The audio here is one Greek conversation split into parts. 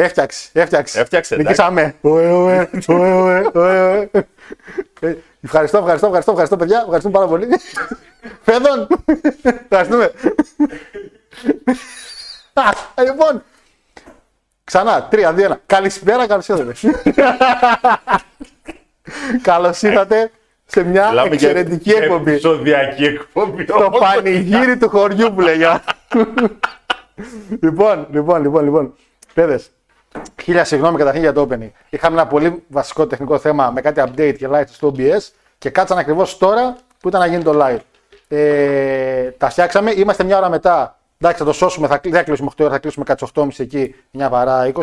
Έφτιαξε. Νικήσαμε. Ευχαριστώ, παιδιά. Ευχαριστούμε πάρα πολύ. Φέδων. Ευχαριστούμε. Λοιπόν. Ξανά. 3-2-1. Καλησπέρα, καλώς ήρθατε. Καλώς ήρθατε σε μια εξαιρετική εκπομπή. Το πανηγύρι του χωριού που λέγαμε. Λοιπόν. Παιδες. Χίλια συγγνώμη καταρχήν για το opening. Είχαμε ένα πολύ βασικό τεχνικό θέμα με κάτι update και live στο OBS και κάτσαν ακριβώς τώρα που ήταν να γίνει το live. Τα φτιάξαμε, είμαστε μια ώρα μετά. Εντάξει, θα το σώσουμε, δεν θα κλείσουμε 8 ώρα, θα κλείσουμε κάτι 8.30 εκεί, 9 παρά 20.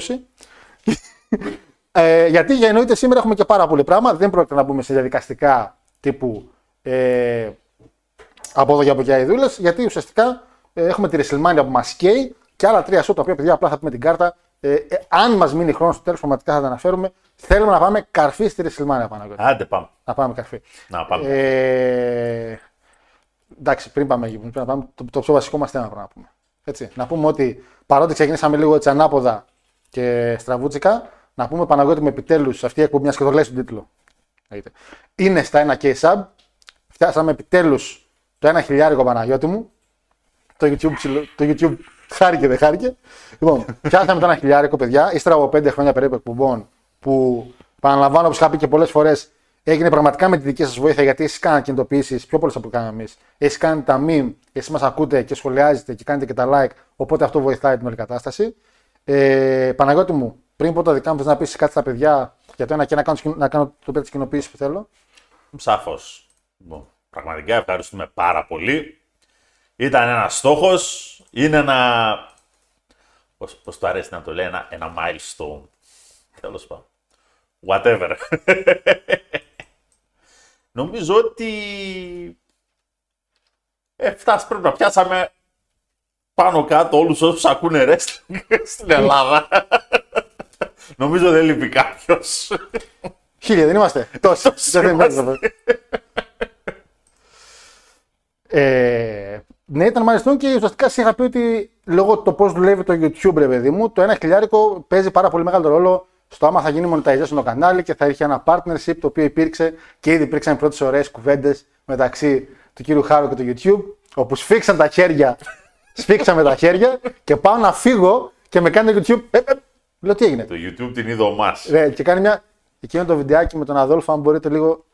Γιατί για εννοείται σήμερα έχουμε και πάρα πολύ πράγμα. Δεν πρόκειται να μπούμε σε διαδικαστικά τύπου από εδώ και από εκεί δούλες, γιατί ουσιαστικά έχουμε τη WrestleMania που μας καίει και άλλα τρία show τα οποία παιδιά απλά θα πούμε την κάρτα. Αν μας μείνει χρόνο στο τέλος, πραγματικά θα τα αναφέρουμε. Θέλουμε να πάμε καρφί στη WrestleMania πάνω. Άντε πάμε. Να πάμε καρφί. Εντάξει, πριν πάμε εκεί, το πιο βασικό μας θέμα πρέπει να πούμε. Έτσι, να πούμε ότι παρότι ξεκινήσαμε λίγο έτσι ανάποδα και στραβούτσικα, να πούμε Παναγιώτη μου επιτέλους αυτή η εκπομπή, μιας και το λέει στον τίτλο. Είναι στα 1K sub. Φτάσαμε επιτέλους το 1.000 Παναγιώτη μου. Το YouTube χάρηκε, δεν χάρηκε. Λοιπόν, φτιάξαμε το 1.000 παιδιά, ύστερα από 5 χρόνια περίπου εκπομπών που παραλαμβάνω όπως είχα πει και πολλές φορές, έγινε πραγματικά με τη δική σας βοήθεια γιατί εσείς κάνατε κινητοποιήσεις πιο πολλές από που κάναμε εμείς. Εσείς κάνετε τα meme, εσείς μας ακούτε και σχολιάζετε και κάνετε και τα like, οπότε αυτό βοηθάει την όλη κατάσταση. Παναγιώτη μου, πριν πω τα δικά μου, θες να πεις κάτι στα παιδιά για το ένα και να κάνω το πέρα της κοινοποίησης που θέλω. Σαφώς. Πραγματικά ευχαριστούμε πάρα πολύ. Ήταν ένας στόχος. Είναι ένα, πώς το αρέσει να το λέει, ένα milestone, τέλος πάντων, whatever. Νομίζω ότι φτάσει πρέπει να πιάσαμε πάνω κάτω όλους όσους ακούνε wrestling στην Ελλάδα. Νομίζω δεν λείπει κάποιος. 1000 δεν είμαστε. Τόσοι είμαστε. Ναι, ήταν μάλιστα και ουσιαστικά είχα πει ότι λόγω το πώς δουλεύει το YouTube, ρε παιδί μου, το 1.000 παίζει πάρα πολύ μεγάλο ρόλο στο άμα θα γίνει monetization στο κανάλι και θα έχει ένα partnership το οποίο υπήρξε και ήδη υπήρξαν οι πρώτες ωραίες κουβέντες μεταξύ του κύριου Χάρου και του YouTube, όπου σφίξαν τα χέρια, σφίξαμε τα χέρια και πάω να φύγω και με κάνει το YouTube. Λέω τι έγινε. Το YouTube την είδε ο μας. Και κάνει μια. Εκείνο το βιντεάκι με τον Αδόλφο, αν μπορείτε λίγο.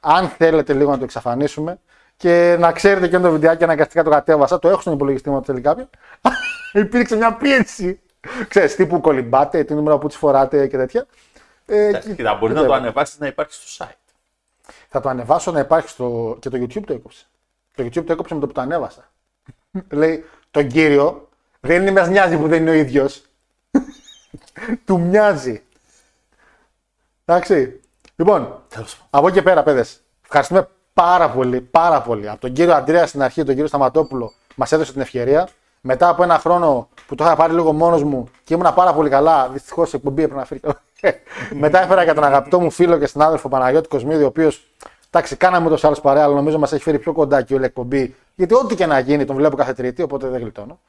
Αν θέλετε λίγο να το εξαφανίσουμε. Και να ξέρετε και αν το βιντεάκι αναγκαστικά το κατέβασα, το έχω στον υπολογιστή μου, αν θέλει κάποιο. Υπήρξε μια πίεση. Ξέρεις, τύπου κολυμπάτε, τι νούμερα που τις φοράτε και τέτοια. Κοίτα, μπορεί να το ανεβάσεις να υπάρχει στο site. Θα το ανεβάσω να υπάρχει στο. Και το YouTube το έκοψε. Το YouTube το έκοψε με το που το ανέβασα. Λέει, τον κύριο, δεν μας νοιάζει που δεν είναι ο ίδιος. Του μοιάζει. Εντάξει. Λοιπόν, από εκεί πέρα, παιδες. Ευχαριστούμε πάρα πολύ. Από τον κύριο Αντρέα στην αρχή, τον κύριο Σταματόπουλο, μας έδωσε την ευκαιρία. Μετά από ένα χρόνο που το είχα πάρει λίγο μόνος μου και ήμουν πάρα πολύ καλά, δυστυχώς η εκπομπή έπρεπε να φύγει. Μετά έφερα και τον αγαπητό μου φίλο και συνάδελφο Παναγιώτη Κοσμίδη, ο οποίος, εντάξει, κάναμε ούτως ή άλλως παρέα, αλλά νομίζω μας έχει φέρει πιο κοντά και όλη η εκπομπή. Γιατί ό,τι και να γίνει, τον βλέπω κάθε Τρίτη, οπότε δεν γλιτώνω.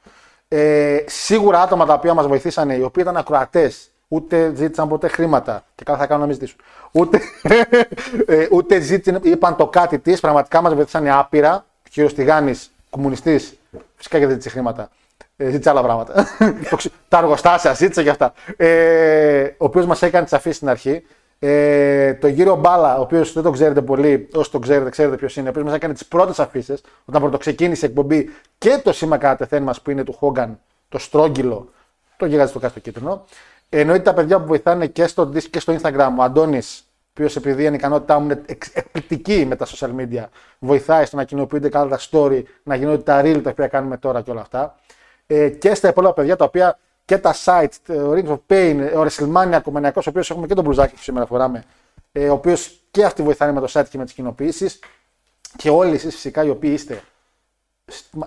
Σίγουρα άτομα τα οποία μας βοηθήσανε, οι οποίοι ήταν ακροατές. Ούτε ζήτησαν ποτέ χρήματα. Και καλά θα κάνω να μην ζητήσουν. Ούτε ζήτησαν, είπαν το κάτι τη. Πραγματικά μας βοηθήσανε άπειρα. Ο κύριος Τιγάνης, κομμουνιστής, φυσικά και δεν ζήτησε χρήματα. Ζήτησε άλλα πράγματα. Τα εργοστάσια, ζήτησε και αυτά. Ο οποίος μας έκανε τις αφήσεις στην αρχή. Τον κύριο Μπάλα, ο οποίος δεν τον ξέρετε πολύ, όσοι τον ξέρετε, ξέρετε ποιος είναι. Ο οποίος μας έκανε τις πρώτες αφήσεις όταν πρωτοξεκίνησε η εκπομπή και το σήμα κατά τεθέν μας που είναι του Χόγκαν, το στρόγγυλο, το γιγαντιστικό στο κίτρινο. Εννοείται τα παιδιά που βοηθάνε και στο Discord και στο Instagram. Ο Αντώνης, ο οποίος επειδή η ανικανότητά μου είναι εκπληκτική με τα social media, βοηθάει στο να κοινοποιούνται καλά τα story, να γίνονται τα reel τα οποία κάνουμε τώρα και όλα αυτά. Και στα υπόλοιπα παιδιά τα οποία και τα sites, ο Rings of Pain, ο WrestleMania Κομμενιακός, ο οποίος έχουμε και τον μπλουζάκι που σήμερα φοράμε, ο οποίος και αυτοί βοηθάνε με το site και με τις κοινοποιήσεις. Και όλοι εσείς φυσικά οι οποίοι είστε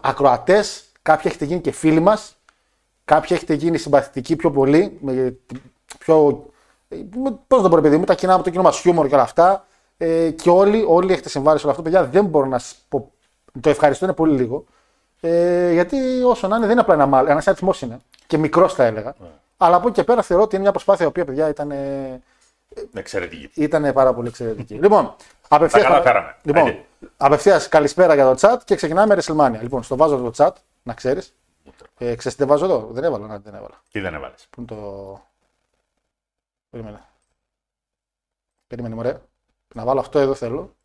ακροατές, κάποιοι έχετε γίνει και φίλοι μας. Κάποιοι έχετε γίνει συμπαθητικοί πιο πολύ, πώς δεν μπορεί παιδί μου, τα κοινά από το κοινό μας χιούμορ και όλα αυτά. Και όλοι έχετε συμβάλει σε όλο αυτό, παιδιά, δεν μπορώ να σας πω, το ευχαριστώ είναι πολύ λίγο. Γιατί όσο να είναι δεν είναι απλά ένα site, είναι. Και μικρός θα έλεγα. Αλλά από εκεί και πέρα θεωρώ ότι είναι μια προσπάθεια η οποία, παιδιά, ήταν. Εξαιρετική. Ήταν πάρα πολύ εξαιρετική. Λοιπόν, απευθείας καλησπέρα για το chat και ξεκινάμε με WrestleMania. Λοιπόν, στο βάζω το chat, να ξέρεις. Ξέρεις τι βάζω εδώ, δεν έβαλα. Να, δεν έβαλα. Τι δεν έβαλες? Πού είναι το. Περίμενε. Περίμενε, μωρέ. Να βάλω αυτό εδώ θέλω.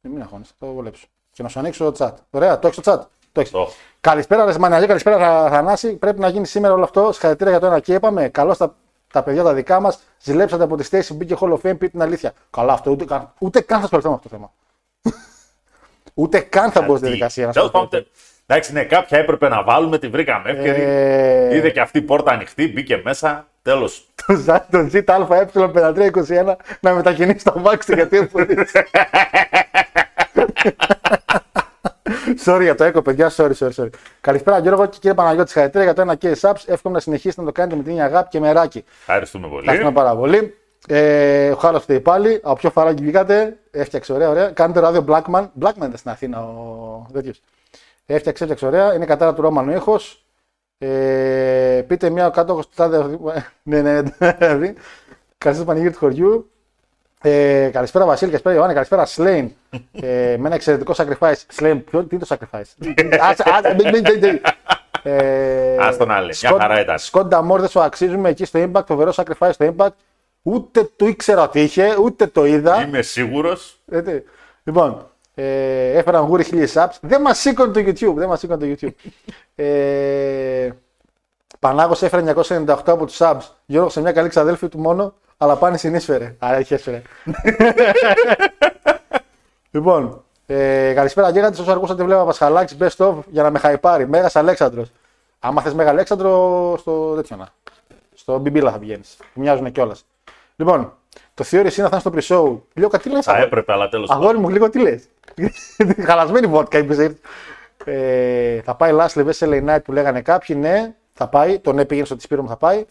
Μην αγχώνεις, θα το βολέψω. Και να σου ανοίξω το chat. Ωραία, το έχεις το chat. Καλησπέρα, Ρεσμανιαλή, καλησπέρα, Θανάση. Πρέπει να γίνει σήμερα όλο αυτό. Συγχαρητήρια για το ένα και είπαμε. Καλώς τα παιδιά τα δικά μας. Ζηλέψατε από τη Στέση, μπήκε Hall of Fame, πείτε την αλήθεια. Καλά, αυτό ούτε καν θα ασχοληθώ με αυτό το θέμα. Ούτε καν θα μπω στη διαδικασία. Εντάξει, ναι, κάποια έπρεπε να βάλουμε, τη βρήκαμε εύκαιρη. Είδε και αυτή η πόρτα ανοιχτή, μπήκε μέσα. Τέλος. Τον ZAE5321 να μετακινήσει το βάξι γιατί εμφανίστηκε. Sorry για το έκο, παιδιά. Sorry. Καλησπέρα, Γιώργο και κύριε Παναγιώτη. Συγχαρητήρια για το ένα και subs. Εύχομαι να συνεχίσετε να το κάνετε με την ίδια αγάπη και μεράκι. Ευχαριστούμε πολύ. Ευχαριστούμε πάρα πολύ. Ο Χάλοφτε πάλι. Από ποιο φαράκι βγήκατε? Έφτιαξε ωραία. Κάνετε ράδιο Blackman. Blackman ήταν στην Αθήνα ο τέτοιο. Έφτιαξε ωραία. Είναι κατάρα του Ρώμανου ήχο. Πείτε μια ο κάτοχος του τάδε. Ναι. Καλησπέρα, πανηγύρι του χωριού. Καλησπέρα, Βασίλη, καλησπέρα, Ιωάννη, καλησπέρα, Slain. Με ένα εξαιρετικό sacrifice. Slain, ποιο είναι το sacrifice? Ας τον άλλη, μια χαρά ήταν. Σκόντα Μόρ, δεν σου αξίζουμε εκεί στο Impact, φοβερό sacrifice στο Impact. Ούτε το ήξερα ότι είχε, ούτε το είδα. Είμαι σίγουρος. Λοιπόν, έφεραν γούρι 1000 subs. Δεν μας σήκωνε το YouTube, Πανάγος έφερε 998 από τους subs. Γιώργο, σε μια καλή ξαδέλφη του μόνο. Αλλά πάνε συνείσφερε. Άρα έχει έσφερε. Λοιπόν, καλησπέρα γέρατες. Όσο αργούσατε βλέπα Πασχαλάκης, best of για να με χαϊπάρει. Μέγας Αλέξανδρος. Άμα θες Μέγα Αλέξανδρο, στο τέτοιο να. Στο Μπιμπίλα θα πηγαίνεις. Μοιάζουν κιόλας. Λοιπόν, το Theory Sin θα είναι στο pre-show. Λέω κάτι λες. Α, έπρεπε, αλλά τέλος. Αγόρι μου, λίγο τι λες. Χαλασμένη βότκα είπε. Θα πάει Lashley vs LA Knight που λέγανε κάποιοι. Ναι, θα πάει. Τον έπαιγαινε στο Τισπύρο μου θα πάει.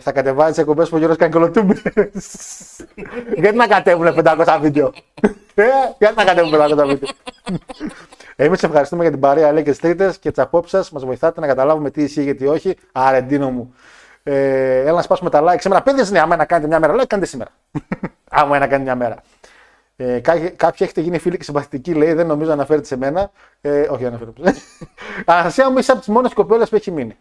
Θα κατεβάζει τι εκπομπέ που ο Γιώργος κάνει κολοτούμπες. Γιατί να κατέβουνε 500 βίντεο. Γιατί να κατέβουνε 500 βίντεο. Εμείς ευχαριστούμε για την παρέα, λέει, και τις τρίτες και τις απόψεις σας. Μας βοηθάτε να καταλάβουμε τι ισχύει και τι όχι. Αρεντίνο μου. Έλα να σπάσουμε τα like σήμερα. Πέντε ναι, άμα να κάνετε μια μέρα, like κάντε σήμερα. Άμα να κάνετε μια μέρα. Κάποιοι έχετε γίνει φίλοι και συμπαθητικοί, λέει, δεν νομίζω να αναφέρετε σε μένα. Όχι, αναφέρετε. Ανασία μου, είσαι από τις μόνες κοπέλες που έχει μείνει.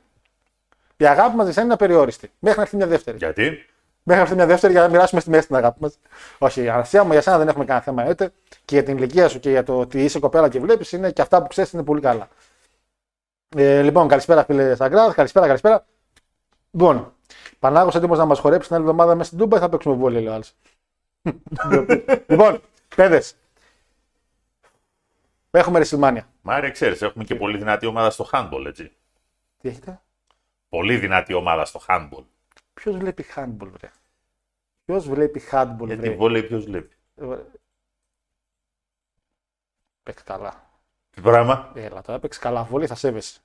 Η αγάπη μας δυσανή είναι απεριόριστη. Μέχρι να έρθει μια δεύτερη. Γιατί? Μέχρι να έρθει μια δεύτερη για να μοιράσουμε στη μέση την αγάπη μας. Όχι, η Ανασία μου, για σένα δεν έχουμε κανένα θέμα. Έτε. Και για την ηλικία σου και για το ότι είσαι κοπέλα και βλέπεις, είναι και αυτά που ξέρεις είναι πολύ καλά. Λοιπόν, καλησπέρα φίλε Σαγκράδ, καλησπέρα. Λοιπόν, Πανάγος έτοιμος να μας χορέψει την άλλη εβδομάδα μέσα στην Τούμπα ή θα παίξουμε βόλιο, λέει ο άλλος. Λοιπόν, παιδες. Έχουμε WrestleMania. Μάρια, ξέρεις, έχουμε και πολύ δυνατή ομάδα στο handball, έτσι. Τι έχετε? Πολύ δυνατή ομάδα στο handball. Ποιος βλέπει handball, βρε? Γιατί βόλεϊ ποιος βλέπει? Παίξε καλά. Τι πράγμα? Έλα τώρα, παίξε καλά βόλεϊ, θα σέβεσαι.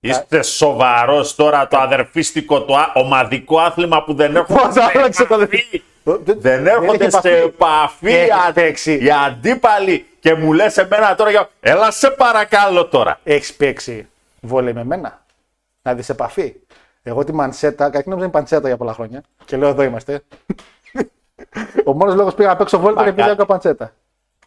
Είστε σοβαρός τώρα? Το αδερφίστικο, το ομαδικό άθλημα που δεν έχουμε πει. Δεν έρχονται σε επαφή οι αντίπαλοι και μου λες εμένα τώρα, έλα σε παρακαλώ τώρα. Έχεις παίξει βόλεϊ με μένα? Να δεις επαφή. Εγώ τη μανσέτα, κακή νόμιζα είναι παντσέτα για πολλά χρόνια. Και λέω εδώ είμαστε. Ο μόνος λόγος πήγα να παίξω βόλτα είναι επειδή έκανα παντσέτα.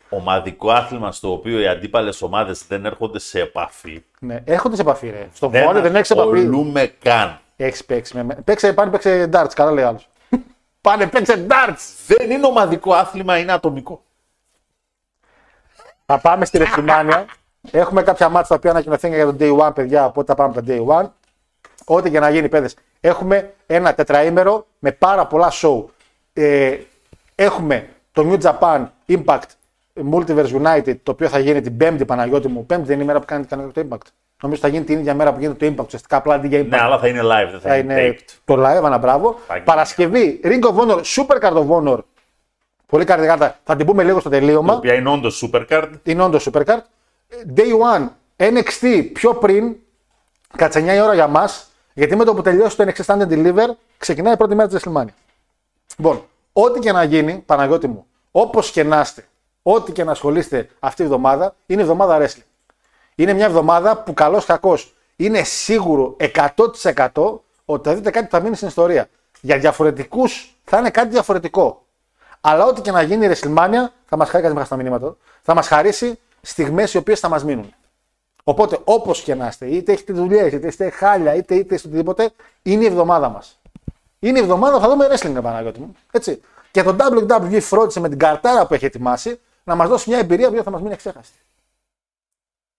Ομαδικό άθλημα στο οποίο οι αντίπαλες ομάδες δεν έρχονται σε επαφή. Ναι, έρχονται σε επαφή, ρε. Στο βόλιο δεν έχεις επαφή. Δεν ασχολούμαι καν. Έχεις παίξει. Παίξε ντάρτς, καλά λέει άλλος. Πάνε παίξε ντάρτς. Δεν είναι ομαδικό άθλημα, είναι ατομικό. Θα πάμε στη WrestleMania. Έχουμε κάποια μάτσα τα οποία ανακοινωθήκαν για τον Day One, παιδιά. Οπότε θα πάμε από τον Day One. Ό,τι και να γίνει, παιδες. Έχουμε ένα τετραήμερο με πάρα πολλά show. Έχουμε το New Japan Impact Multiverse United, το οποίο θα γίνει την Πέμπτη, Παναγιώτη μου. Πέμπτη δεν είναι η μέρα που κάνετε το Impact. Νομίζω θα γίνει την ίδια μέρα που γίνεται το Impact. Ουσιαστικά απλά αντί για Impact. Ναι, αλλά θα είναι live, δεν θα είναι taped. Το live, αναμπράβο. Παρασκευή, Ring of Honor, Super Card of Honor. Πολύ καλή κάρτα. Θα την πούμε λίγο στο τελείωμα. Η οποία είναι όντως Super Card. Day One, NXT πιο πριν, κατά 9 η ώρα για μας. Γιατί με το που τελειώσει το NXT Stand and Deliver, ξεκινάει η πρώτη μέρα της WrestleMania. Λοιπόν, ό,τι και να γίνει, Παναγιώτη μου, όπως και να είστε, ό,τι και να ασχολείστε αυτή η εβδομάδα, είναι εβδομάδα wrestling. Είναι μια εβδομάδα που καλός κακός είναι σίγουρο 100% ότι θα δείτε κάτι που θα μείνει στην ιστορία. Για διαφορετικούς θα είναι κάτι διαφορετικό. Αλλά ό,τι και να γίνει η WrestleMania θα μας χαρίσει, κάτι στα μηνύματα, θα μας χαρίσει στιγμές οι οποίες θα μας μείνουν. Οπότε όπως και να είστε, είτε έχετε δουλειές, είτε είστε χάλια, είτε στο οτιδήποτε, είναι η εβδομάδα μας. Είναι η εβδομάδα που θα δούμε wrestling, Παναγιώτη μου. Έτσι. Και το WWE φρόντισε με την καρτάρα που έχει ετοιμάσει να μας δώσει μια εμπειρία που θα μας μείνει ξέχαστη.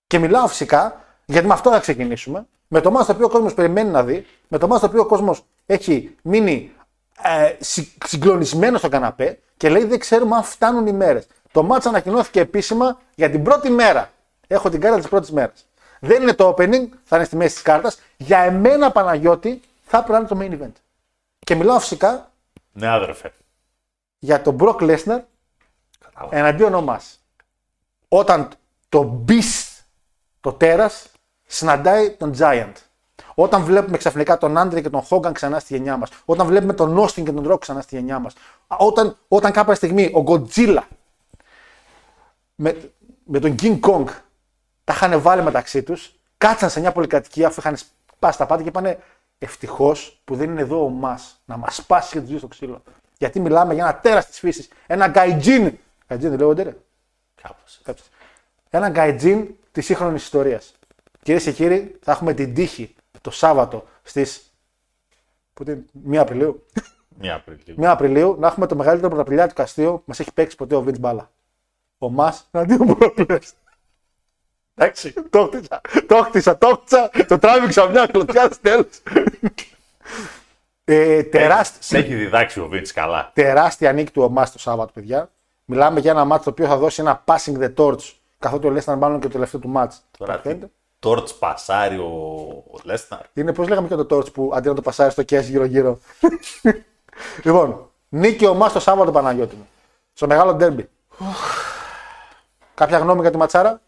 Και μιλάω φυσικά, γιατί με αυτό θα ξεκινήσουμε, με το μάτς το οποίο ο κόσμος περιμένει να δει, με το μάτς το οποίο ο κόσμος έχει μείνει συγκλονισμένο στο καναπέ και λέει δεν ξέρουμε αν φτάνουν οι μέρες. Το μάτς ανακοινώθηκε επίσημα για την πρώτη μέρα. Έχω την κάρτα της πρώτης μέρας. Δεν είναι το opening, θα είναι στη μέση της κάρτας. Για εμένα, Παναγιώτη, θα έπρεπε να είναι το main event. Και μιλάω φυσικά. Ναι, άδερφε. Για τον Brock Lesnar εναντίον ο Μας. Όταν το Beast, το τέρας, συναντάει τον Giant. Όταν βλέπουμε ξαφνικά τον Άντρε και τον Hogan ξανά στη γενιά μας. Όταν βλέπουμε τον Austin και τον Rock ξανά στη γενιά μας. Όταν κάποια στιγμή ο Godzilla με τον King Kong τα είχαν βάλει μεταξύ τους, κάτσαν σε μια πολυκατοικία αφού είχαν σπάσει τα πάντα και είπανε ευτυχώς που δεν είναι εδώ ο Μας να μας σπάσει και τους δύο στο ξύλο. Γιατί μιλάμε για ένα τέρας της φύσης, ένα γκαϊτζίν. Γκαϊτζίν δεν λέγονται, ρε. Κάπως. Ένα γκαϊτζίν της σύγχρονης ιστορίας. Κυρίες και κύριοι, θα έχουμε την τύχη το Σάββατο στις 1 Απριλίου. 1 Απριλίου να έχουμε το μεγαλύτερο πρωταπριλιάτικο του καστείο που μας έχει παίξει ποτέ ο Βιντς Μπάλα. Ο Μας εναντίον Μπρόκλες. Εντάξει, το χτίσα, το τράβηξα μια κλωτσιά στο τέλος. Έχει διδάξει ο Βιτς καλά. Τεράστια νίκη του Ομάς το Σάββατο, παιδιά. Μιλάμε για ένα μάτς το οποίο θα δώσει ένα passing the torch. Καθότι ο Lesnar μάλλον και το τελευταίο του μάτς. Τώρα torch πασάρι ο Lesnar. Είναι πώς λέγαμε και το torch που αντί να το πασάρι στο κες γύρω-γύρω. Λοιπόν, νίκη ο Ομάς το Σάββατο, Παναγιώτη μου. Στο μεγάλο ντέρμπι. Κάποια γνώμη για τη ματσάρα?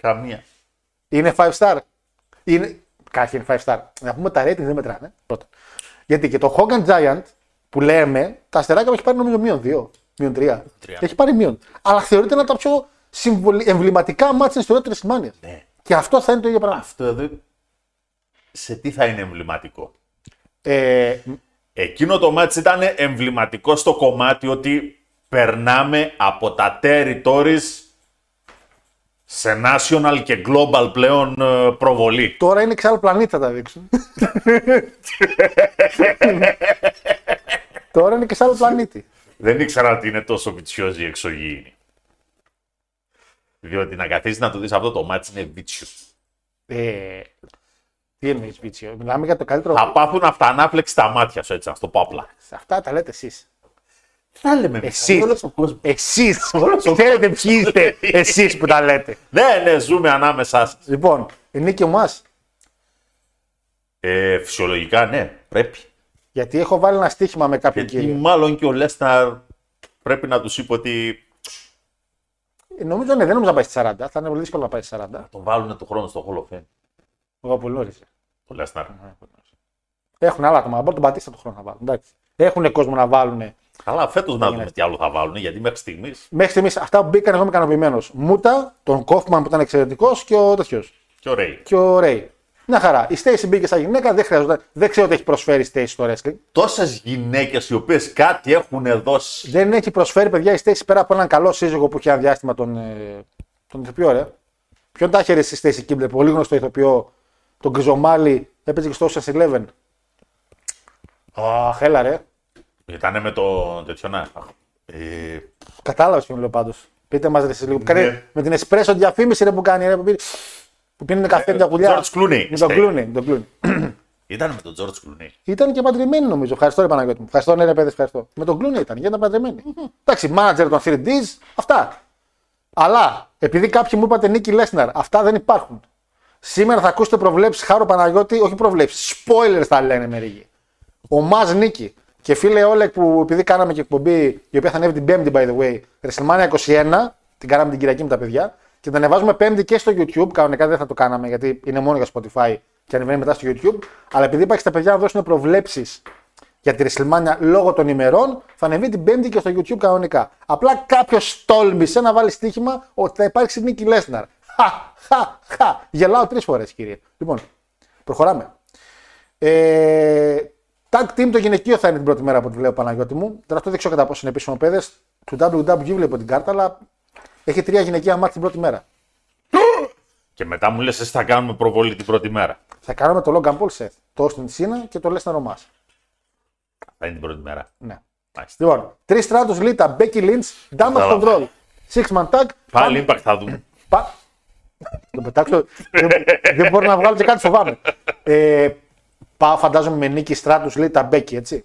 Καμία. Είναι 5 star. Κάποια είναι 5 star. Να πούμε τα ratings δεν μετράνε. Πρώτα. Γιατί και το Hogan Giant που λέμε, τα αστεράκια έχει πάρει νομίζω -2, -3. Έχει πάρει μείον. Αλλά θεωρείται ένα από τα πιο εμβληματικά μάτς στην ιστορία της WrestleMania. Και αυτό θα είναι το ίδιο πράγμα. Αυτό εδώ. Σε τι θα είναι εμβληματικό? Εκείνο το μάτς ήταν εμβληματικό στο κομμάτι ότι περνάμε από τα territories σε national και global πλέον προβολή. Τώρα είναι ξάλλου πλανήτη θα τα δείξουν. Τώρα είναι και ξάλλου πλανήτη. Δεν ήξερα ότι είναι τόσο βιτσιόζοι οι εξωγήινοι. Διότι να καθίσεις να το δεις αυτό το μάτι είναι βιτσιο. Τι εννοείς βιτσιο? Μιλάμε για το καλύτερο. Θα πάθουν αυτανάφλεξη τα μάτια σου, έτσι να το πω απλά. Αυτά τα λέτε εσείς. Τα λέμε εσείς. Ξέρετε ποιοι είστε εσείς που τα λέτε. Ναι, ζούμε ανάμεσά σας. Λοιπόν, είναι και ο Μας. Φυσιολογικά ναι, πρέπει. Γιατί έχω βάλει ένα στίχημα με κάποιον κύριο. Γιατί μάλλον και ο Lesnar πρέπει να τους είπε ότι... Νομίζω ναι, δεν νομίζω να πάει στις 40. Θα είναι πολύ δύσκολο να πάει στις 40. Να τον βάλουν το χρόνο στο Hall of Fame. Εγώ πολύ νωρίς. Ο Lesnar. Έχουν άλλα άτομα, μπορεί να τον πατήσετε το χρόνο να βάλουν. Έχουν κόσμο να βάλουν. Καλά, φέτος να δούμε τι άλλο θα βάλουν, γιατί μέχρι στιγμής αυτά που μπήκαν εγώ είμαι ικανοποιημένος. Μούτα, τον Κόφμαν που ήταν εξαιρετικός και ο τέτοιος. Και ο Ρέι. Μια χαρά. Η Στέισι μπήκε σαν γυναίκα, δεν χρειάζεται. Δεν ξέρω τι έχει προσφέρει η Στέισι στο wrestling. Τόσες γυναίκες οι οποίες κάτι έχουν δώσει. Δεν έχει προσφέρει, παιδιά, η Στέισι πέρα από έναν καλό σύζυγο που είχε ένα διάστημα τον ηθοποιό, ρε. Ποιον τα χαιρέσει η Στέισι Κίμπλερ, πολύ γνωστό ηθοποιό, τον Γκριζομάλι, έπαιζε και στο Ocean's 11. Αχ, έλα ρε. Ήτανε με το τέτοιονά. Κατάλαβες ποιο μιλώ πάντως. Πείτε μας ρε εσείς λίγο. Ναι. Με την εσπρέσο διαφήμιση ρε που κάνει. Ρε, που πίνουν καφέ με τα κουλιά. George Clooney. Με τον Clooney. Ήταν με τον George Clooney. Ήταν και παντρεμένοι νομίζω. Ευχαριστώ ρε Παναγιώτη μου. Ευχαριστώ ρε παιδες, ευχαριστώ. Με τον Clooney ήταν παντρεμένοι. Εντάξει, manager των 3Ds, αυτά. Αλλά επειδή κάποιοι μου είπατε Νίκη Lesnar, αυτά δεν υπάρχουν. Σήμερα θα ακούσετε προβλέψεις, χάρο Παναγιώτη, όχι προβλέψεις. Spoilers θα λένε μερικοί. Ο Μας Νίκη. Και φίλε Όλεκ, που επειδή κάναμε και εκπομπή, η οποία θα ανέβει την Πέμπτη, by the way, WrestleMania 21, την κάναμε την Κυριακή με τα παιδιά, και την ανεβάζουμε Πέμπτη και στο YouTube. Κανονικά δεν θα το κάναμε, γιατί είναι μόνο για Spotify και ανεβαίνει μετά στο YouTube. Αλλά επειδή υπάρχει στα παιδιά να δώσουν προβλέψεις για τη WrestleMania λόγω των ημερών, θα ανεβεί την Πέμπτη και στο YouTube κανονικά. Απλά κάποιος τόλμησε να βάλει στοίχημα ότι θα υπάρξει Νίκη Lesnar. Χα! Γελάω 3 φορές, κύριε. Λοιπόν, προχωράμε. Tag team το γυναικείο θα είναι την πρώτη μέρα από ό,τι βλέπω, Παναγιώτη μου. Τώρα αυτό δεν ξέρω κατά πόσο είναι επίσημο, παιδες. Του WWE βλέπω την κάρτα, αλλά έχει 3 γυναικεία μάτια την πρώτη μέρα. Και μετά μου λες, εσύ θα κάνουμε προβολή την πρώτη μέρα. Θα κάνουμε το Logan Paul Seth, το Austin Cena και το Lesnar Omar. Θα είναι την πρώτη μέρα. Ναι. Λοιπόν, 3 στράτους, Λίτα, Becky Lynch, Damage Control, 6-man tag. Πάλι impact θα δούμε. Το πετάξω, δεν μπορώ να βγάλω και κάτι, φοβάμαι. Πάω φαντάζομαι με νίκη στράτους, Λίτα, Becky, έτσι.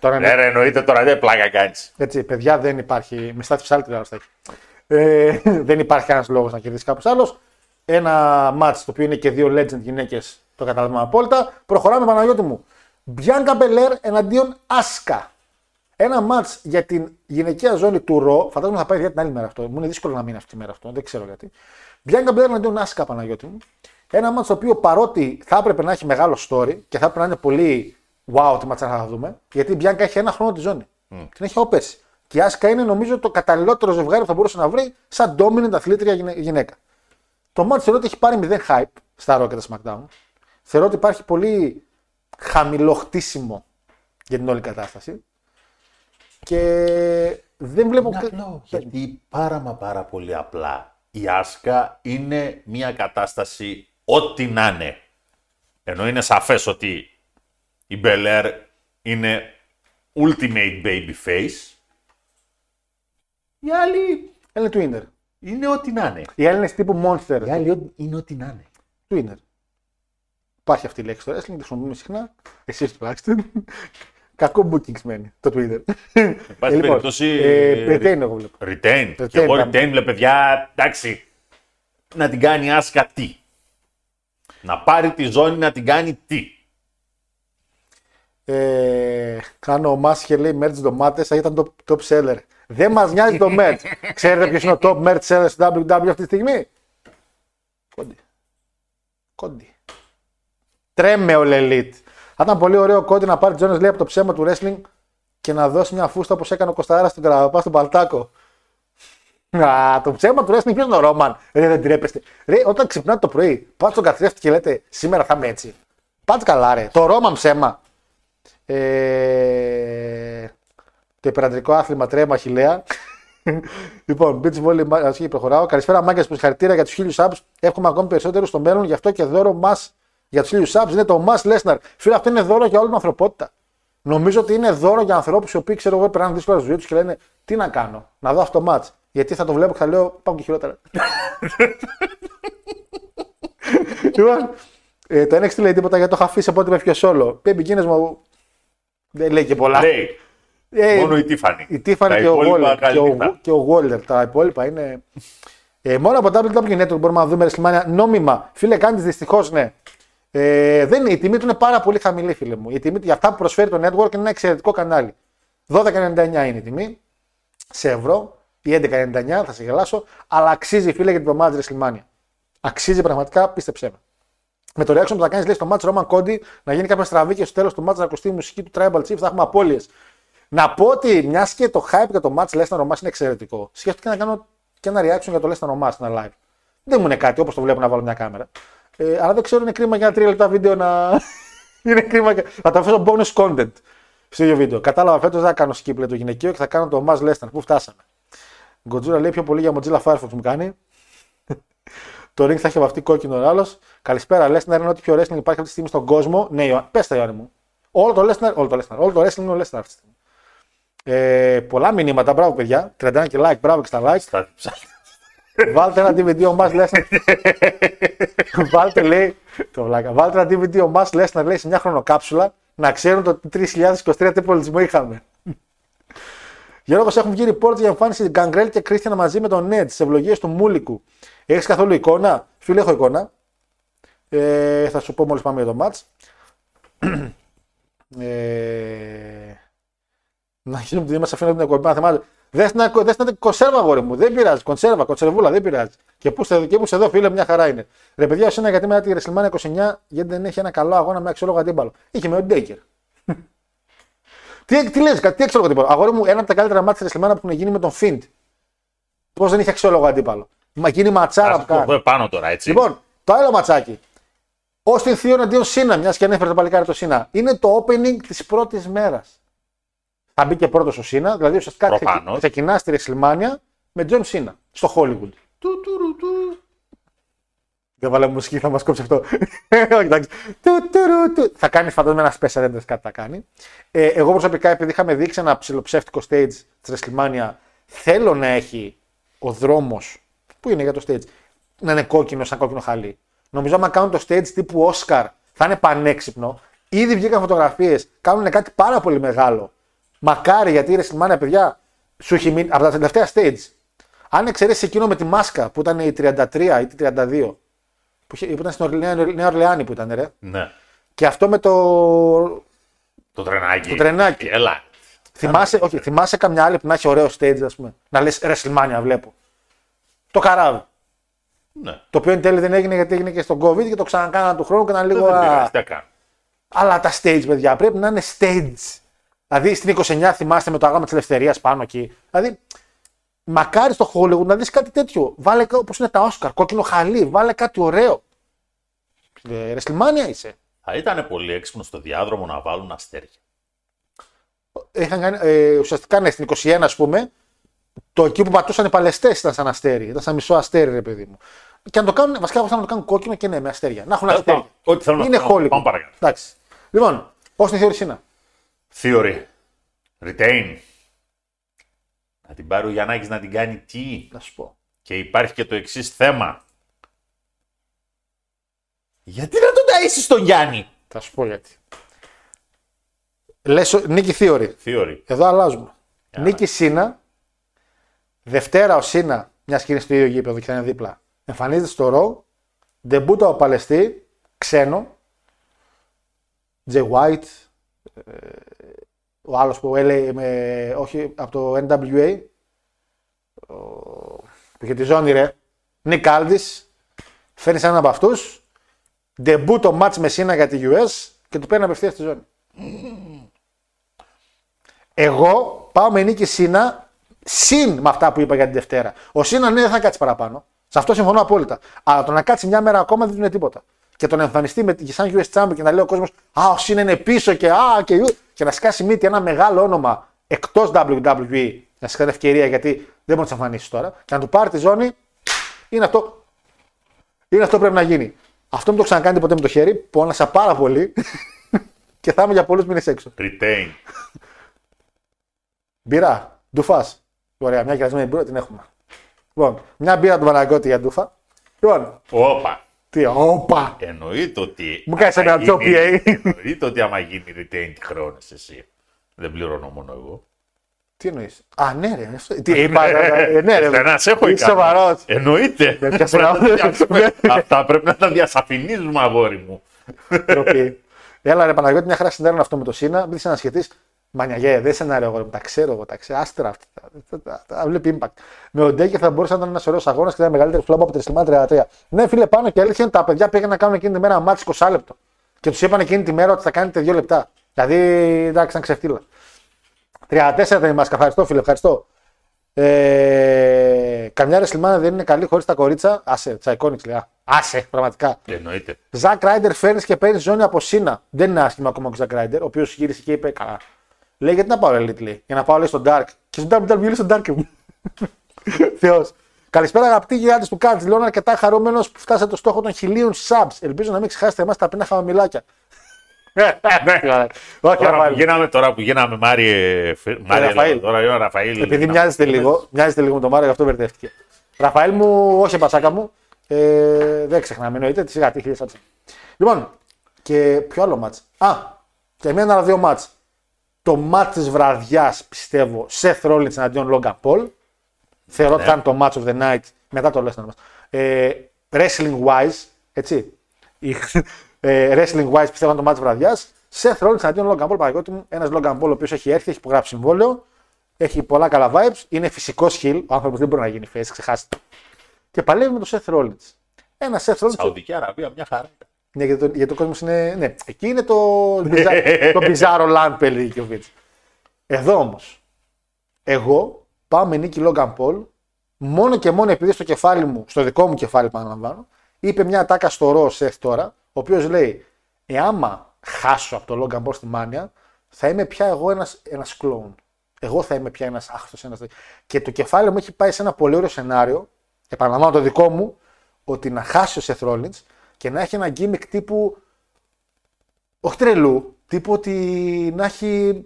Τώρα ναι, ρε, εννοείται τώρα, δεν πλάκα κάνεις. Έτσι, παιδιά, δεν υπάρχει. Με στάθη ψάλτη, άλλο θα έχει. Δεν υπάρχει κανένας λόγος να κερδίσει κάποιος άλλος. Ένα match το οποίο είναι και 2 legend γυναίκες, το καταλαβαίνω απόλυτα. Προχωράμε, Παναγιώτη μου. Bianca Belair εναντίον Asuka. Ένα match για την γυναικεία ζώνη του Ρο. Φαντάζομαι θα πάει για την άλλη μέρα αυτό. Μου είναι δύσκολο να μείνει αυτή τη μέρα αυτό, δεν ξέρω γιατί. Bianca Belair εναντίον Asuka, Παναγιώτη μου. Ένα match το οποίο παρότι θα έπρεπε να έχει μεγάλο story και θα έπρεπε να είναι πολύ wow τι match θα δούμε, γιατί η Bianca έχει 1 χρόνο τη ζώνη. Την έχει από πέρσι. Και η Asuka είναι νομίζω το καταλληλότερο ζευγάρι που θα μπορούσε να βρει σαν dominant αθλήτρια γυναίκα. Το match θεωρώ ότι έχει πάρει 0 hype στα Raw και τα SmackDown. Θεωρώ ότι υπάρχει πολύ χαμηλό χτίσιμο για την όλη κατάσταση. Και δεν βλέπω. Είναι απλό, γιατί πάρα πολύ απλά η Asuka είναι μια κατάσταση ό,τι να είναι. Ενώ είναι σαφές ότι η Belair είναι ultimate babyface. Η άλλη είναι Twinner. Είναι ό,τι να είναι. Η άλλη είναι τύπου Monster. Η άλλη είναι ό,τι να είναι. Twinner. Υπάρχει αυτή η λέξη τώρα. Εσύ την χρησιμοποιούμε συχνά. Εσείς τουλάχιστον. Κακό booking σημαίνει το Twitter. Υπάρχει περίπτωση. Retain εγώ βλέπω. Retain. Και εγώ Retain βλέπω, παιδιά. Εντάξει. Να την κάνει Asuka τι. Να πάρει τη ζώνη να την κάνει τι. Κάνω ο Μάς και λέει merch ντομάτες. Θα ήταν το top seller. Δεν μας νοιάζει το merch. Ξέρετε ποιος είναι ο top merch seller στο WW αυτή τη στιγμή? Κόντι. Τρέμε ο Λελίτ. Θα ήταν πολύ ωραίο Κόντι να πάρει τη ζώνη, λέει, από το ψέμα του wrestling και να δώσει μια φούστα όπως έκανε ο Κωστάρα στον Καραβαπά στον Παλτάκο. Α, το ψέμα του wrestling ποιο είναι ο Ρόμαν? Ρε, δεν τρέπεστε. Ρε, όταν ξυπνάτε το πρωί, πάτε στον καθρέφτη και λέτε σήμερα θα είμαι έτσι. Πάτε καλά, ρε. Το Ρόμαν ψέμα. Το υπεραντρικό άθλημα τρέμα Αχιλλέα. Λοιπόν, beach volley, ασχή, προχωράω. Καλησπέρα, μάγκες, συγχαρητήρια για τους 1000 subs. Εύχομαι ακόμη περισσότερους στο μέλλον, γι' αυτό και δώρο μας για τους 1000 subs είναι το Omar Lesnar. Φίλε, αυτό είναι δώρο για όλη την ανθρωπότητα. Νομίζω ότι είναι δώρο για ανθρώπους οι οποίοι, ξέρω εγώ, περνάνε δύσκολα στη ζωή τους και λένε τι να κάνω, να δω αυτό το match. Γιατί θα το βλέπω και θα λέω πάμε και χειρότερα. Λοιπόν, το NXT λέει τίποτα γιατί το είχα αφήσει από ό,τι με έφυγε όλο. Baby Guinness μου δεν λέει και πολλά. Μόνο η Tiffany. Η Tiffany και ο Waller. Τα υπόλοιπα είναι. Μόνο από το WWE Network μπορούμε να δούμε WrestleMania νόμιμα. Φίλε, κάνεις δυστυχώς ναι. Δεν είναι, η τιμή του είναι πάρα πολύ χαμηλή, φίλε μου. Η τιμή για αυτά που προσφέρει το network είναι ένα εξαιρετικό κανάλι. 12,99 είναι η τιμή σε ευρώ ή 11,99, θα σε γελάσω, αλλά αξίζει, φίλε, για την εβδομάδα της WrestleMania. Αξίζει πραγματικά, πίστεψέ με. Με το reaction που θα κάνεις, λέει, στο match Roman Cody να γίνει κάποια στραβή και στο τέλος του match να ακουστεί η μουσική του Tribal Chief, θα έχουμε απώλειες. Να πω ότι μιας και το hype για το match Lesnar Omar είναι εξαιρετικό, σκέφτηκα να κάνω και ένα reaction για το Lesnar Omar ένα live. Δεν μου είναι κάτι, όπως το βλέπω να βάλω μια κάμερα. Αλλά δεν ξέρω, είναι κρίμα για ένα 3 λεπτά βίντεο να. Είναι κρίμα. Θα το αφήσω bonus content στο ίδιο βίντεο. Κατάλαβα φέτος δεν θα κάνω σκύπλε το γυναικείο και θα κάνω το Omar Lesnar. Πού φτάσαμε? Γκοτζούρα λέει πιο πολύ για Mozilla Firefox μου κάνει. Το ring θα έχει βαφτεί κόκκινο ο άλλος. Καλησπέρα, Lesnar είναι ό,τι πιο wrestling υπάρχει αυτή τη στιγμή στον κόσμο. Ναι, πες τα, Ιωάννη μου. Όλο το Lesnar, όλο το wrestling είναι ο Lesnar αυτή τη στιγμή. Πολλά μηνύματα, μπράβο παιδιά. 31 και like, μπράβο και στα like. Βάλτε ένα DVD ο Omar Lesnar. Βάλτε, λέει, το βλάκα. Βάλτε ένα DVD ο Omar Lesnar, λέει, σε μια χρονοκάψουλα να ξέρουν το 2023 τι πολιτισμό είχαμε. Γιώργος, έχουν βγει report για εμφάνιση Gangrel και Christian μαζί με τον Edge στις ευλογίες του Μούλικου. Έχεις καθόλου εικόνα? Φίλε, έχω εικόνα. Θα σου πω μόλις πάμε για το μάτς. Να γίνουν τη αφήνω την εκπομπή να θυμάται. Δες την κονσέρβα, αγόρι μου, δεν πειράζει. Κονσέρβα, κονσερβούλα, δεν πειράζει. Και πού είσαι εδώ, φίλε, μια χαρά είναι. Ρε παιδιά, εσένα γιατί μετά τη WrestleMania 29, γιατί δεν έχει ένα καλό αγώνα με αξιόλογο αντίπαλο? Είχε με ο Ντέικερ. Τι λες, τι αξιόλογο αντίπαλο? Αγόρι μου, ένα από τα καλύτερα μάτια τη WrestleMania που έχουν γίνει με τον Φιντ. Πώς δεν είχε αξιόλογο αντίπαλο? Μα γίνει ματσάρα που κάνει. Λοιπόν, το άλλο ματσάκι. Όστιν Θείο εναντίον Σίνα, μιας και ανέφερε το παλικάρι το Σίνα. Είναι το opening της πρώτης μέρας. Θα μπει και πρώτος ο Σίνα, δηλαδή ουσιαστικά ξεκινά στη Ρεσλμάνια με Τζον Σίνα στο Hollywood. Δεν βάλε μουσική, θα μας κόψει αυτό. Θα κάνει φαντάζομαι ένα special έντες, κάτι θα κάνει. Εγώ προσωπικά, επειδή είχαμε δείξει ένα ψιλοψεύτικο stage της WrestleMania, θέλω να έχει ο δρόμος που είναι για το stage να είναι κόκκινο, σαν κόκκινο χαλί. Νομίζω άμα κάνουν το stage τύπου Όσκαρ θα είναι πανέξυπνο. Ήδη βγήκαν φωτογραφίες, κάνουν κάτι πάρα πολύ μεγάλο. Μακάρι, γιατί η WrestleMania, παιδιά, σου έχει μείνει από τα τελευταία stage. Αν εξαιρέσει εκείνο με τη μάσκα που ήταν η 33 ή τη 32. Που ήταν στην Νέα Ορλεάνη που ήταν, ρε. Ναι. Και αυτό με το τρενάκι. Το τρενάκι. Έλα. Θυμάσαι, όχι, θυμάσαι καμιά άλλη που να έχει ωραίο stage, ας πούμε. Να λες WrestleMania, βλέπω. Το καράβι. Ναι. Το οποίο εν τέλει δεν έγινε γιατί έγινε και στον COVID και το ξανακάναν του χρόνου και ήταν λίγο. Αλλά τα stage, παιδιά, πρέπει να είναι stage. Δηλαδή στην 29 θυμάστε με το άγαλμα της ελευθερίας πάνω εκεί. Δηλαδή, μακάρι στο Hollywood να δεις κάτι τέτοιο. Βάλε όπως είναι τα Όσκαρ, κόκκινο χαλί, βάλε κάτι ωραίο. WrestleMania είσαι. Θα ήταν πολύ έξυπνο στο διάδρομο να βάλουν αστέρια. Είχαν κάνει, ουσιαστικά ναι, στην 21 ας πούμε, το εκεί που πατούσαν οι παλαιστές ήταν σαν αστέρι. Ήταν σαν μισό αστέρι, ρε παιδί μου. Και αν το κάνουν, βασικά να το κάνουν κόκκινο και ναι, με αστέρια. Να έχουν αστέρια. Ό,τι θέλουν να κάνουν. Πάμε παρακάτω. Εντάξει. Λοιπόν, πώς είναι η θεωρησή να. Theory. Retain. Να την πάρει ο Γιαννάκης να την κάνει τι. Να σου πω. Και υπάρχει και το εξής θέμα. Γιατί να τον ταΐσεις τον Γιάννη. Θα σου πω γιατί. Λες νίκη Theory. Εδώ αλλάζουμε. Yeah. Νίκη Σίνα. Δευτέρα ο Σίνα, μιας και είναι στο ίδιο γήπεδο και θα είναι δίπλα. Εμφανίζεται στο Ρο. Ντεμπούτα ο Παλαιστή. Ξένο. Jay White. Ο άλλος που έλεγε όχι από το NWA που είχε τη ζώνη ρε Νίκ Άλντις φέρνει σαν έναν από αυτούς ντεμπού το μάτς με Σίνα για τη US και του παίρνει απευθείας τη ζώνη. Εγώ πάω με νίκη Σίνα συν με αυτά που είπα για την Δευτέρα. Ο Σίνα ναι δεν θα κάτσει παραπάνω, σε αυτό συμφωνώ απόλυτα, αλλά το να κάτσει μια μέρα ακόμα δεν είναι τίποτα. Και τον εμφανιστεί με σαν US Champion και να λέει ο κόσμος «Α, ο Σίνα είναι πίσω» και «Α» και να σκάσει μύτη ένα μεγάλο όνομα εκτός WWE, να σκάσει ευκαιρία γιατί δεν μπορεί να του εμφανίσει τώρα και να του πάρει τη ζώνη, είναι αυτό που πρέπει να γίνει. Αυτό μην το ξανακάνετε ποτέ με το χέρι, πόνασα πάρα πολύ και θα είμαι για πολλούς μήνες έξω. Retain. Μπύρα, ντουφάς. Ωραία, μια κερασμένη μπύρα την έχουμε. Λοιπόν, μια μπύρα του Παναγκώτη για ντουφα. Λοιπόν, Όπα! Εννοείται ότι. Μου κάνει ένα τζοπιέ. Εννοείται ότι άμα γίνει retain τη χρόνες εσύ. Δεν πληρώνω μόνο εγώ. Τι εννοείς. Α, ναι, ρε. Τι είπα. Ναι, ρε. Δεν έχω ικανό. Σοβαρό. Εννοείται. Αυτά πρέπει να τα διασαφηνίζουμε, αγόρι μου. Έλα, ρε Παναγιώτη, μια χαρά συνδέουν αυτό με το Σίνα. Μην είσαι ανασχετής. Μανιαγέ, δεν είσαι ένα ρε αγόρι μου. Τα ξέρω εγώ. Τα ξέρω. Άστερα αυτά. Βλέπει impact. Με ο Ντέκερ θα μπορούσε να ήταν ένα ωραίο αγώνα και ήταν μεγαλύτερο φλόμπα από τη WrestleMania 33. Ναι, φίλε, πάνω και αλήθεια είναι τα παιδιά πήγαν να κάνουν εκείνη τη μέρα ένα μάτι 20 λεπτό. Και του είπαν εκείνη τη μέρα ότι θα κάνετε 2 λεπτά. Δηλαδή, εντάξει, ήταν ξεφτύλα. 34 θα είμαστε. Ευχαριστώ, φίλε, ευχαριστώ. Καμιά WrestleMania δεν είναι καλή χωρί τα κορίτσα. Άσε, Τσαϊκόνιξ λέει. Άσε, πραγματικά. Εννοείται. Ζακ Ράιντερ φέρνει και παίρνει ζώνη από Σίνα. Δεν είναι άσχημα ακόμα ο Ζακ Ράιντερ, ο οποίο γύρισε και είπε καλά. Λέει γιατί να πάω Elite, για να πάω λέει στον Dark. Και στον WWE στον Dark μου. Θεός. Καλησπέρα αγαπητοί γιγάντες του Κάντζ. Λέω αρκετά χαρούμενος που φτάσατε το στόχο των 1000 subs. Ελπίζω να μην ξεχάσετε εμάς τα πίνα χαμαμιλάκια. Τώρα που γίναμε Μάριε Ραφαήλ. Επειδή μοιάζεστε λίγο με τον Μάριο, γι' αυτό μπερδεύτηκε. Ραφαήλ μου, όχι πατσάκα μου. Δεν ξεχνάμε, εννοείται τη σιγά τη 1000 subs. Λοιπόν, και ποιο άλλο μάτς. Α, και μία άλλα δύο μάτς. Το μάτς της βραδιάς, πιστεύω, Seth Rollins εναντίον Logan Paul. Ναι. Θεωρώ ότι θα είναι το match of the night. Μετά το λες να μας. Wrestling-wise, έτσι. Wrestling-wise, πιστεύω, είναι το μάτς της βραδιάς. Seth Rollins εναντίον Logan Paul, παρακολουθεί μου. Ένας Logan Paul ο οποίος έχει έρθει, έχει υπογράψει συμβόλαιο. Έχει πολλά καλά vibes. Είναι φυσικός heel. Ο άνθρωπος δεν μπορεί να γίνει face, ξεχάστε. Και παλεύει με τον Seth Rollins. Ένα Seth Rollins. Σαουδική Αραβία, μια χαρά. Ναι, γιατί ο κόσμος είναι. Ναι, εκεί είναι το Bizarro Land παιδί και ο Βίτς. Εδώ όμως, εγώ πάω με νίκη Logan Paul μόνο και μόνο επειδή στο κεφάλι μου, στο δικό μου κεφάλι, παραλαμβάνω, είπε μια ατάκα στο Raw Seth τώρα, ο οποίος λέει, άμα χάσω από το Logan Paul στη Μάνια, θα είμαι πια εγώ ένας κλόουν. Εγώ θα είμαι πια ένας άχθος, Και το κεφάλι μου έχει πάει σε ένα πολύ ωραίο σενάριο, επαναλαμβάνω το δικό μου, ότι να χάσει ο Seth Rollins και να έχει ένα γκίμικ τύπου, όχι τρελού, τύπου ότι να έχει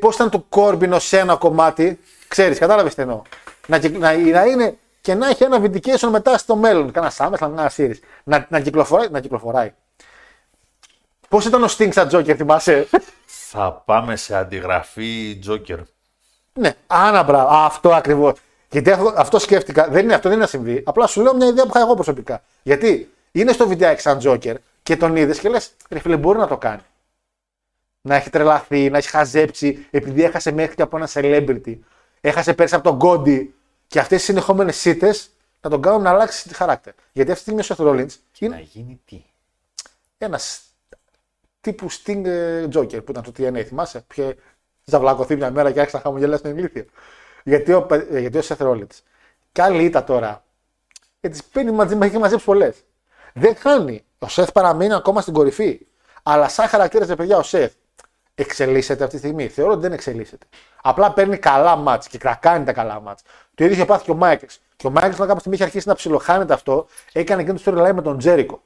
πώς ήταν το Κόρμπινο σε ένα κομμάτι, ξέρεις, κατάλαβες τι εννοώ. Να είναι και να έχει ένα vindication μετά στο μέλλον, κάνα Σάμερ, κάνα Σύρις. Να κυκλοφοράει. Πώς ήταν ο Sting σαν Τζόκερ, θυμάσαι? Θα πάμε σε αντιγραφή Τζόκερ. Ναι, άναμπρα, αυτό ακριβώς. Γιατί αυτό σκέφτηκα, αυτό δεν είναι να συμβεί. Απλά σου λέω μια ιδέα που είχα εγώ προσωπικά. Γιατί είναι στο βιντεάκι σαν Τζόκερ και τον είδες και λες, ρε φίλε, μπορεί να το κάνει. Να έχει τρελαθεί, να έχει χαζέψει, επειδή έχασε μέχρι και από ένα celebrity. Έχασε πέρσι από τον Κόντι. Και αυτές οι συνεχόμενες σίτες να τον κάνουν να αλλάξει τη χαράκτερ. Γιατί αυτή τη στιγμή ο Seth Rollins. Και είναι... να γίνει τι. Ένας τύπου Sting Joker που ήταν το TNA, θυμάσαι. Που είχε ζαυλακωθεί μια μέρα και άρχισε να χαμογελάει στην ηλίθεια. Γιατί ο Seth Rollins. Καλή ήττα τώρα. Γιατί τις παίρνει μαζί, μαζέψει πολλές. Δεν χάνει. Ο Seth παραμένει ακόμα στην κορυφή. Αλλά σαν χαρακτήρα, ρε παιδιά, ο Seth εξελίσσεται αυτή τη στιγμή. Θεωρώ ότι δεν εξελίσσεται. Απλά παίρνει καλά μάτς και κρακάνει τα καλά μάτς. Το ίδιο είχε πάθει και ο Μάικλς. Και ο Μάικλς, όταν κάποια στιγμή είχε αρχίσει να ψιλοχάνεται αυτό, έκανε εκείνο το storyline με τον Τζέρικο.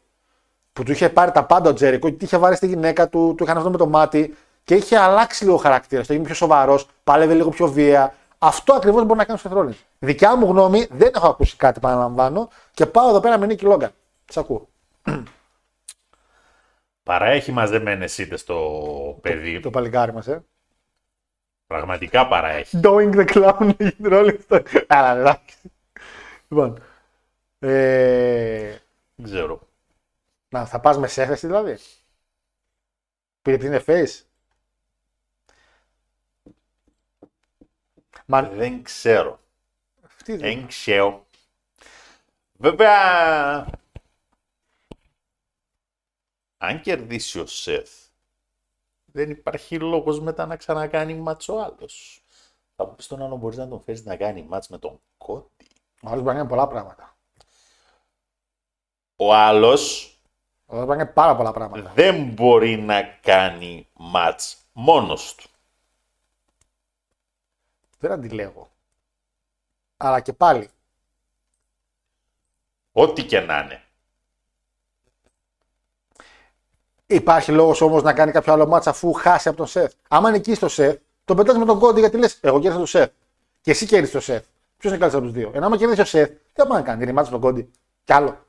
Που του είχε πάρει τα πάντα ο Τζέρικο, γιατί είχε βαρέσει τη γυναίκα του, του είχαν αυτό με το μάτι και είχε αλλάξει λίγο χαρακτήρα. Το έγινε πιο σοβαρός, πάλευε λίγο πιο βία. Αυτό ακριβώς μπορεί να κάνει ο Seth Rollins. Δικιά μου γνώμη, δεν έχω ακούσει κάτι, παραλαμβάνω, και πάω εδώ πέρα με Νίκη Λόγκαν. Τις ακούω. Παραέχει μαζεμένες ήττες το παιδί. Το παλικάρι μας, πραγματικά παραέχει. Doing the clown in Rolling Stone. Λοιπόν. Δεν ξέρω. Να, θα πας με σέφεση δηλαδή. Επειδή είναι face. Δεν ξέρω. Δεν ξέρω. Βέβαια... αν κερδίσει ο Seth, δεν υπάρχει λόγος μετά να ξανακάνει μάτς ο άλλος. Θα πει στον άλλον, μπορείς να τον φέρεις να κάνει μάτς με τον Κόντι. Ο άλλος μπορεί να κάνει πολλά πράγματα. Ο άλλος μπορεί να κάνει πάρα πολλά πράγματα. Δεν μπορεί να κάνει μάτς μόνος του. Δεν αντιλέγω. Αλλά και πάλι. Ό,τι και να είναι. Υπάρχει λόγος όμως να κάνει κάποιο άλλο μάτσα αφού χάσει από τον Seth. Άμα νικήσει τον Seth, τον πετάς με τον Κόντι γιατί λες: εγώ κέρδισα τον Seth. Και εσύ κέρδισες τον Seth. Ποιος είναι καλύτερος από τους δύο? Ενώ άμα κέρδισε τον Seth, τι θα πάει να κάνει? Είναι μάτσα με τον Κόντι. Κι άλλο.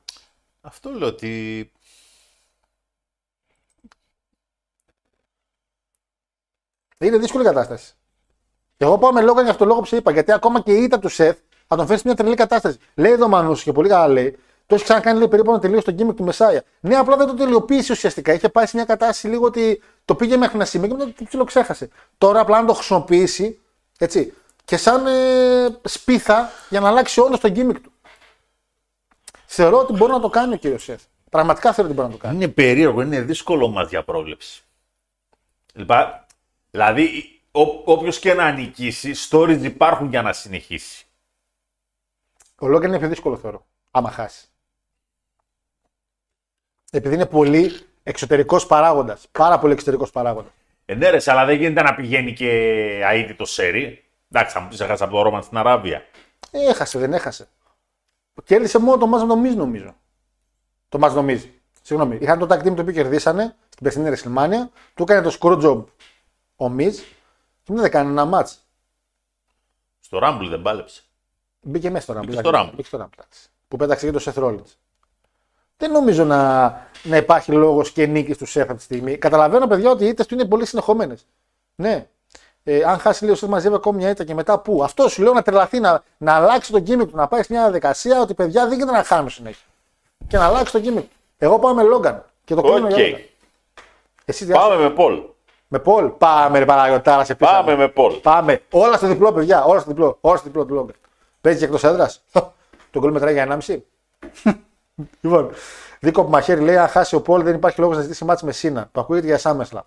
Αυτό λέω ότι. Είναι δύσκολη κατάσταση. Και εγώ πάω με λόγο για αυτό το λόγο που σε είπα. Γιατί ακόμα και η ήττα του Seth θα τον φέρει σε μια τρελή κατάσταση. Λέει εδώ Μανούσης και πολύ καλά λέει. Το έχει ξανακάνει λίγο περίπου να τελείωσε τον γκίμικ του Μεσάια. Ναι, απλά δεν το τελειοποίησε ουσιαστικά. Είχε πάει σε μια κατάσταση λίγο ότι το πήγε μέχρι ένα σημείο και μετά το ψιλοξέχασε. Τώρα απλά να το χρησιμοποιήσει έτσι, και σαν σπίθα για να αλλάξει όντως τον γκίμικ του. Θεωρώ ότι μπορεί να το κάνει ο κύριος Σεφ. Πραγματικά θεωρώ ότι μπορεί να το κάνει. Είναι περίεργο, είναι δύσκολο μας για πρόβλεψη. Δηλαδή, όποιος και να νικήσει, stories υπάρχουν για να συνεχίσει. Ο Λόγκαν είναι πιο δύσκολο θεωρώ. Άμα χάσει. Επειδή είναι πολύ εξωτερικός παράγοντας. Πάρα πολύ εξωτερικός παράγοντας. Ναι, ρε, αλλά δεν γίνεται να πηγαίνει και αίτητο σέρι. Εντάξει, θα μου πει έχασε από το Ρόμαν στην Αράβια. Έχασε, δεν έχασε. Κέρδισε μόνο το Μάζ Νομίζ, νομίζω. Το Μάζ Νομίζ. Συγγνώμη. Είχαν το tag team το οποίο κερδίσανε στην περσινή WrestleMania. Του έκανε το Screwjob ο Μιζ. Και δεν έκανε ένα μάτς. Στο Rumble δεν πάλεψε. Μπήκε μέσα στο Rumble. Που πέταξε και το Seth Rollins. Δεν νομίζω να υπάρχει λόγος και νίκης του Seth αυτή τη στιγμή. Καταλαβαίνω, παιδιά, ότι οι ήττες του είναι πολύ συνεχόμενες. Ναι. Αν χάσει λίγο, Seth μαζεύει ακόμη μια ήττα και μετά πού? Αυτό σου λέω να τρελαθεί, να αλλάξει το gimmick του, να πάει σε μια διαδικασία ότι παιδιά δεν γίνεται να χάνουν συνέχεια. Και να αλλάξει το gimmick. Εγώ πάω με Logan και το κάνω για Logan. Πάμε με Paul. Με Paul. Πάμε, ρε Παναγιωτάρα, σε πίσω. Πάμε με Paul. Πάμε. Όλα στο διπλό, παιδιά. Όλα στο διπλό. Όλα στο διπλό του Logan. Παίζει και εκτός έδρας. Τον κόλλο μετράει για 1,5. Λοιπόν, Δίκοπ Μαχαίρι λέει: αν χάσει ο Πολ, δεν υπάρχει λόγος να ζητήσει μάτς με Σίνα. Το ακούγεται για SummerSlam.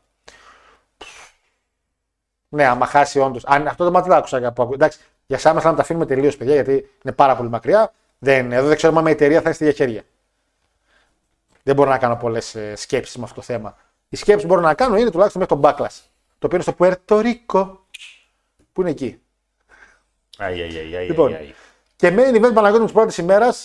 Ναι, άμα χάσει όντως. Αν αυτό το μάτς δεν άκουσα. Εντάξει, για SummerSlam τα αφήνουμε τελείως, παιδιά, γιατί είναι πάρα πολύ μακριά. Εδώ δεν ξέρουμε αν η εταιρεία θα είναι στη διαχέρεια. Δεν μπορώ να κάνω πολλές σκέψεις με αυτό το θέμα. Οι σκέψεις που μπορώ να κάνω είναι τουλάχιστον μέχρι τον Backlash. Το οποίο είναι στο Puerto Rico. Που είναι εκεί. Λοιπόν, και main event Παναγιώτη τη πρώτη ημέρα.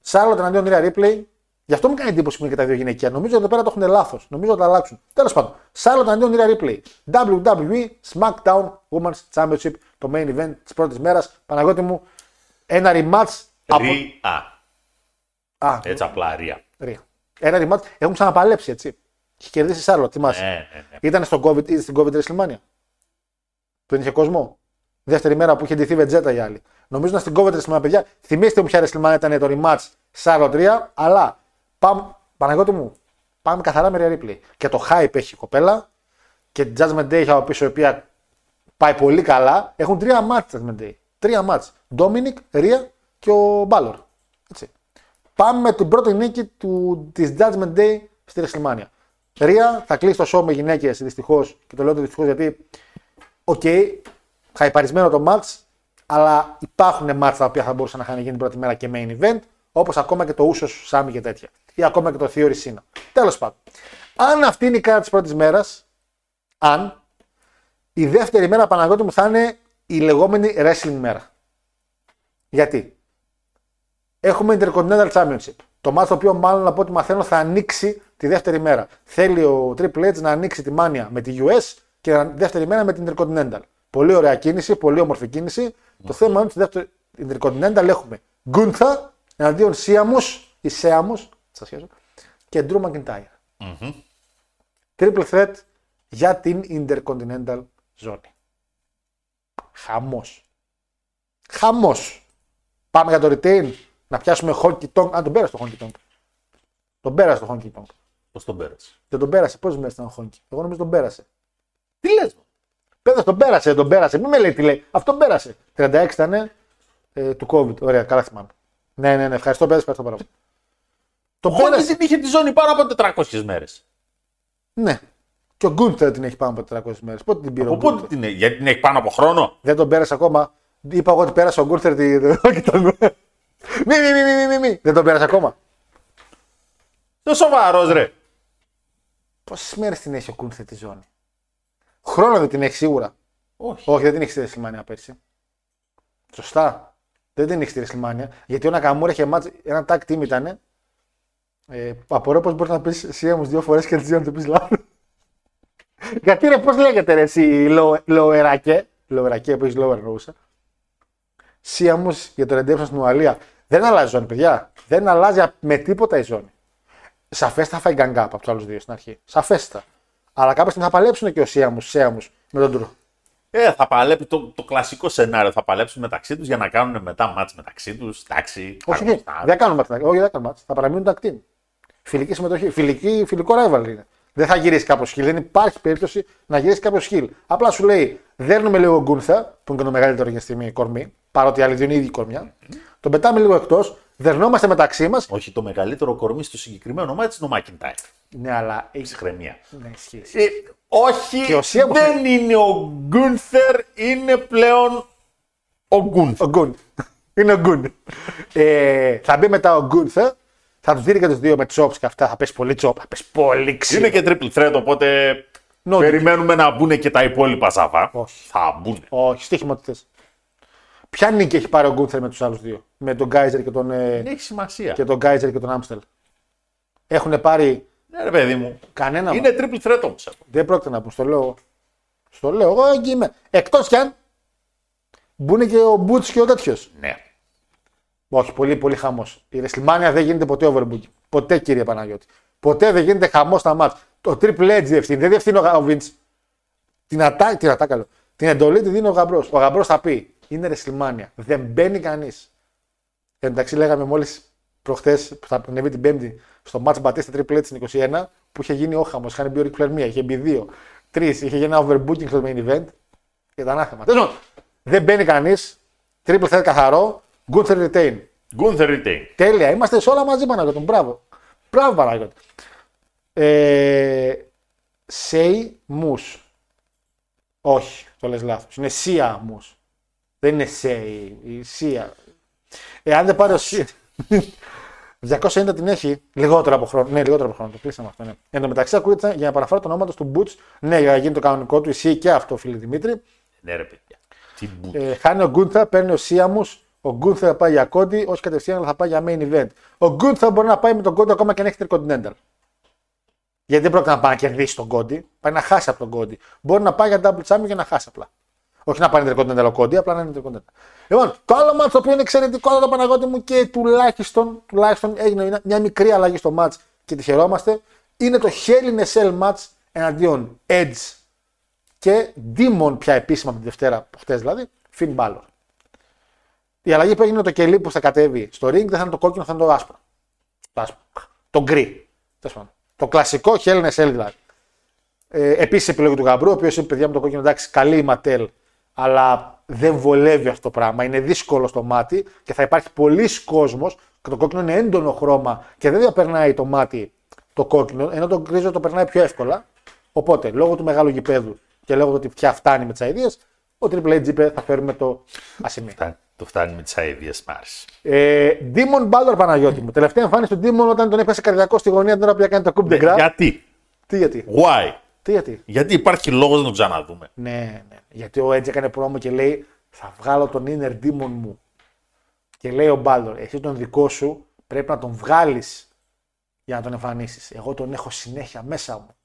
Σάρλοτ εναντίον Ρέα Ρίπλεϊ. Γι' αυτό μου κάνει εντύπωση που είναι και τα δύο γυναικεία. Νομίζω ότι εδώ πέρα το έχουν λάθος. Νομίζω ότι θα αλλάξουν. Τέλος πάντων, Σάρλοτ εναντίον Ρέα Ρίπλεϊ. WWE SmackDown Women's Championship. Το main event τη πρώτη μέρα. Παναγιώτη μου, ένα rematch. Έτσι απλά, Ρία. Ένα rematch. Έχουν ξαναπαλέψει έτσι. Είχε κερδίσει Σάρλοτ, θυμάσαι. Ήταν στον COVID, στην COVID WrestleMania. Που είχε κόσμο. Δεύτερη μέρα που είχε ντυθεί Βετζέτα για άλλη. Νομίζω να στην κόβεται τη σημαία, παιδιά. Θυμήστε μου ποια WrestleMania ήταν το rematch Σάρλοτ-Ρία, αλλά Παναγιώτη μου, πάμε καθαρά με Ρέα Ρίπλεϊ. Και το hype έχει η κοπέλα και την Judgment Day από πίσω, η οποία πάει πολύ καλά. Έχουν τρία match Judgment Day. Τρία match. Ντόμινικ, Ρία και ο Μπάλορ. Έτσι. Πάμε με την πρώτη νίκη τη Judgment Day στη WrestleMania. Ρία θα κλείσει το show με γυναίκες δυστυχώς, και το λέω το δυστυχώς γιατί. Okay, χαϊπαρισμένο το match, αλλά υπάρχουν match τα οποία θα μπορούσαν να είχαν γίνει την πρώτη μέρα και main event, όπως ακόμα και το Ούσος Σάμι και τέτοια. Ή ακόμα και το Theory Σίνα. Τέλος πάντων, αν αυτή είναι η κάρτα της πρώτης μέρας, αν η δεύτερη μέρα Παναγιώτη μου θα είναι η λεγόμενη wrestling μέρα. Γιατί έχουμε Intercontinental Championship. Το match το οποίο μάλλον από ό,τι μαθαίνω θα ανοίξει τη δεύτερη μέρα. Θέλει ο Triple H να ανοίξει τη Mania με τη US και δεύτερη μέρα με την Intercontinental. Πολύ ωραία κίνηση, πολύ όμορφη κίνηση. Mm. Το θέμα είναι ότι στην Intercontinental έχουμε Γκούντθα εναντίον Σέαμους και Drew McIntyre. Mm-hmm. Triple threat για την Intercontinental ζώνη. Χαμός. Πάμε για το retain, να πιάσουμε Honky Tonk. Αν τον πέρασε το Honky Tonk. Πώς τον πέρασε? Δεν τον πέρασε, πόσες μέρες ήταν ο Honky. Εγώ νομίζω τον πέρασε. Τι λες? Πέτα, τον πέρασε. Μην με λέει τι λέει. Αυτό πέρασε. 36 ήταν του COVID. Ωραία, καλά θυμάμαι. Ναι, ευχαριστώ, πέρασε. Το Χόντις την είχε τη ζώνη πάνω από 400 μέρες. Ναι. Και ο Γκούντερ την έχει πάνω από 400 μέρες. Πότε την πήρε? Από πότε την έχει? Γιατί την έχει πάνω από χρόνο. Δεν τον πέρασε ακόμα. Είπα εγώ ότι πέρασε ο Γκούντερ. Δεν τον πέρασε ακόμα. Το σοβαρό, ρε. Πόσες μέρες την έχει ο Γκούντερ τη ζώνη? Χρόνο δεν την έχει σίγουρα. Όχι, δεν την έχει στη WrestleMania πέρσι. Σωστά. Δεν την έχει στη WrestleMania. Γιατί ο Νακαμούρα είχε μάτς, ένα tag team ήταν. Απορώ πως μπορεί να πει CM δύο φορές και τις δύο να το πει λάθος. Γιατί ρε, πώς λέγεται ρε, εσύ Λοερακέ. Λοερακέ που έχει Λοερ εννοούσα. CM για το Redemption στην Ουαλία. Δεν αλλάζει ζώνη, παιδιά. Δεν αλλάζει με τίποτα η ζώνη. Σαφέστα θα φάει γκαγκά από του άλλου δύο στην αρχή. Σαφέστα. Αλλά κάποια στιγμή θα παλέψουν και ο Σέαμους με τον Drew. Θα παλέψουν το κλασικό σενάριο. Θα παλέψουν μεταξύ τους για να κάνουν μετά match μεταξύ τους. Εντάξει. Όχι, δεν κάνουν match. Θα παραμείνουν tag team. Φιλική συμμετοχή. Φιλικό rival είναι. Δεν θα γυρίσει κάποιος heel. Δεν υπάρχει περίπτωση να γυρίσει κάποιος heel. Απλά σου λέει, δέρνουμε λίγο Γκούνθα, που είναι και το μεγαλύτερο για τη στιγμή κορμί, παρότι οι άλλοι δύο είναι ήδη κορμιά. Τον πετάμε λίγο εκτός. Δερνόμαστε μεταξύ μας. Όχι, το μεγαλύτερο κορμί στο συγκεκριμένο μάτι είναι ο Μάκιντάιρ. Ναι, αλλά έχει ψυχραιμία. Ναι, ισχύει. Όχι, δεν είναι ο Γκούνθερ, είναι πλέον ο Γκούν. Είναι ο Γκούν. Θα μπει μετά ο Γκούνθερ, θα του δίνει και τους δύο με τσόπ και αυτά. Θα πέσει πολύ τσόπ, θα πέσει πολύ ξύλο. Είναι και triple threat, οπότε περιμένουμε να μπουν και τα υπόλοιπα σαβά. Θα μπουν. Όχι, στοίχημα τι θες. Ποια νίκη έχει πάρει ο Γκούνθερ με τους άλλους δύο? Με τον Γκάιζερ και τον. Έχει σημασία. Και τον Γκάιζερ και τον Άμστελ. Έχουν πάρει. Ναι, ρε παιδί μου. Κανένα. Είναι triple threat όμως. Δεν πρόκειται να πω. Στο λέω. Εγώ εκεί είμαι. Εκτός κι αν μπουν και ο Μπούτς και ο τέτοιος. Ναι. Όχι, πολύ πολύ χαμός. Η WrestleMania δεν γίνεται ποτέ overbooking. Ποτέ, κύριε Παναγιώτη. Ποτέ δεν γίνεται χαμός στα μάτς. Το Triple H διευθύνει. Δεν διευθύνει ο Vince. Την εντολή τη δίνει ο Γαμπρός. Ο Γαμπρός θα πει. Είναι WrestleMania. Δεν μπαίνει κανείς. Εντάξει, λέγαμε μόλις προχθές που θα πνεύει την Πέμπτη στο match Μπατίστα Triple H στην 21 που είχε γίνει όχαμος. Είχαν μπει ο Ric Flair 1, είχε μπει 2, 3, είχε γίνει ένα overbooking στο main event και τα ανάθεμα. Δεν μπαίνει κανείς. Triple H καθαρό. Gunther retain. Τέλεια. Είμαστε σε όλα μαζί, Παναγιώτη. Μπράβο, Παναγιώτη. Seamus. Όχι, το λες λάθος. Είναι Seamus. Δεν είναι Σέι, η Σία. Εάν δεν πάρει ο Σία. 290 την έχει λιγότερο από χρόνο. Ναι, λιγότερο από χρόνο. Το κλείσαμε αυτό. Ναι. Εν τω μεταξύ, ακούγεται για να παραφέρω το όνομα του Boots. Ναι, για να γίνει το κανονικό του, ισχύει και αυτό, φίλε Δημήτρη. Ναι, ρε παιδιά. Τι Boots. Χάνει ο Γκούντθα, παίρνει ο Σίαμους. Ο Γκούντθα θα πάει για κόντι, όχι κατευθείαν, αλλά θα πάει για main event. Ο Γκούντθα μπορεί να πάει με τον κόντι ακόμα και να έχει Intercontinental. Γιατί δεν πρόκειται να πάει να κερδίσει τον κόντι, πάει να χάσει από τον κόντι. Μπορεί να πάει για double champion και να χάσει απλά. Όχι να πάει Intercontinental ο κόντι, απλά να είναι Intercontinental. Λοιπόν, το άλλο match το οποίο είναι εξαιρετικό εδώ, Παναγιώτη μου, και τουλάχιστον έγινε μια μικρή αλλαγή στο match και τη χαιρόμαστε, είναι το Hell in a Cell match εναντίον Edge και Demon πια επίσημα την Δευτέρα, χτες δηλαδή, Finn Balor. Η αλλαγή που έγινε είναι το κελί που θα κατέβει στο ring, δεν θα είναι το κόκκινο, θα είναι το άσπρο. Το γκρι. Το κλασικό Hell in a Cell δηλαδή. Επίσης επιλογή του Γαμπρού, ο οποίος είπε: παιδιά με το κόκκινο, εντάξει, καλή η Ματέλ, αλλά δεν βολεύει αυτό το πράγμα. Είναι δύσκολο στο μάτι και θα υπάρχει πολλής κόσμος. Και το κόκκινο είναι έντονο χρώμα και δεν διαπερνάει το μάτι το κόκκινο, ενώ το γκρίζο το περνάει πιο εύκολα. Οπότε λόγω του μεγάλου γηπέδου και λόγω του ότι πια φτάνει με τις αηδίες, ο Triple H είπε: θα φέρουμε το ασημί. Το φτάνει με τις αηδίες, μ' άρεσε. Demon Balor, Παναγιώτη μου. Τελευταία εμφάνιση του Demon όταν τον έπιασε καρδιακό στη γωνία την ώρα που έκανε το Coup de Grâce. Γιατί? Τι γιατί? Why? Τι γιατί? Γιατί υπάρχει λόγος να τον ξαναδούμε. Ναι, ναι. Γιατί ο Edge έκανε πρόμο και λέει: θα βγάλω τον inner demon μου. Και λέει ο Balor: εσύ τον δικό σου πρέπει να τον βγάλεις για να τον εμφανίσεις. Εγώ τον έχω συνέχεια μέσα μου.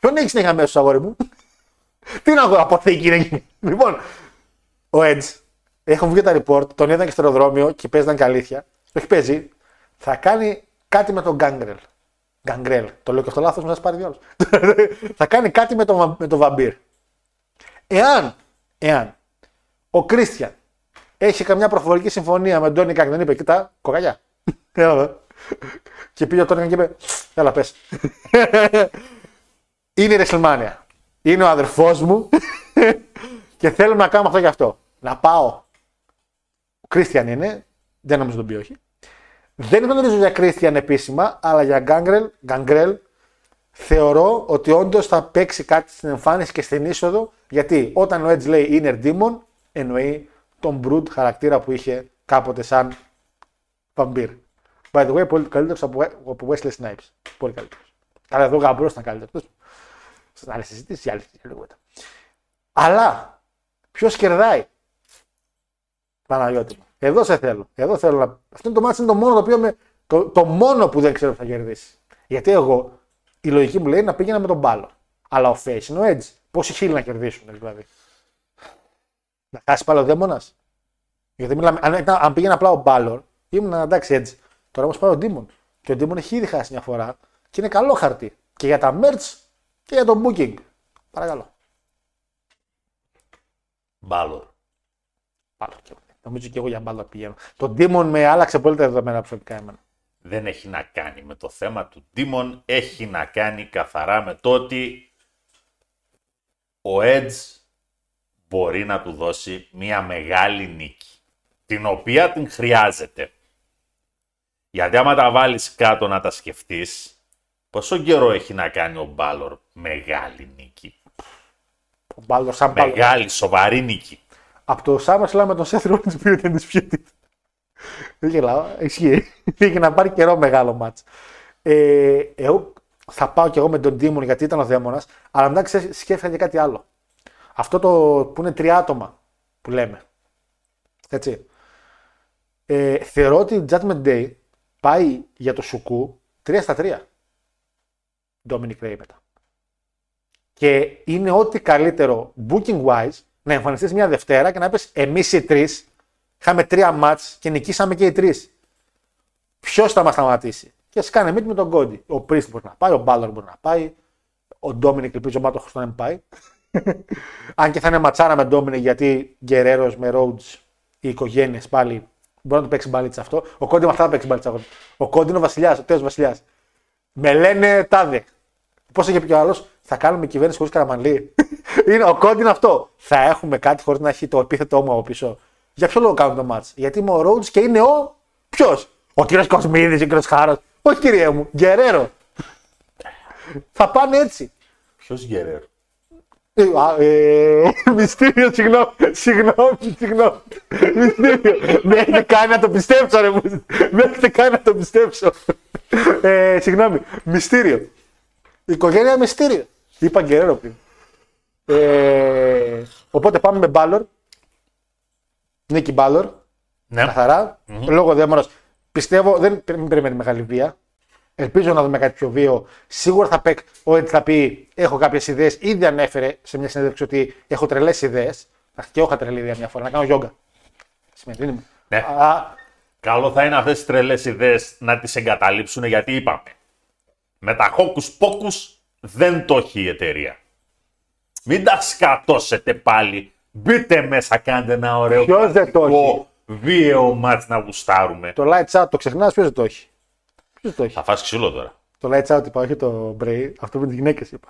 Ποιον έχει συνέχεια μέσα σου, αγόρι μου? Τι να δω, αποθήκη είναι. Λοιπόν, ο Edge, έχουν βγει τα report, τον είδαν και στο αεροδρόμιο και παίζαν και αλήθεια. Το έχει παίζει. Θα κάνει κάτι με τον Gangrel. Το λέω και αυτό λάθος, μου θα σας πάρει διόλου. Θα κάνει κάτι με τον Vampire. Εάν ο Christian έχει καμιά προφορική συμφωνία με τον Τόνι Κάκ, δεν είπε: κοιτά, κοκαλιά. Και πήγε ο Τόνι Κάκ και είπε: έλα, πες. Είναι η WrestleMania. Είναι ο αδερφός μου. Και θέλω να κάνω αυτό και αυτό. Να πάω. Ο Κρίστιαν είναι, δεν νομίζω τον πει όχι. Δεν γνωρίζω για Κρίστιαν επίσημα, αλλά για Gangrel θεωρώ ότι όντως θα παίξει κάτι στην εμφάνιση και στην είσοδο. Γιατί όταν ο Edge λέει Inner Demon, εννοεί τον Brute χαρακτήρα που είχε κάποτε σαν Vampire. By the way, πολύ καλύτερος από Wesley Snipes. Πολύ καλύτερος. Αλλά εδώ ο Γαμπρός ήταν καλύτερος. Στην άλλη συζήτηση, αλλά. Ποιος κερδάει? Παναγιώτη μου. Εδώ σε θέλω. Αυτό είναι το μάτι, είναι το μόνο το οποίο το μόνο που δεν ξέρω που θα κερδίσει. Γιατί εγώ, η λογική μου λέει να πήγαινα με τον Balor. Αλλά ο face είναι ο Edge. Πόσοι χίλιοι να κερδίσουν, δηλαδή? Να χάσει πάλι ο Δαίμονας? Γιατί μιλάμε, αν πήγαινε απλά ο Balor, ήμουν εντάξει Edge. Τώρα όμως πάει ο Demon. Και ο Demon έχει ήδη χάσει μια φορά και είναι καλό χαρτί. Και για τα merch και για το booking. Παρακαλώ. Balor. Νομίζω και εγώ για Balor πηγαίνω. Το Demon με άλλαξε πολύ τα δεδομένα προσωπικά εμένα. Δεν έχει να κάνει με το θέμα του Demon, έχει να κάνει καθαρά με το ότι ο Edge μπορεί να του δώσει μια μεγάλη νίκη, την οποία την χρειάζεται. Γιατί άμα τα βάλεις κάτω να τα σκεφτείς, πόσο καιρό έχει να κάνει ο Balor μεγάλη νίκη? Μεγάλη, σοβαρή νίκη. Από το SummerSlam με τον Seth Rollins πήρε την Undisputed. Δεν γελάω, ισχύει. Είχε να πάρει καιρό μεγάλο μάτς. Εγώ θα πάω κι εγώ με τον Demon γιατί ήταν ο Δαίμονας, αλλά μετά σκέφτηκα και κάτι άλλο. Αυτό το που είναι τρία άτομα που λέμε. Έτσι. Θεωρώ ότι Judgment Day πάει για το σουκού 3-3. Dominic Rey μετά. Και είναι ό,τι καλύτερο booking wise να εμφανιστείς μια Δευτέρα και να πεις: εμείς οι τρεις είχαμε τρία μάτς και νικήσαμε και οι τρεις. Ποιος θα μας σταματήσει? Και ας κάνει με τον Κόντι. Ο Priest μπορεί να πάει, ο Balor μπορεί να πάει, ο Dominic ελπίζω ο Χριστόν να πάει. Αν και θα είναι ματσάρα με Dominic γιατί Guerrero με Rhodes, οι οικογένειες πάλι μπορεί να του παίξει μπαλίτσα αυτό. Ο Κόντι με αυτά θα παίξει μπαλίτσα. Ο Κόντι είναι ο βασιλιάς, ο τέος βασιλιάς. Με λένε τάδε. Πώς είχε πει ο άλλος? Θα κάνουμε κυβέρνηση χωρίς Καραμανλή. Είναι ο Κόντι είναι αυτό. Θα έχουμε κάτι χωρίς να έχει το επίθετό μου από πίσω. Για ποιο λόγο κάνουμε το μάτς? Γιατί είμαι ο Ρόουτς και είναι ο. Ποιος? Ο κύριος Κοσμίδης, ο κύριος Χάρος. Όχι, κυρία μου, Γκερέρο. Θα πάνε έτσι. Ποιος Γκερέρο? Μυστήριο, συγγνώμη. Δεν έχετε κάνει να το πιστέψω, ρε. Δεν έχετε κάνει να το πιστέψω. Συγγνώμη. Μυστήριο. Η οικογένεια μυστήριο. Είπα Γκερέρο πριν. Οπότε πάμε με Μπάλλορ. Νίκη Μπάλλορ. Ναι. Καθαρά. Λόγω διαμονός. Πιστεύω, δεν περιμένει μεγάλη βία. Ελπίζω να δούμε κάτι πιο βίαιο. Σίγουρα θα παίξει. Ο Ed θα πει: έχω κάποιες ιδέες. Ήδη ανέφερε σε μια συνέντευξη ότι έχω τρελές ιδέες. Και είχα τρελή ιδέα μια φορά να κάνω γιόγκα. Συμμετρήνουμε. Ναι. Καλό θα είναι αυτές τις τρελές ιδέες να τις εγκαταλείψουν, γιατί είπαμε. Με τα χόκους πόκους δεν το έχει η εταιρεία. Μην τα σκατώσετε πάλι. Μπείτε μέσα, κάντε ένα ωραίο βίαιο μάτς να γουστάρουμε. Το lights out το ξεχνάς, ποιος δεν το έχει. Ποιος το έχει. Θα φας ξύλο τώρα. Το lights out είπα, όχι το Bray. Αυτό με τις γυναίκες είπα.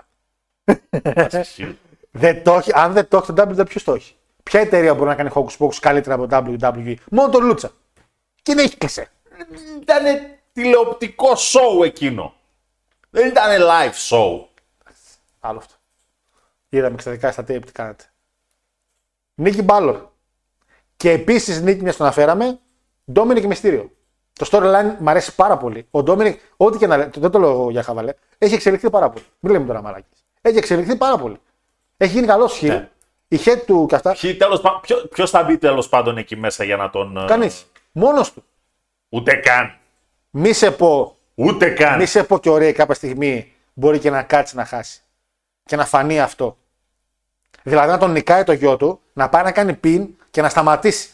Δεν το έχει. Αν δεν το έχει το WWE, ποιος το έχει. Ποια εταιρεία μπορεί να κάνει hocus pocus καλύτερα από το WWE? Μόνο το Λούτσα. Και δεν έχει κλεισέ. Ήταν τηλεοπτικό show εκείνο. Δεν ήταν live show. Άλλο αυτό. Είδαμε εξαιρετικά στα tape τι κάνατε. Νίκη Μπάλλορ. Και επίσης, Νίκη, μιας τον αναφέραμε, Ντόμινικ Μυστήριο. Το storyline μου αρέσει πάρα πολύ. Ο Ντόμινικ, ό,τι και να λέει, δεν το λέω εγώ για χαβαλέ, έχει εξελιχθεί πάρα πολύ. Μην λέμε τώρα μαλάκι. Έχει εξελιχθεί πάρα πολύ. Έχει γίνει καλό χι. Ναι. Η χέτ του και αυτά. Ποιος θα μπει τέλος πάντων εκεί μέσα για να τον. Κανείς. Μόνος του. Ούτε καν. Μη σε πω. Ούτε καν. Μη σε πω και ωραία, κάποια στιγμή μπορεί και να κάτσει να χάσει. Και να φανεί αυτό. Δηλαδή να τον νικάει το γιο του, να πάει να κάνει πιν και να σταματήσει.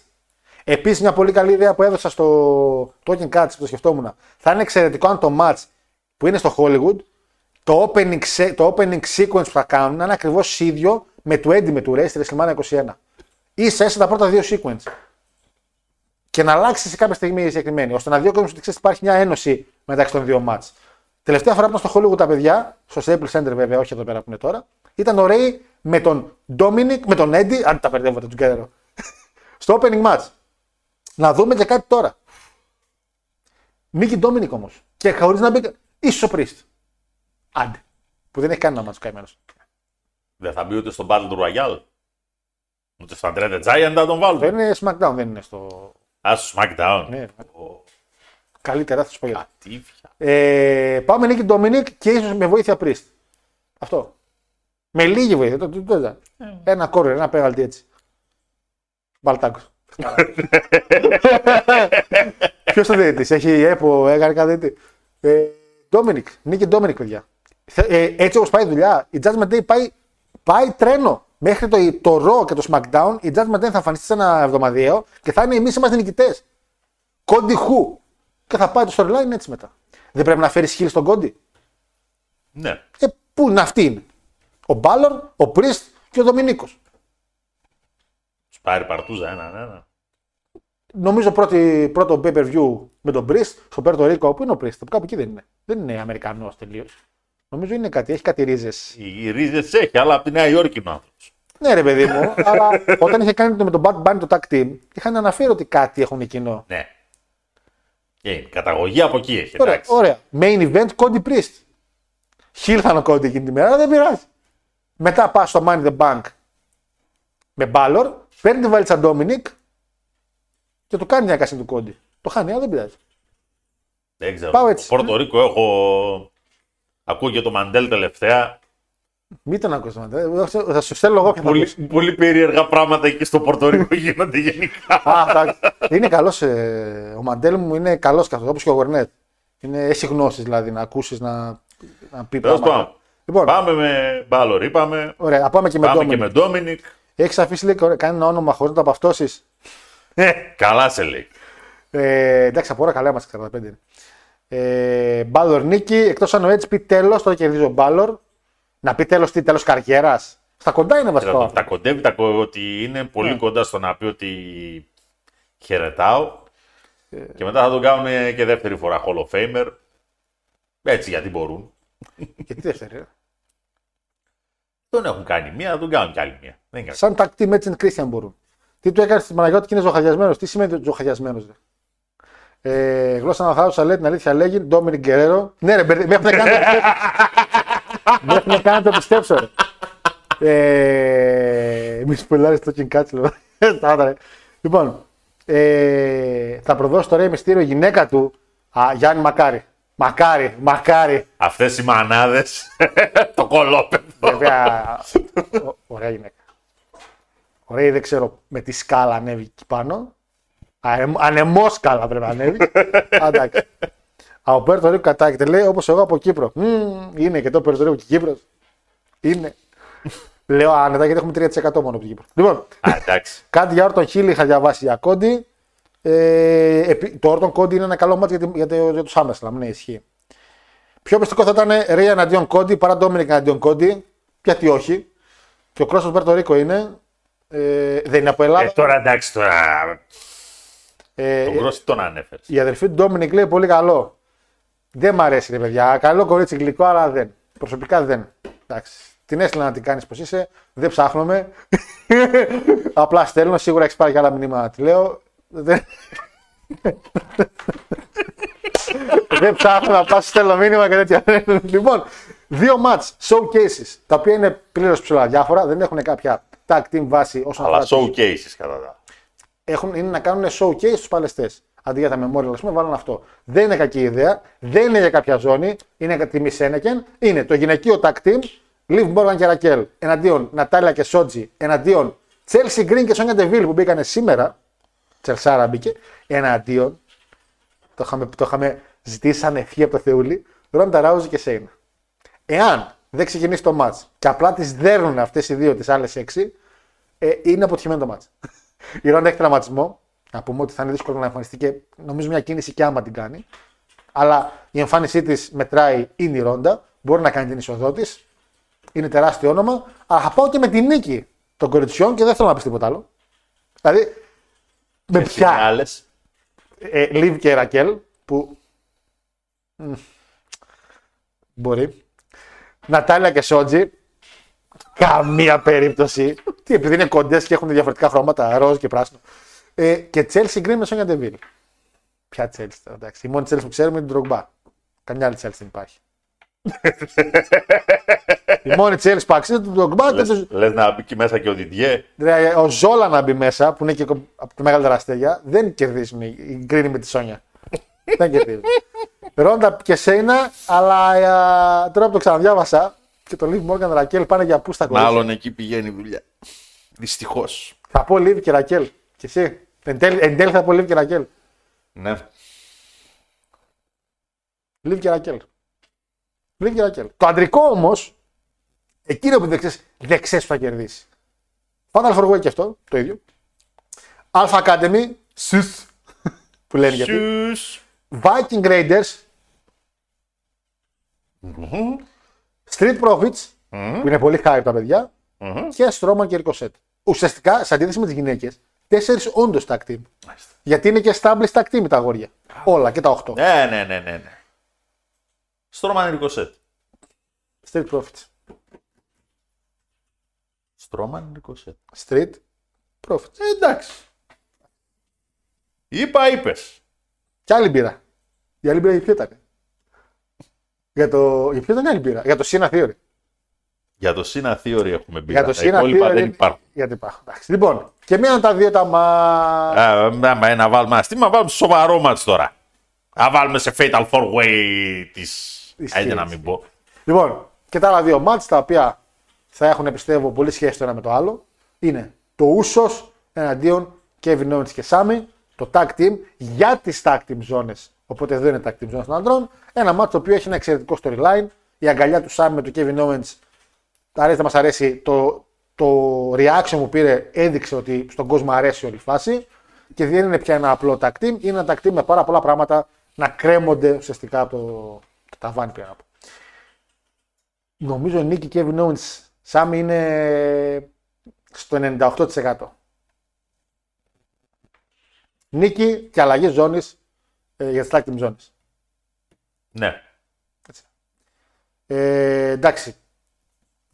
Επίσης, μια πολύ καλή ιδέα που έδωσα στο Talking Cuts που το σκεφτόμουν. Θα είναι εξαιρετικό αν το match που είναι στο Hollywood. Το opening sequence που θα κάνουν είναι ακριβώς ίδιο με του Eddie με του Ray στη WrestleMania 21. Ίσα-ίσα τα πρώτα δύο sequence. Και να αλλάξει σε κάποια στιγμή η συγκεκριμένη, ώστε να διώκουμε ότι ξέρεις, υπάρχει μια ένωση μεταξύ των δύο match. Τελευταία φορά που ήταν στο Hollywood τα παιδιά, στο Staples Center βέβαια, όχι εδώ πέρα που είναι τώρα, ήταν ο Ray με τον Dominic, με τον Eddie, αν τα μπερδεύω τον Τζουγκέρο, στο opening match. Να δούμε και κάτι τώρα. Μίκη Dominic όμως. Και χωρίς να μπει. Ίσως ο Priest. Άντε, που δεν έχει κάνει ένα μάτσο καημένος. Δεν θα μπει ούτε στο Battle Royale, ούτε στο Andre the Giant να τον βάλουν. Δεν είναι SmackDown, δεν είναι στο... Α, στο SmackDown. Ναι. Καλύτερα θα σου πω για το. Πάμε Νίκη Ντομινίκ και ίσως με βοήθεια Priest. Αυτό. Με λίγη βοήθεια, το ένα κόρυ, ένα πέγαλτι έτσι. Μπαλτάκος. Ποιος το διαιτητής, έχει ΕΠΟ, έκανε κάτι διαιτητή. Ντομινίκ, Νίκη Ντομινίκ παιδιά. Έτσι όπως πάει η δουλειά, η Judgment Day πάει τρένο. Μέχρι το Raw και το SmackDown, η Judgment Day θα εμφανιστεί σε ένα εβδομαδιαίο και θα είναι εμείς είμαστε νικητές. Κόντι Χου. Και θα πάει το storyline έτσι μετά. Δεν πρέπει να φέρει χείλη στον Κόντι. Ναι. Πού είναι αυτή είναι. Ο Μπάλλορ, ο Priest και ο Ντομινίκος. Σπάρει παρτούζα, ένα. Νομίζω πρώτο pay-per-view με τον Priest στο Πέρτο Ρίκο. Πού είναι ο Priest, κάπου εκεί δεν είναι. Δεν είναι Αμερικανός τελείως. Νομίζω είναι κάτι, έχει κάτι ρίζες. Οι ρίζες έχει, αλλά από τη Νέα Υόρκη είναι ο άνθρωπος. Ναι, ρε παιδί μου, αλλά όταν είχε κάνει με τον Bad Bunny το tag team, είχαν αναφέρει ότι κάτι έχουν κοινό. Ναι. Και καταγωγή από εκεί έχει. Ωραία. Main event, Cody Priest. Χίλθαν ο Cody εκείνη τη μέρα, αλλά δεν πειράζει. Μετά πα στο Money the Bank με Μπάλλορ, παίρνει τη βαλίτσα Ντόμινικ και του κάνει μια κάση του Cody. Το χάνει, αλλά δεν πειράζει. Δεν ξέρω. Πάω έτσι. Πορτορίκο έχω. Ακούω και το Μαντέλ τελευταία. Μην τον ακούσει το Μαντέλ. Θα σου στέλνω εγώ και θα πολύ, πολύ περίεργα πράγματα εκεί στο Πορτορίκο γίνονται γενικά. Είναι καλός. Ο Μαντέλ μου είναι καλός καθόλου, όπως και ο Γορνέτ. Έχει γνώσεις δηλαδή να ακούσεις, να πει πράγματα. Λοιπόν, πάμε με Μπάλλορ, είπαμε. Ωραία, πάμε και με Ντόμινικ. Έχεις αφήσει λέει, κάνει ένα όνομα χωρίς να το απαυτώσεις. Καλά σε λέει. Εντάξει, από ώρα καλά είμαστε 45. Μπάλλορ νίκη, εκτός αν ο Edge πει τέλος, τώρα κερδίζει ο Μπάλλορ. Να πει τέλος τι, τέλος καριέρας. Στα κοντά είναι βασικά. Τα κοντεύει, ότι είναι πολύ κοντά στο να πει ότι χαιρετάω. Και μετά θα τον κάνουν και δεύτερη φορά Hall of Famer. Έτσι γιατί μπορούν. Και τι δεύτερη. Τον έχουν κάνει μία, θα τον κάνουν κι άλλη μία. Σαν tag team έτσι Christian μπορούν. Τι του έκανε στη Μαναγιώτη και είναι ζωχαδιασμένος. Τι σημαίνει ζωχαδιασμένος, δε. Γλώσσα να θάψα λέει την αλήθεια λέγει Ντόμινικ Γκερέρο. Ναι, ρε, με έχουν κάνει να το πιστέψω. Μη σπουλάρεις το Talking Cuts. Λοιπόν, θα προδώσει το Ρέι Μυστήριο η γυναίκα του, Γιάννη Μακάρη. Μακάρι, μακάρι. Αυτές οι μανάδες, το κολόπεδο. Βέβαια, ωραία γυναίκα. Ωραία, δεν ξέρω με τι σκάλα ανέβει εκεί πάνω. Ανεμόσκαλα πρέπει να ανέβει. Αντάξει. Από Περτορίκο κατάγεται, λέει, όπως εγώ από Κύπρο. Είναι και το Περτορίκο και Κύπρος. Είναι. Λέω, ανετά γιατί έχουμε 3% μόνο από την Κύπρο. Λοιπόν, κάτι για Όρτον Χίλι είχα διαβάσει για Κόντι. Το Όρτον Κόντι είναι ένα καλό μάτι για τους SummerSlam, ναι, ισχύει. Πιο πιστικό θα ήταν Ρέι εναντίον Κόντι παρά Ντόμινικ εναντίον Κόντι. Γιατί όχι. Και ο Κρόσος Περτορίκο είναι. Δεν είναι από Ελλάδα. Τώρα εντάξει, τώρα. Τον Κρόσος τον ανέφερε. Η αδερφή του Ντόμινικ λέει πολύ καλό. Δεν μ' αρέσει, ρε παιδιά. Καλό κορίτσι, γλυκό, αλλά δεν. Προσωπικά δεν. Εντάξει. Την έστειλα να την κάνεις πως είσαι, δεν ψάχνομαι. Απλά στέλνω, σίγουρα έχεις πάρει και άλλα μηνύματα. Τη λέω. Δεν ψάχνω, απλά στέλνω μήνυμα και τέτοια. Λοιπόν, δύο μάτς, showcases, τα οποία είναι πλήρως ψηλά διάφορα, δεν έχουν κάποια tag team βάση όσον αφορά. Αλλά showcases κατά τα. Είναι να κάνουν showcase στους παλαιστές. Αντί για τα memorial, βάλουν αυτό. Δεν είναι κακή ιδέα, δεν είναι για κάποια ζώνη, είναι για τη Μις Σένεκεν, είναι το γυναικείο tag team. Λιβ Μόργαν και Ρακέλ εναντίον Νατάλια και Σότζι εναντίον Τσέλσι Γκριν και Σόνια Ντεβίλ που μπήκανε σήμερα. Τσελσάρα μπήκε. Εναντίον. Το είχαμε ζητήσει σαν ευχή από το Θεούλη. Ρόντα Ράουζι και Σέινα. Εάν δεν ξεκινήσει το μάτς και απλά τις δέρνουν αυτές οι δύο, τις άλλες έξι, είναι αποτυχημένο το μάτς. Η Ρόντα έχει τραυματισμό. Να πούμε ότι θα είναι δύσκολο να εμφανιστεί και νομίζω μια κίνηση και άμα την κάνει. Αλλά η εμφάνισή της μετράει, είναι η Ρόντα. Μπορεί να κάνει την είσοδό της. Είναι τεράστιο όνομα, αλλά θα πάω και με τη νίκη των κοριτσιών και δεν θέλω να πει τίποτα άλλο. Δηλαδή, με ποια. Λίβ και Ρακέλ, που. Μπορεί. Νατάλια και Σότζι. Καμία περίπτωση. Τι, επειδή είναι κοντές και έχουν διαφορετικά χρώματα, ροζ και πράσινο. Και Τσέλσι Γκριν με Σόνια Ντεβίλ. Ποια Τσέλσι, εντάξει. Η μόνη Τσέλσι που ξέρουμε είναι την Ντρογκμπά. Καμιά άλλη Τσέλσι δεν υπάρχει. Η μόνη Τσέλσι που αξίζει τον Ντρογκμπά. Λες να μπει και μέσα και ο Διντιέ. Ο Ζόλα να μπει μέσα που είναι και από τη μεγαλύτερη αστέρια. Δεν κερδίζουν οι Γκρίνοι με τη Σόνια. Δεν κερδίζουν. Ρόντα και Σέινα, αλλά τώρα που το ξαναδιάβασα και το Λίβ Μόργαν Ρακέλ πάνε για πού στα κορίτσια. Μάλλον εκεί πηγαίνει η δουλειά. Δυστυχώς. Θα πω Λίβ και Ρακέλ. Και εσύ. Εν τέλει θα πω Λίβ και Ρακέλ. Ναι. Λίβ και Ρακέλ. Το αντρικό όμως, εκείνο που δεν ξέρεις θα κερδίσει. Πάντα Αλφοργουέ και αυτό, το ίδιο. Αλφα Academy, Σουθ, που λένε γιατί. Viking Raiders. Street Profits, που είναι πολύ hype τα παιδιά. Και Strowman και Ricochet. Ουσιαστικά, σε αντίθεση με τις γυναίκες, 4 όντως tag team. Γιατί είναι και established tag team τα αγόρια. Όλα και τα 8. Ναι. Στρώμαν Ρικοσέτ. Street Profits. Στρώμαν Ρικοσέτ. Street Profits. Εντάξει. Είπες. Κι άλλη μπύρα. Η άλλη μπύρα για ποιο ήταν. Για ποιο ήταν η άλλη μπύρα. Για το Sina Theory. Για το Sina Theory έχουμε μπύρα. Για το Sina Theory δεν υπάρχουν. Γιατί υπάρχουν. Εντάξει. Λοιπόν, και μία τα δύο τα μα. Ένα βάλμα αστήμα, βάλουμε σοβαρό μάτς τώρα. Θα βάλουμε σε Fatal 4-Way της. Άντε να μην πω. Λοιπόν, και τα άλλα δύο μάτς τα οποία θα έχουν πιστεύω πολύ σχέση το ένα με το άλλο είναι το Usos εναντίον Kevin Owens και Sami, το Tag Team για τις Tag Team Zones. Οπότε εδώ είναι Tag Team Zones των ανδρών. Ένα μάτς το οποίο έχει ένα εξαιρετικό storyline. Η αγκαλιά του Sami με τον Kevin Owens. Αρέσει να μας αρέσει. Το reaction που πήρε έδειξε ότι στον κόσμο αρέσει όλη η φάση. Και δεν είναι πια ένα απλό Tag Team. Είναι ένα Tag Team με πάρα πολλά πράγματα να κρέμονται ουσιαστικά από το ταβάνι πέρα από. Νομίζω η νίκη Kevin Owens Sami είναι στο 98%. Νίκη και αλλαγή ζώνης για τις tag team ζώνες. Ναι. Εντάξει.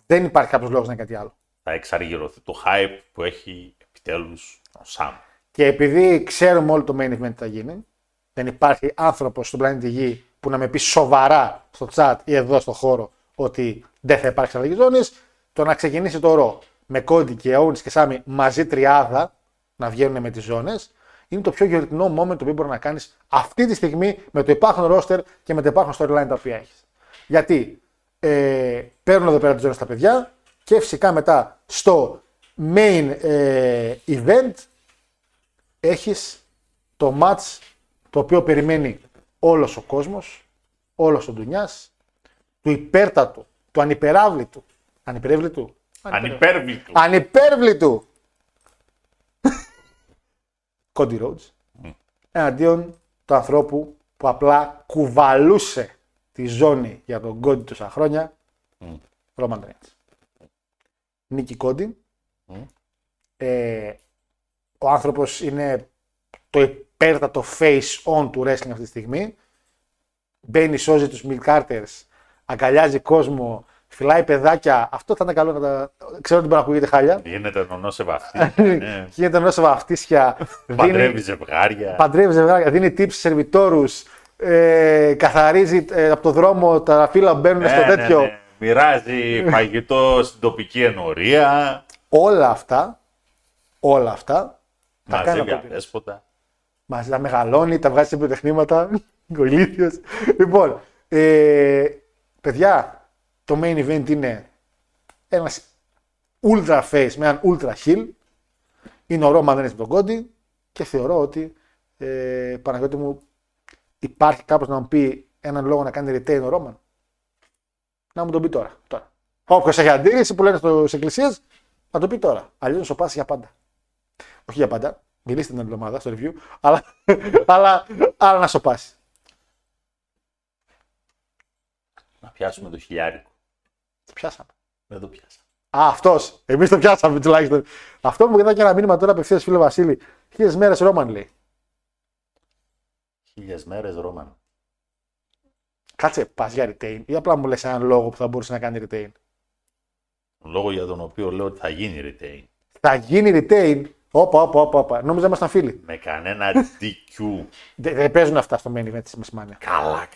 Δεν υπάρχει κάποιος λόγος να είναι κάτι άλλο. Θα εξαργυρωθεί το hype που έχει επιτέλους ο Sami. Και επειδή ξέρουμε όλο το main event θα γίνει, δεν υπάρχει άνθρωπος στον πλανήτη Γη που να με πει σοβαρά στο chat ή εδώ στο χώρο ότι δεν θα υπάρξει αλλαγή ζώνης. Το να ξεκινήσει το ρο με Cody και Owens και Sami μαζί τριάδα να βγαίνουν με τις ζώνες. Είναι το πιο γιορτινό moment το οποίο μπορεί να κάνεις αυτή τη στιγμή με το υπάρχον roster και με το υπάρχον storyline τα οποία έχεις. Γιατί παίρνουν εδώ πέρα τις ζώνες τα παιδιά και φυσικά μετά στο main event έχεις το match το οποίο περιμένει όλος ο κόσμος, όλος ο ντουνιάς, του υπέρτατου, του ανυπεράβλητου, ανυπέρβλητου Κόντι Ρόουτς εναντίον του ανθρώπου που απλά κουβαλούσε τη ζώνη για τον Κόντι τόσα χρόνια, Ρόμαν Ρέινς. Νίκη Κόντι. Ο άνθρωπος είναι το υπέρτατο face-on του wrestling αυτή τη στιγμή. Μπαίνει, σώζει τους Mick Carters, αγκαλιάζει κόσμο, φυλάει παιδάκια. Αυτό θα είναι καλό να τα... Ξέρω ότι μπορεί να ακούγεται χάλια. Γίνεται νονό σε βαφτίσια. Γίνεται νονό σε βαφτίσια. Παντρεύει ζευγάρια. Παντρεύει ζευγάρια. Δίνει tips σε σερβιτόρους. Καθαρίζει από το δρόμο τα φύλλα που μπαίνουν στο τέτοιο. Μοιράζει φαγητό στην τοπική ενορία. Όλα αυτά. Μαζεύει αδέσποτα. Μαζί τα μεγαλώνει, τα βγάζει σε πυροτεχνήματα. Ηλίθιος. Λοιπόν, παιδιά, το main event είναι ένας ultra face με έναν ultra heel. Είναι ο Roman Reigns με τον Κόντι και θεωρώ ότι Παναγιώτη μου, υπάρχει κάποιος να μου πει έναν λόγο να κάνει retain ο Roman? Να μου τον πει τώρα. Όποιος έχει αντίρρηση που λένε στις εκκλησίες, να το πει τώρα. Αλλιώς σου πάσει για πάντα. Όχι για πάντα. Μιλήστε την άλλη εβδομάδα στο review, αλλά να σοπάσει. Να πιάσουμε το χιλιάρικο. Το πιάσαμε. Δεν το πιάσαμε. Α, αυτός. Εμείς το πιάσαμε τουλάχιστον. Αυτό μου κρατάει και ένα μήνυμα τώρα απευθείας, φίλε Βασίλη. 1000 μέρες Ρόμαν λέει. 1000 μέρες Ρόμαν. Κάτσε, πας για retain ή απλά μου λες έναν λόγο που θα μπορούσε να κάνει retain? Λόγο για τον οποίο λέω ότι θα γίνει retain. Θα γίνει retain. Όπα. Νόμιζα ήμασταν φίλοι. Με κανένα DQ. Δεν παίζουν αυτά στο main event της WrestleMania. Καλά.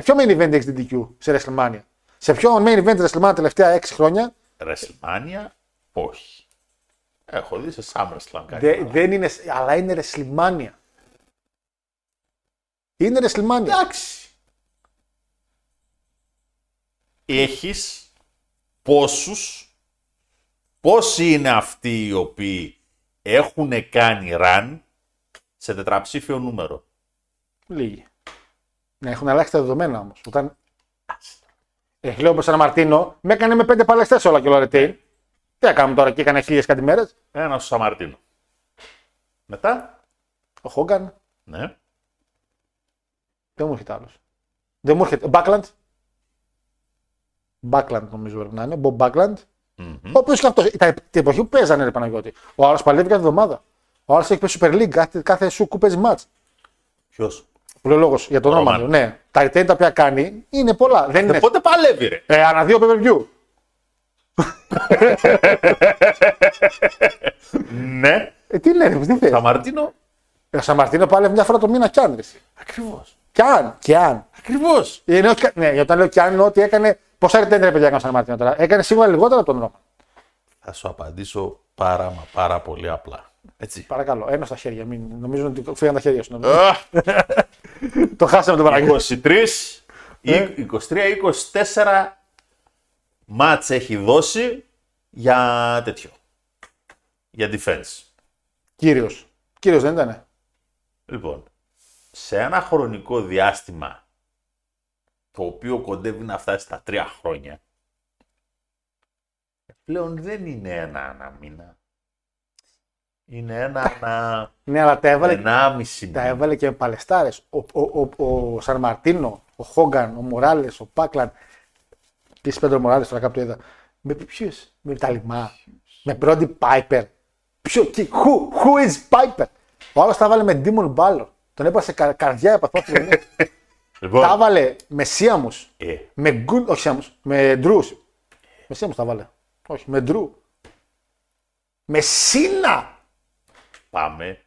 Ποιο main event έχεις DQ σε WrestleMania? Σε ποιο main event WrestleMania τελευταία 6 χρόνια? WrestleMania, όχι. Έχω δει σε SummerSlam κάτι. Δεν είναι, αλλά είναι WrestleMania. Είναι WrestleMania. Εντάξει. Έχεις πόσοι είναι αυτοί οι οποίοι έχουν κάνει run σε τετραψήφιο νούμερο? Λίγοι. Ναι, έχουν αλλάξει τα δεδομένα όμως. Όταν λέω όπως ένα Μαρτίνο, με έκανε με 5 παλαιστές όλα και όλα retain. Τι έκαναμε τώρα και έκανε 1000 κάτι μέρες. Ένα στο Σαμαρτίνο. Μετά, ο Χόγκαν. Ναι. Δεν μου έρχεται άλλος. Δεν μου έρχεται. Μπάκλαντ νομίζω πρέπει να είναι. Μπομπ Μπάκλαντ. Mm-hmm. Ο οποίος και αυτός, την εποχή που παίζανε, ρε Παναγιώτη, ο άλλος παλεύει κάθε εβδομάδα. Ο άλλος έχει παίζει Super League, κάθε σου παίζει μάτς. Ποιος? Πλεολόγος για τον όνομα του. Ναι. Τα retain τα οποία κάνει είναι πολλά. Δεν είναι... Πότε παλεύει, ρε? Ανά 2 pay-per-view. Ναι. Τι λέει, τι θες? Σαμαρτίνο. Σαμαρτίνο παλεύει μια φορά το μήνα κι αν. Ακριβώς. Κι αν. Ακριβώς. Ναι, όταν λέω κι αν είναι ότι έκανε. Πόσα retain ρε παιδιά έκανε σαν Μαρτίνο τώρα? Έκανε σίγουρα λιγότερα από τον Ρόμαν. Θα σου απαντήσω πάρα πολύ απλά. Έτσι. Παρακαλώ, ένα στα χέρια. Μην... Νομίζω ότι φύγαν τα χέρια σου. Το χάσαμε τον Παναγιώτη. 23-24 μάτς έχει δώσει για τέτοιο. Για defense. Κύριος δεν ήτανε? Λοιπόν, σε ένα χρονικό διάστημα το οποίο κοντεύει να φτάσει στα 3 χρόνια, πλέον δεν είναι ένα μήνα. Είναι ένα... Ναι, αλλά τα έβαλε και με παλαιστάρες. Ο Σαν Μαρτίνο, ο Χόγκαν, ο Μοράλες, ο Πάκλαν. Επίσης Πέντρο Μοράλες, τώρα κάπου το είδα. Με ποιους? Με Ταλιμά, με Μπρόντι Πάιπερ. Who is Piper? Ο άλλος τα βάλε με Ντίμον Μπάλλορ. Τον έπασε καρδιά επαθμάτου. Λοιπόν, τα βάλε με Σίαμους, με Γκουν, όχι Σίαμους, με Ντρούς. Με Σίαμους τα βάλε, όχι, με Ντρού. Με Σίνα. Πάμε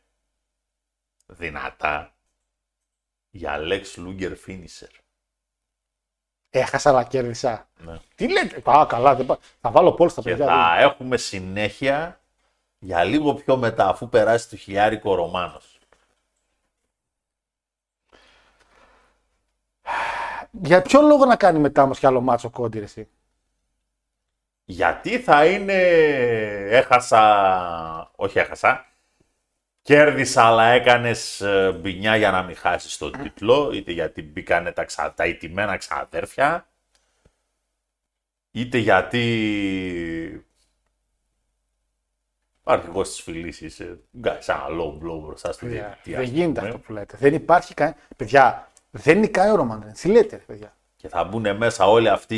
δυνατά για Lex Luger finisher. Έχασα αλλά κέρδισα. Ναι. Τι λέτε, καλά, θα βάλω πόλ στα παιδιά. Και θα έχουμε συνέχεια Για λίγο πιο μετά, αφού περάσει το χιλιάρικο ο Ρωμάνος. Για ποιο λόγο να κάνει μετά όμως κι άλλο μάτσο Κόντι, εσύ? Γιατί θα είναι έχασα, κέρδισα αλλά έκανες μπινιά για να μην χάσεις τον τίτλο, είτε γιατί μπήκανε τα ιτημένα ξαδέρφια, είτε γιατί... Αρχηγός της φυλής είσαι, γκάζεις ένα low blow μπροστά στη διαδικτυακή. Δεν γίνεται αυτό που λέτε. Δεν υπάρχει κανένα. Παιδιά, δεν νικάει ο Ρωμαν. Τι λέτε, παιδιά? Και θα μπουν μέσα όλοι αυτοί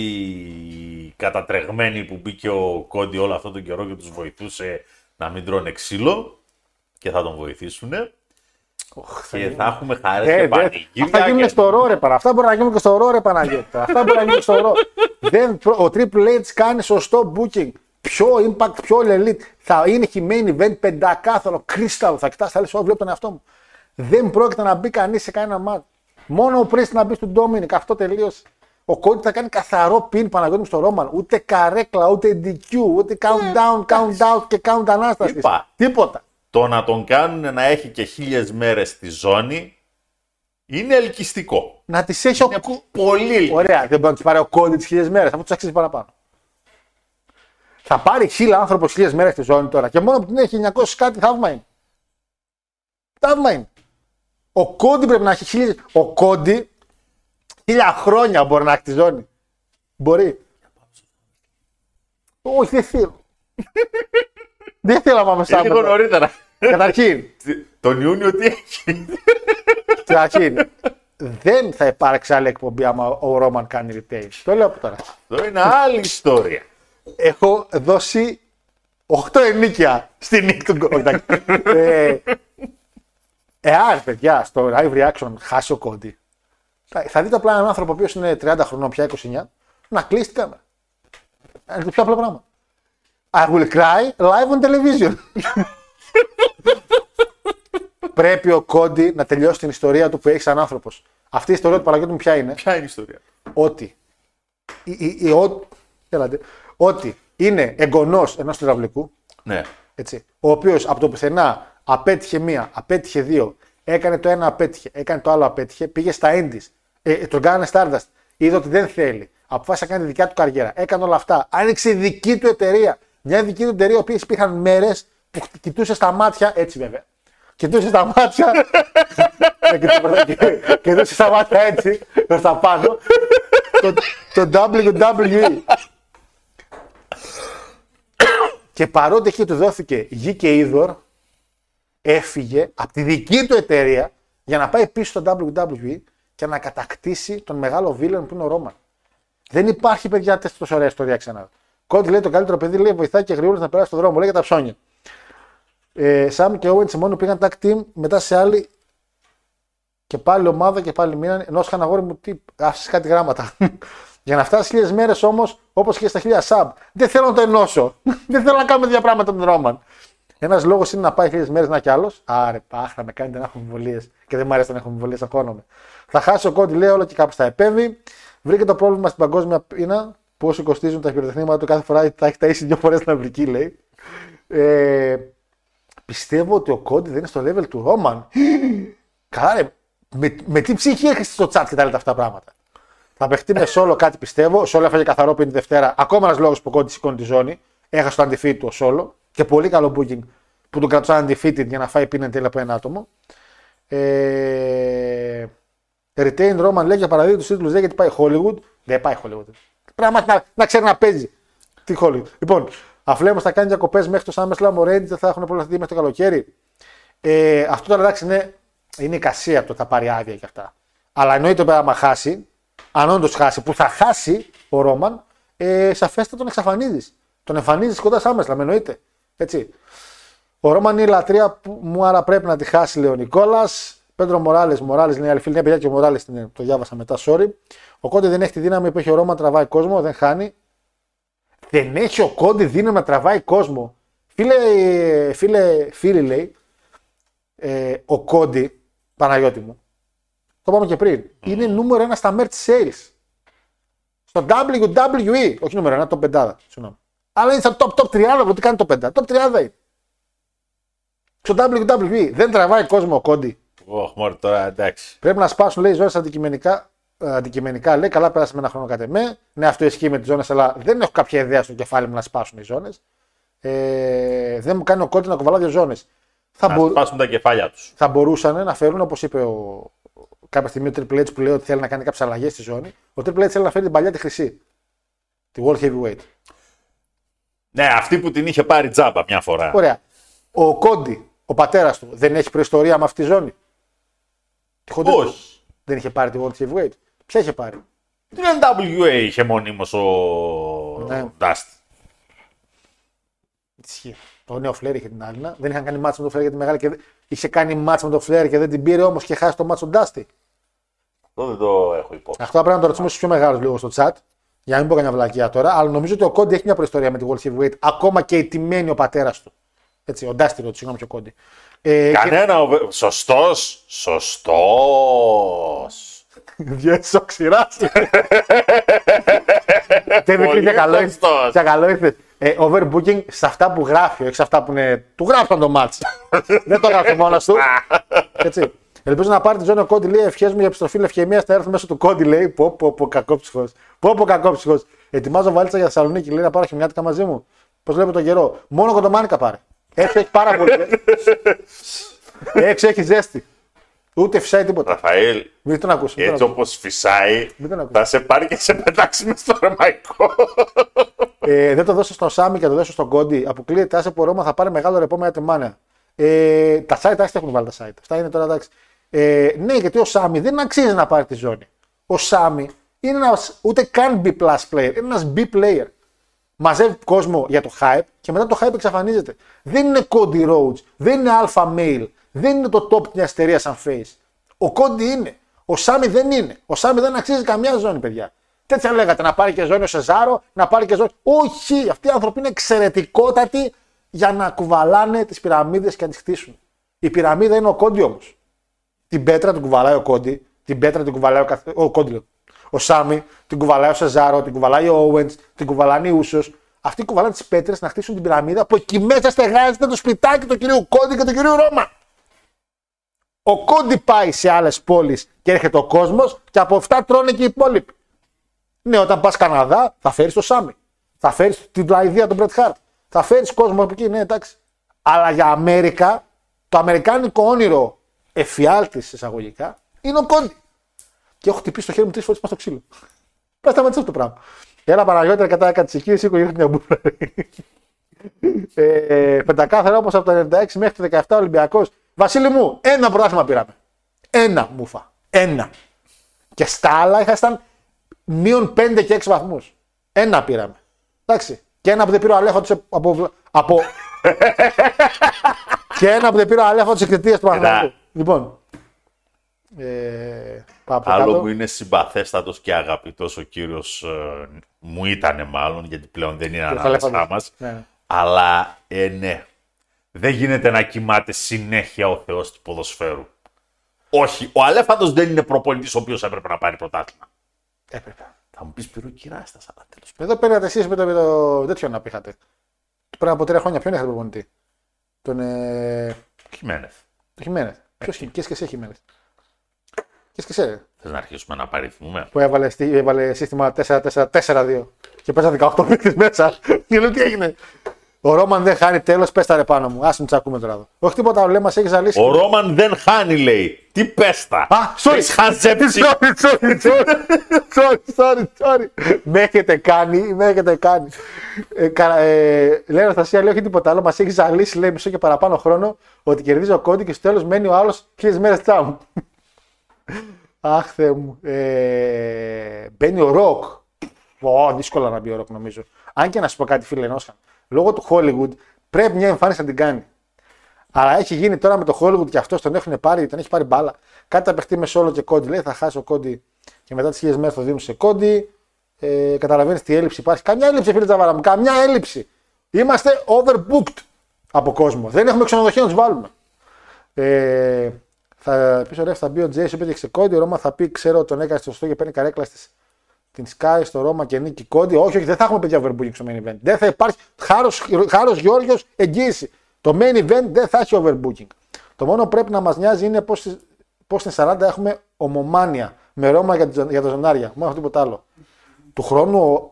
οι κατατρεγμένοι που μπήκε ο Κόντι όλο αυτόν τον καιρό και τους βοηθούσε να μην τρώνε ξύλο και θα τον βοηθήσουν. Και θα έχουμε χαρές και πανηγύρια. Αυτά γίνουν και... στο ρόρε παρά. Αυτά μπορεί να γίνουν και στο ρόρε Παναγιώτα. Αυτά μπορεί να γίνουν στο ρόρε. Ο Triple H κάνει σωστό booking. Πιο impact, πιο elite. Θα είναι main event πεντακάθαρο, κρίσταλο. Θα κοιτάς, θα λες, βλέπω τον εαυτό μου. Δεν πρόκειται να μπει κανείς σε κανένα μάτι. Μόνο ο Πρίστη να μπει στον Ντόμινικ. Αυτό τελείωσε. Ο Κόντι θα κάνει καθαρό πιν, Παναγιώτη μου, στο Ρόμαν. Ούτε καρέκλα, ούτε DQ, ούτε countdown, count out και count ανάσταση. Τίποτα. Το να τον κάνουν να έχει και 1000 μέρες στη ζώνη είναι ελκυστικό. Να τις έχει είναι ο πολύ. Ωραία, δεν μπορεί να τις πάρει ο Κόντι τις 1000 μέρες, αφού τους αξίζει παραπάνω. Θα πάρει 1000 άνθρωπος 1000 μέρες στη ζώνη τώρα και μόνο που την έχει 900 κάτι θαύμα είναι. Θαύμα είναι. Ο Κόντι πρέπει να έχει 1000. Ο Κόντι 1000 χρόνια μπορεί να έχει τη ζώνη. Μπορεί. Όχι, δεν θέλω. Δεν θέλω να πάμε σαν λίγο νωρίτερα. Καταρχήν. Τον Ιούνιο τι έχει? Καταρχήν. Δεν θα υπάρξει άλλη εκπομπή άμα ο Ρόμαν κάνει retail. Το λέω από τώρα. Αυτό είναι άλλη ιστορία. Έχω δώσει 8 ενίκια στη νίκη του Κόντι. Εάν, παιδιά, στο live reaction χάσει ο Κόντι, θα δείτε απλά έναν άνθρωπο που είναι 30 χρονών, πια 29, να κλείσει την κάμερα. Είναι το πιο απλό πράγμα. I will cry live on television. Πρέπει ο Κόντι να τελειώσει την ιστορία του που έχει σαν άνθρωπος. Αυτή η ιστορία του Παναγιώτη μου ποια είναι? Ποια είναι η ιστορία? Ότι είναι εγγονός ενός τετραυλικού, ναι. Έτσι, ο οποίος από το πουθενά απέτυχε μία, απέτυχε δύο, έκανε το ένα απέτυχε, έκανε το άλλο απέτυχε, πήγε στα Indies, τον κάνανε Stardust, είδε ότι δεν θέλει, αποφάσισε να κάνει τη δικιά του καριέρα, έκανε όλα αυτά, άνοιξε δική του εταιρεία, μια δική του εταιρεία, οι οποίες υπήρχαν μέρες που κοιτούσε στα μάτια, έτσι βέβαια, κοιτούσε στα μάτια, κοιτούσε στα μάτια έτσι, προς τα πάνω, το WWE. Και παρότι εκεί του δόθηκε γη και είδωρ, έφυγε από τη δική του εταιρεία για να πάει πίσω στο WWE και να κατακτήσει τον μεγάλο βίλεν που είναι ο Ρόμαν. Δεν υπάρχει, παιδιά, τόσο ωραία ιστορία ξανά. Κόντι λέει το καλύτερο παιδί, λέει βοηθάει και γρήγορα να περάσει στον δρόμο, λέει για τα ψώνια. Σάμι και Όουενς μόνο πήγαν tag team, μετά σε άλλη και πάλι ομάδα και πάλι μείνανε. Ενώ είχαν αγόρι μου, τι, άφησε κάτι γράμματα. Για να φτάσει 1000 μέρες όμως, όπως και στα 1000 sub, δεν θέλω να το ενώσω. Δεν θέλω να κάνουμε δύο πράγματα με τον Ρόμαν. Ένας λόγος είναι να πάει 1000 μέρες να κι άλλος. Άρε, πάχα, με κάνετε να έχω αμφιβολίες. Και δεν μου αρέσει να έχω αμφιβολίες, αγχώνομαι. Θα χάσει ο Κόντι, λέει, όλο και κάπως θα επέμβει. Βρήκε το πρόβλημα στην παγκόσμια πείνα. Πόσο κοστίζουν τα χειροτεχνήματα του κάθε φορά, θα έχει ταΐσει 2 φορές στην Αφρική, λέει. Πιστεύω ότι ο Κόντι δεν είναι στο level του Ρόμαν. Καλά, ρε, με τι ψυχή έρχεσαι στο chat και τα λέτε αυτά τα πράγματα. Θα παιχτεί με Σόλο κάτι πιστεύω. Σόλο έφαγε καθαρό πίνη Δευτέρα. Ακόμα ένας λόγος που ο Κόντι σηκώνει τη ζώνη. Έχασε το αντιφύτη του ο Σόλο. Και πολύ καλό booking που τον κρατούσαν αντιφύτη για να φάει πίνη τέλεια από ένα άτομο. Retain Roman λέει για παραδείγμα τους τίτλους δεν γιατί πάει Hollywood. Δεν πάει Hollywood. Πρέπει να ξέρει να παίζει. Τι Hollywood. Λοιπόν, αφλέμος θα κάνει διακοπές μέχρι το SummerSlam. Ο Reigns δεν θα έχουν προλαθεί μέχρι το καλοκαίρι. Αυτό τώρα εντάξει είναι η κασία του, θα πάρει άδεια και αυτά. Αλλά εννοείται ότι άμα χάσει. Αν όντως χάσει, που θα χάσει ο Ρόμαν, σαφέστατα τον εξαφανίζεις. Τον εμφανίζεις κοντά άμεσα, με εννοείται. Έτσι. Ο Ρόμαν είναι η λατρεία που μου, άρα πρέπει να τη χάσει, λέει ο Νικόλας. Πέντρο Μοράλες, είναι η αλφίλη, παιδιά και ο Μοράλες το διάβασα μετά, sorry. Ο Κόντι δεν έχει τη δύναμη που έχει ο Ρόμαν, τραβάει κόσμο, δεν χάνει. Δεν έχει ο Κόντι δύναμη να τραβάει κόσμο. Φίλοι, λέει, ο Κόντι, Παναγιώτη μου. Το είπαμε και πριν. Είναι νούμερο 1 στα merch sales. Στο WWE. Όχι νούμερο 1, top 5. Συγγνώμη. Αλλά είναι στα top 30. Τι κάνει το 5. Top 30 είναι. στο WWE. Δεν τραβάει κόσμο ο Κόντι. Ωχ, μωρέ τώρα, εντάξει. Πρέπει να σπάσουν, λέει, ζώνες αντικειμενικά. Λέει, καλά, πέρασαμε ένα χρόνο κατά με. Ναι, αυτό ισχύει με τις ζώνες, αλλά δεν έχω κάποια ιδέα στο κεφάλι μου να σπάσουν οι ζώνες. Δεν μου κάνει ο Κόντι να κουβαλάω δύο ζώνες. Θα σπάσουν τα κεφάλια τους. Θα μπορούσαν να φέρουν, όπως είπε κάποια στιγμή ο Triple H που λέει ότι θέλει να κάνει κάποιες αλλαγές στη ζώνη. Ο Triple H θέλει να φέρει την παλιά τη χρυσή. Τη World Heavyweight. Ναι, αυτή που την είχε πάρει τζάμπα μια φορά. Ωραία. Ο Κόντι, ο πατέρας του, δεν έχει προϊστορία με αυτή τη ζώνη. Όχι. Δεν είχε πάρει τη World Heavyweight. Ποια είχε πάρει? Την NWA είχε μονίμως ο Dusty. Ισχύει. Το νέο Flair είχε την άλλη. Δεν είχαν κάνει μάτσα με το Flair για τη μεγάλη και είχε κάνει μάτσα με το Flair και δεν την πήρε όμως και χάσει το μάτσα του Dusty. Αυτό δεν το έχω υπόψη. Αυτό πρέπει να το ρωτήσουμε στους πιο μεγάλους λίγο στο chat. Για να μην πω καμιά βλακεία τώρα, αλλά νομίζω ότι ο Κόντι έχει μια προϊστορία με τη World Heavyweight, ακόμα και τιμένη ο πατέρας του. Έτσι, ο Dusty, συγγνώμη, και ο Κόντι. Κανένα. Και... Σωστός. Βγες ο ξηράς. Τέβη, καλό ήρθες. Overbooking σε αυτά που γράφει, όχι σε αυτά που είναι. Του γράφτον το μάτς. Δεν το γράφει μόνος του. Έτσι. Ελπίζω να πάρει τη ζώνη ο Κόντι, λέει, ευχές μου για επιστροφή λευκαιμίας, θα έρθω μέσω του Κόντι, λέει, κακόψυχος. Ετοιμάζω βαλίτσα για Θεσσαλονίκη, λέει, να πάρω χειμιάτικα μαζί μου. Πώς λέμε τον καιρό, μόνο κοντομάνικα πάρε. Έξω έχει πάρα πολύ. Έξω έχει ζέστη. Ούτε φυσάει τίποτα. Ραφαήλ, μην τον ακούσει. Έτσι όπως φυσάει, θα σε πάρει και σε πετάξει μες στο ρεμαϊκό. Δεν το δώσω στον Σάμι και το δώσω στον Κόντι. Αποκλείεται, άσε που ο Ρώμα θα πάρει μεγάλο ρεπό με τη μάνα. Τα site, άχιστε έχουν βάλει τα site. Αυτά είναι τώρα εντάξει. Ναι, γιατί ο Σάμι δεν αξίζει να πάρει τη ζώνη. Ο Σάμι είναι ένας ούτε καν B plus player, είναι ένας B player. Μαζεύει κόσμο για το hype και μετά το hype εξαφανίζεται. Δεν είναι Cody Rhodes, δεν είναι alpha male, δεν είναι το top μιας εταιρείας σαν face. Ο Κόντι είναι. Ο Σάμι δεν είναι. Ο Σάμι δεν αξίζει καμιά ζώνη, παιδιά. Τέτοια λέγατε, να πάρει και ζώνη ο Σεζάρο, να πάρει και ζώνη. Όχι, αυτοί οι άνθρωποι είναι εξαιρετικότατοι για να κουβαλάνε τις πυραμίδες και να τις χτίσουν. Η πυραμίδα είναι ο Κόντι όμως. Την πέτρα την κουβαλάει ο Κόντι, την πέτρα την κουβαλάει ο Κόντι. Ο Σάμι, την κουβαλάει ο Σεζάρο, την κουβαλάει ο Owens, την κουβαλάνε οι Ούσος. Αυτοί κουβαλάνε τις πέτρες να χτίσουν την πυραμίδα που εκεί μέσα στεγάζεται το σπιτάκι του κυρίου Κόντι και του κυρίου Ρώμα. Ο Κόντι πάει σε άλλες πόλεις και έρχεται ο κόσμος και από αυτά τρώνε και οι υπόλοιποι. Ναι, όταν πας Καναδά θα φέρεις το Σάμι. Θα φέρεις την πλαϊδία του Μπρετ Χαρτ. Θα φέρεις κόσμο από εκεί, ναι, εντάξει. Αλλά για Αμέρικα, το αμερικάνικο όνειρο εφιάλτης εισαγωγικά είναι ο Κόντι. Και έχω χτυπήσει το χέρι μου 3 φορές πάνω στο ξύλο. Πας σταματήσω αυτό το πράγμα. Έλα Παναγιώτη, κατά κάτι εκεί, εσύ κολλήγα μια μπουφλα. Πεντακάθαρα όπως από το 96 μέχρι το 17 Ολυμπιακός. Βασίλη μου, ένα πρωτάθλημα πήραμε. Ένα μουφα. Ένα. Και στα άλλα ήμασταν μείον 5 και 6 βαθμούς. Ένα πήραμε. Εντάξει. Και ένα που δεν πήρε ο Αλέφαντος από... και ένα που δεν πήρε ο Αλέφαντος εκτετίας του Παναγιώτη. Λοιπόν. Άλλο που είναι συμπαθέστατος και αγαπητός ο κύριος μου ήτανε μάλλον, γιατί πλέον δεν είναι ανάμεσά μας, ναι. Αλλά ναι, δεν γίνεται να κοιμάται συνέχεια ο Θεός του ποδοσφαίρου. Όχι, ο Αλέφαντος δεν είναι προπονητής ο οποίος έπρεπε να πάρει πρωτάθλημα. Έπρεπε. Θα μου πεις πυροκυράστας, αλλά τέλος. Εδώ παίρνατε εσείς με το τέτοιο να πήγατε. Πριν από 3 χρόνια ποιον είχατε προπονητή? Τον Χιμένεθ. Το Χιμένεθ. Ποιος και εσύ Χιμένεθ? Θες να αρχίσουμε να παριθμούμε? Που έβαλε σύστημα 4-4-4-2 και πέσα 18 παίκτες μέσα. Και λέω τι έγινε. Ο Ρόμαν δεν χάνει, τέλος, πες τα ρε πάνω μου. Ας μην τσακούμε τώρα εδώ. Όχι τίποτα, λέει, μας έχεις αλύσει. Ο Ρόμαν δεν χάνει, λέει. Τι πες τα. Α, sorry. Με έχετε κάνει. Λέει Αναστασία, λέει όχι τίποτα άλλο. Μας έχεις αλύσει, λέει, μισό και παραπάνω χρόνο ότι κερδίζει ο Κόντι και στο τέλος μένει ο άλλος 1000 μέρες τσάμ. Αχ, Θεέ μου. Μπαίνει ο Ροκ. Δύσκολα να μπει ο Ροκ, νομίζω. Αν και να σου πω κάτι, φίλε Νόσχαν. Λόγω του Hollywood πρέπει μια εμφάνιση να την κάνει. Αλλά έχει γίνει τώρα με το Hollywood και αυτό τον έχει πάρει μπάλα. Κάτι θα παιχτεί με Σόλο και Κόντι. Λέει θα χάσει ο Κόντι και μετά τις 1000 μέρες το δίνουν σε Κόντι. Καταλαβαίνεις τι έλλειψη υπάρχει. Καμιά έλλειψη, φίλε Τζαβάρα μου. Καμιά έλλειψη. Είμαστε overbooked από κόσμο. Δεν έχουμε ξενοδοχείο να τους βάλουμε. Θα πει ωραία, θα μπει ο Τζέι, σου πέτυχε Κόντι. Ο Ρώμα θα πει: ξέρω τον έκανε στο σωστό και παίρνει καρέκλα στην Sky στο Ρώμα και νίκη Κόντι. Όχι, δεν θα έχουμε παιδιά overbooking στο main event. Δεν θα υπάρχει. Χάρος Γιώργιος, εγγύηση. Το main event δεν θα έχει overbooking. Το μόνο που πρέπει να μας νοιάζει είναι πως στην 40 έχουμε ομομάνια με Ρώμα για τα ζωνάρια. Μόνο αυτό, τίποτα άλλο. Του χρόνου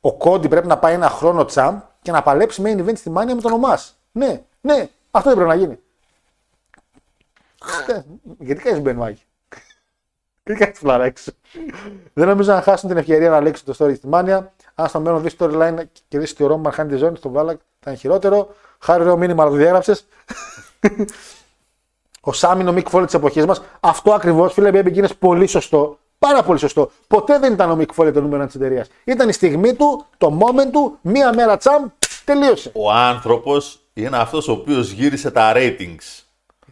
ο Κόντι πρέπει να πάει ένα χρόνο τσαμ και να παλέψει main event στη Μάνια με τον Ομάς. Ναι, ναι, αυτό δεν πρέπει να γίνει. Γιατί κάνεις Μπενουάκη. Τι κάνεις φλαράξου. Δεν νομίζω να χάσουν την ευκαιρία να αλλάξουν το story στη Μάνια. Αν στο μέλλον δει storyline και κερδίσει τη Ρώμα να χάνει τη ζώνη στον Βάλακ, θα είναι χειρότερο. Χάρη ωραίο μήνυμα να το διέγραψες. Ο Σάμι, ο Μικ Φόλι της εποχής μας. Αυτό ακριβώς, φίλε Baby, είναι πολύ σωστό. Πάρα πολύ σωστό. Ποτέ δεν ήταν ο Μικ Φόλι το νούμερο 1 της εταιρείας. Ήταν η στιγμή του, το moment του, μία μέρα τσαμ, τελείωσε. Ο άνθρωπος είναι αυτός ο οποίος γύρισε τα ratings.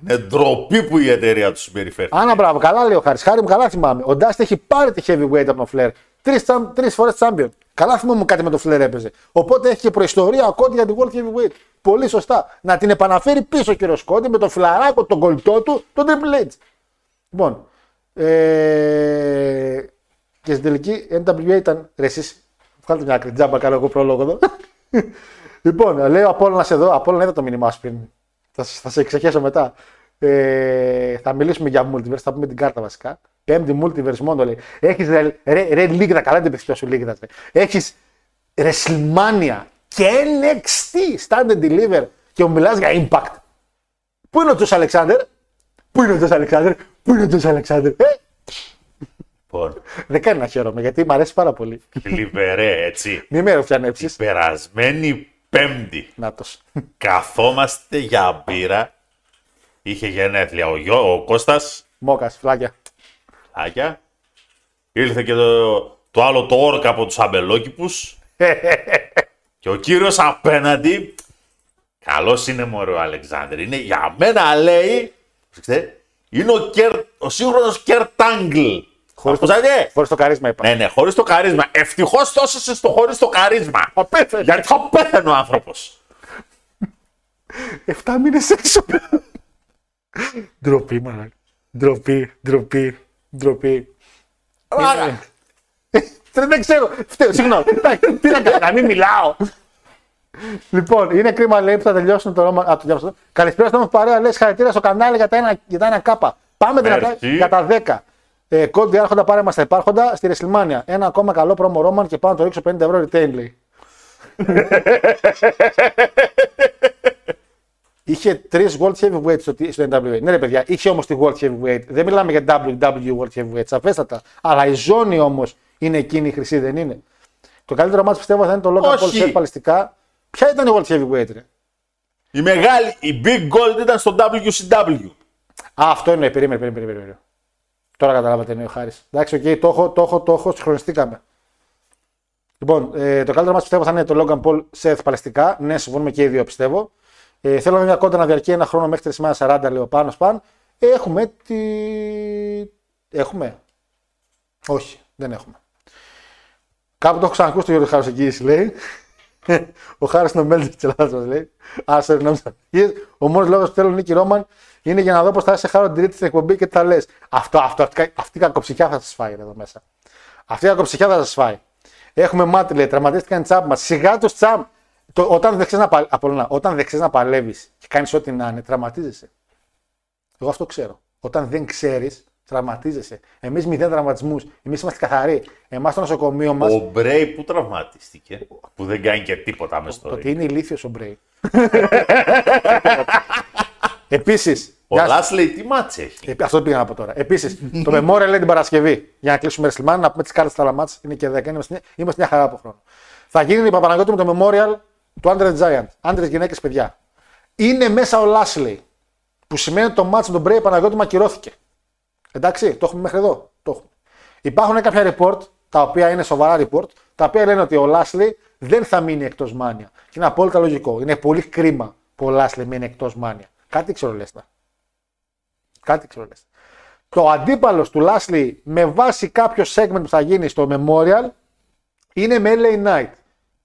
Είναι ντροπή που η εταιρεία του συμπεριφέρθηκε. Άνα μπράβο, καλά λέει ο Χάρης. Χάρη μου, καλά θυμάμαι. Ο Ντάστη έχει πάρει τη heavyweight από τον Φλερ. Τρεις φορές champion. Καλά θυμάμαι κάτι με τον Φλερ έπαιζε. Οπότε έχει και προϊστορία ο Κόντι για την World Heavyweight. Πολύ σωστά. Να την επαναφέρει πίσω ο κύριος Κόντι με τον φιλαράκο, τον κολλητό του, τον Triple H. Λοιπόν. Και στην τελική NWA ήταν. Ρε εσείς, βγάλετε μια άκρη τζάμπα, κάνω εγώ πρόλογο εδώ. Λοιπόν, λέει ο Απόλλωνας εδώ. Απόλλωνα, είδα το μήνυμά σου πριν. Θα σε εξεχέσω μετά. Θα μιλήσουμε για Multiverse, θα πούμε την κάρτα βασικά. Πέμπτη Multiverse μόνο λέει. Έχεις ρε λίγδα, καλά την πεθυντά σου λίγδα. Έχεις WrestleMania και NXT, Stand and Deliver, και μιλάς για Impact. Πού είναι ο Τζος Αλεξάνδερ, Δεν κάνει να χαίρομαι γιατί μου αρέσει πάρα πολύ. Λιβερέ, έτσι. Μη με ροφιανέψεις. Περασμένη Πέμπτη. Νάτος. Καθόμαστε για μπύρα. Είχε γενέθλια ο Κώστας. Μόκας, φλάκια. Ήλθε και το άλλο το όρκα από τους αμπελόκηπους. Και ο κύριος απέναντι. Καλός είναι μωρέ ο Αλεξάνδρ. Είναι για μένα λέει. Είναι ο σύγχρονος Κέρτ Άγγλ. Χωρίς το καρίσμα είπα. Ναι, χωρίς το καρίσμα. Ευτυχώς τόσες στο χωρίς το καρίσμα. Θα πέθαινε. Γιατί θα πέθαινε ο άνθρωπος. 7 μήνες έξω. Ντροπή, μάλλον. Ντροπή. Άρα. Δεν ξέρω. Φταίω, συγγνώμη. Τι να κάνω, να μην μιλάω. Λοιπόν, είναι κρίμα λέει που θα τελειώσουν το Ρώμα. Καλησπέρα στον παρέα, λέει χαρακτήρα στο κανάλι για τα 1K. Πάμε για τα 10. Κόντι άρχοντα, πάρε μας τα υπάρχοντα στη WrestleMania. Ένα ακόμα καλό πρόμο Roman και πάνω το ρίξω 50€ retail λέει. Είχε 3 World Heavyweight στο NWA. Ναι ρε παιδιά, είχε όμως τη World Heavyweight. Δεν μιλάμε για WW World Heavyweight, σαφέστατα. Αλλά η ζώνη όμως είναι εκείνη η χρυσή, δεν είναι. Το καλύτερο μάτς πιστεύω θα είναι το Logan Paul Flair παλαιστικά. Ποια ήταν η World Heavyweight ρε. Η μεγάλη, η Big Gold ήταν στο WCW. Α, αυτό είναι, περίμενε. Τώρα καταλάβατε είναι ο Χάρης. Εντάξει, οκ, το έχω, συγχρονιστήκαμε. Λοιπόν, το καλύτερο μας πιστεύω θα είναι το Logan Paul Seth Παλαιστικά. Ναι, συμφωνούμε και οι δύο πιστεύω. Θέλω μια κόντα να διαρκεί ένα χρόνο μέχρι τη σημαία 40, λέει ο Πάνος Παν. Έχουμε τη... Έχουμε. Όχι, δεν έχουμε. Κάπου το έχω ξανακούσει το Γιώργο Χάρης εγγύηση, λέει. Ο Χάρης είναι ο Μέλτης της Ελλάδας μας, λέει. Άσερ, νόμιζα. Ο μόνος λόγος που θέλω Νίκη Ρόμαν είναι για να δω πως θα είσαι χάρον τρίτη στην εκπομπή και τι θα λες. Αυτή η κακοψυχιά θα σας φάει εδώ μέσα. Έχουμε μάτι, λέει. Τραυματίστηκαν οι τσάμπ μας. Σιγά τους τσάμπ. Όταν δεν ξέρεις να παλεύεις και κάνεις ό,τι να είναι, τραυματίζεσαι. Εγώ αυτό ξέρω. Όταν δεν ξέρεις, τραυματίζεσαι. Εμείς 0 τραυματισμούς. Εμείς είμαστε καθαροί. Εμάς το νοσοκομείο μας. Ο Μπρέι που τραυματίστηκε, που δεν κάνει και τίποτα μες τώρα. Ότι είναι ηλίθιος ο Μπρέι. Επίσης. Ο Λάσλεϊ τι μάτς έχει. Αυτό πήγα να πω τώρα. Επίσης, το Memorial λέει την Παρασκευή. Για να κλείσουμε WrestleMania, να πούμε τις κάρτες στα άλλα μάτς. Είναι και 10. Είμαστε μια χαρά από χρόνο. Θα γίνει η Παπαναγιώτη με το Memorial του Andre the Giant. Άντρες, γυναίκες, παιδιά. Είναι μέσα ο Λάσλεϊ. Που σημαίνει ότι το μάτς με τον Μπρέι Παναγιώτη μακυρώθηκε. Εντάξει, το έχουμε μέχρι εδώ. Υπάρχουν κάποια report, τα οποία είναι σοβαρά report, τα οποία λένε ότι ο Λάσλεϊ δεν θα μείνει εκτός Mania. Και είναι απόλυτα λογικό. Είναι πολύ κρίμα που ο Λάσλεϊ μείνει εκτός Mania. Κάτι ξερολέστα. Το αντίπαλος του Λάσλεϊ με βάση κάποιο segment που θα γίνει στο Memorial είναι με LA Knight.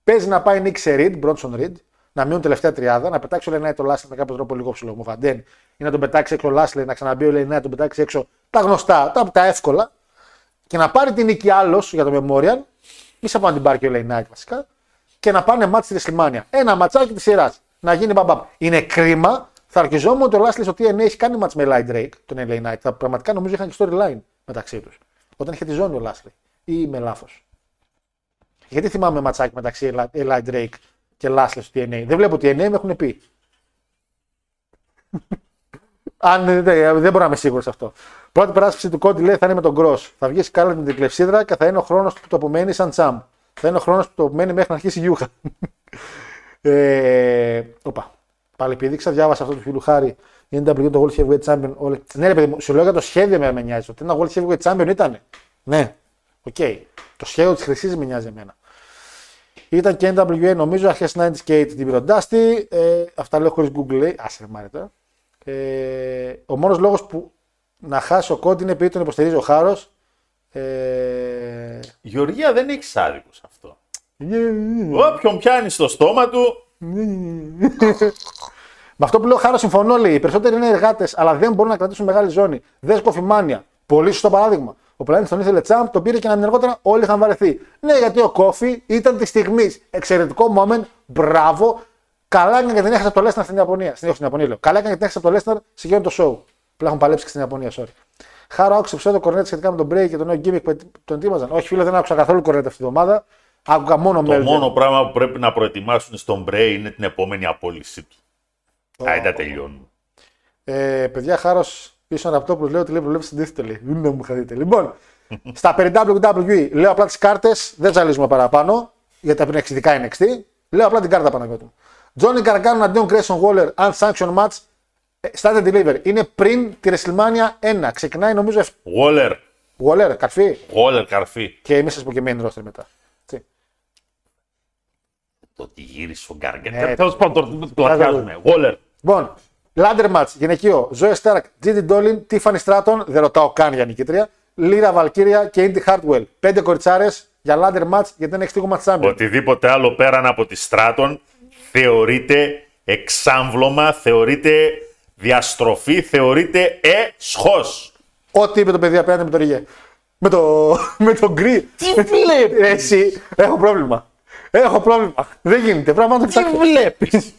Παίζει να πάει Νίκ σε Reed, Bronson Reed, να μείνουν τελευταία τριάδα, να πετάξει ο LA Knight ο Λάσλεϊ με κάποιο τρόπο λίγο ψηλό. Μου φανταίνει. Ή να τον πετάξει έξω ο Λάσλεϊ, να ξαναμπεί ο LA Knight, να τον πετάξει έξω. Τα γνωστά, τα εύκολα. Και να πάρει την νίκη άλλος για το Memorial. Μη σαν πάνω την πάρει και ο LA Knight βασικά. Και να πάνε μάτς στη WrestleMania. Ένα ματσάκι τη σειρά. να γίνει μπαμπαμ. Είναι κρίμα. Θα αρκιζόμουν ότι ο Λάσλι ότι NA έχει κάνει match με Eli Drake, τον LA Knight. Θα πραγματικά νομίζω είχαν και storyline μεταξύ του. Όταν είχε τη ζώνη ο Λάσλι. Ή είμαι λάθος. Γιατί θυμάμαι ματσάκι μεταξύ Eli Drake και Lashley στο TNA. Δεν βλέπω TNA, με έχουν πει. Αν δεν μπορώ να είμαι σίγουρος αυτό. Πρώτη παράσπιση του Κόντι λέει θα είναι με τον Cross. Θα βγει καλά με την κλεψίδρα και θα είναι ο χρόνος που το απομένει σαν τσάμ. Θα είναι ο χρόνος που το απομένει μέχρι να αρχίσει η Γιούχα. Οπα. Πάλι επίδειξα, διάβασα αυτό του φίλου Χάρη. Είναι WWE το World Heavyweight Champion. Ναι, ρε παιδί μου, σου λέω για το σχέδιο με νοιάζει. Ότι ένα World Heavyweight Champion ήταν. Ναι. Οκ. Okay. Το σχέδιο τη χρυσή με νοιάζει εμένα. Ήταν και NWA νομίζω αρχές 90s και την πυροντάστη. Αυτά λέω χωρίς Google. Άσε μάρετε. Ο μόνος λόγος που να χάσει ο Κόντι είναι επειδή τον υποστηρίζει ο Χάρος. Γεωργία δεν έχει άδικο σε αυτό. Όποιον πιάνει στο στόμα του. Με αυτό που λέω ο Χάρος συμφωνώ λέει. Οι περισσότεροι είναι εργάτες αλλά δεν μπορούν να κρατήσουν μεγάλη ζώνη. Δεν σκοφιμάνια. Πολύ σωστό παράδειγμα. Ο Πλανήτης τον ήθελε τσάμπ, τον πήρε και να μην αργότερα όλοι είχαν βαρεθεί. Ναι, γιατί ο Κόφι ήταν τη στιγμή. Εξαιρετικό moment, μπράβο. Καλά έκανε και την έχασα από το Λέσναρ στην Ιαπωνία. Καλά έκανε και την έχασα από το Λέσναρ σε εκείνο το show. Πλά έχουν παλέψει και στην Ιαπωνία, sorry. Χάρο, άκουσε ψέματα Κορνέτ σχετικά με τον break και τον νέο γκίμικ που τον ετοίμαζαν. Όχι, φίλε, δεν άκουσα καθόλου Κορνέτ αυτή τη βδομάδα. Άκουγα μόνο Melzer. Το μόνο πράγμα που πρέπει να προετοιμάσουν στον break είναι την επόμενη απόλυσή του. Άιντα τελειώνουν. Παιδιά, Χάρο. Πίσω από αυτό που λέω ότι λέει προβλέψει την τίτλη. Δεν μου χαδείτε. Λοιπόν, στα περί WWE λέω απλά τις κάρτες, δεν ζαλίζουμε παραπάνω, γιατί απ' είναι εξειδικά NXT. Λέω απλά την κάρτα Παναγιώτη μου. Τζόνι Καρκάνο αντίον Grayson Waller, unsanctioned match, start and deliver. Είναι πριν τη WrestleMania 1. Ξεκινάει νομίζω. Waller, καρφί. Και εμείς σας που και main roster μετά. Το ότι γύρισε ο Γκάργκεν. Τέλος πάντων, το πλατιάζουμε. Waller. Λοιπόν. Λάντερ Ματς, γυναικείο, Zoe Stark, Gigi Dolin, Tiffany Stratton, δεν ρωτάω καν για νικήτρια, Lyra Valkyria και Indy Hartwell. 5 κοριτσάρες για Λάντερ Ματς γιατί δεν έχει τίγμα τσάμπιον. Οτιδήποτε άλλο πέραν από τη Stratton θεωρείται εξάμβλωμα, θεωρείται διαστροφή, θεωρείται εσχός. Ό,τι είπε το παιδί απέναντι με το ριγέ. Με το γκρι. Τι βλέπεις. Εσύ, έχω πρόβλημα. Δεν γίνεται. Τι βλέπεις.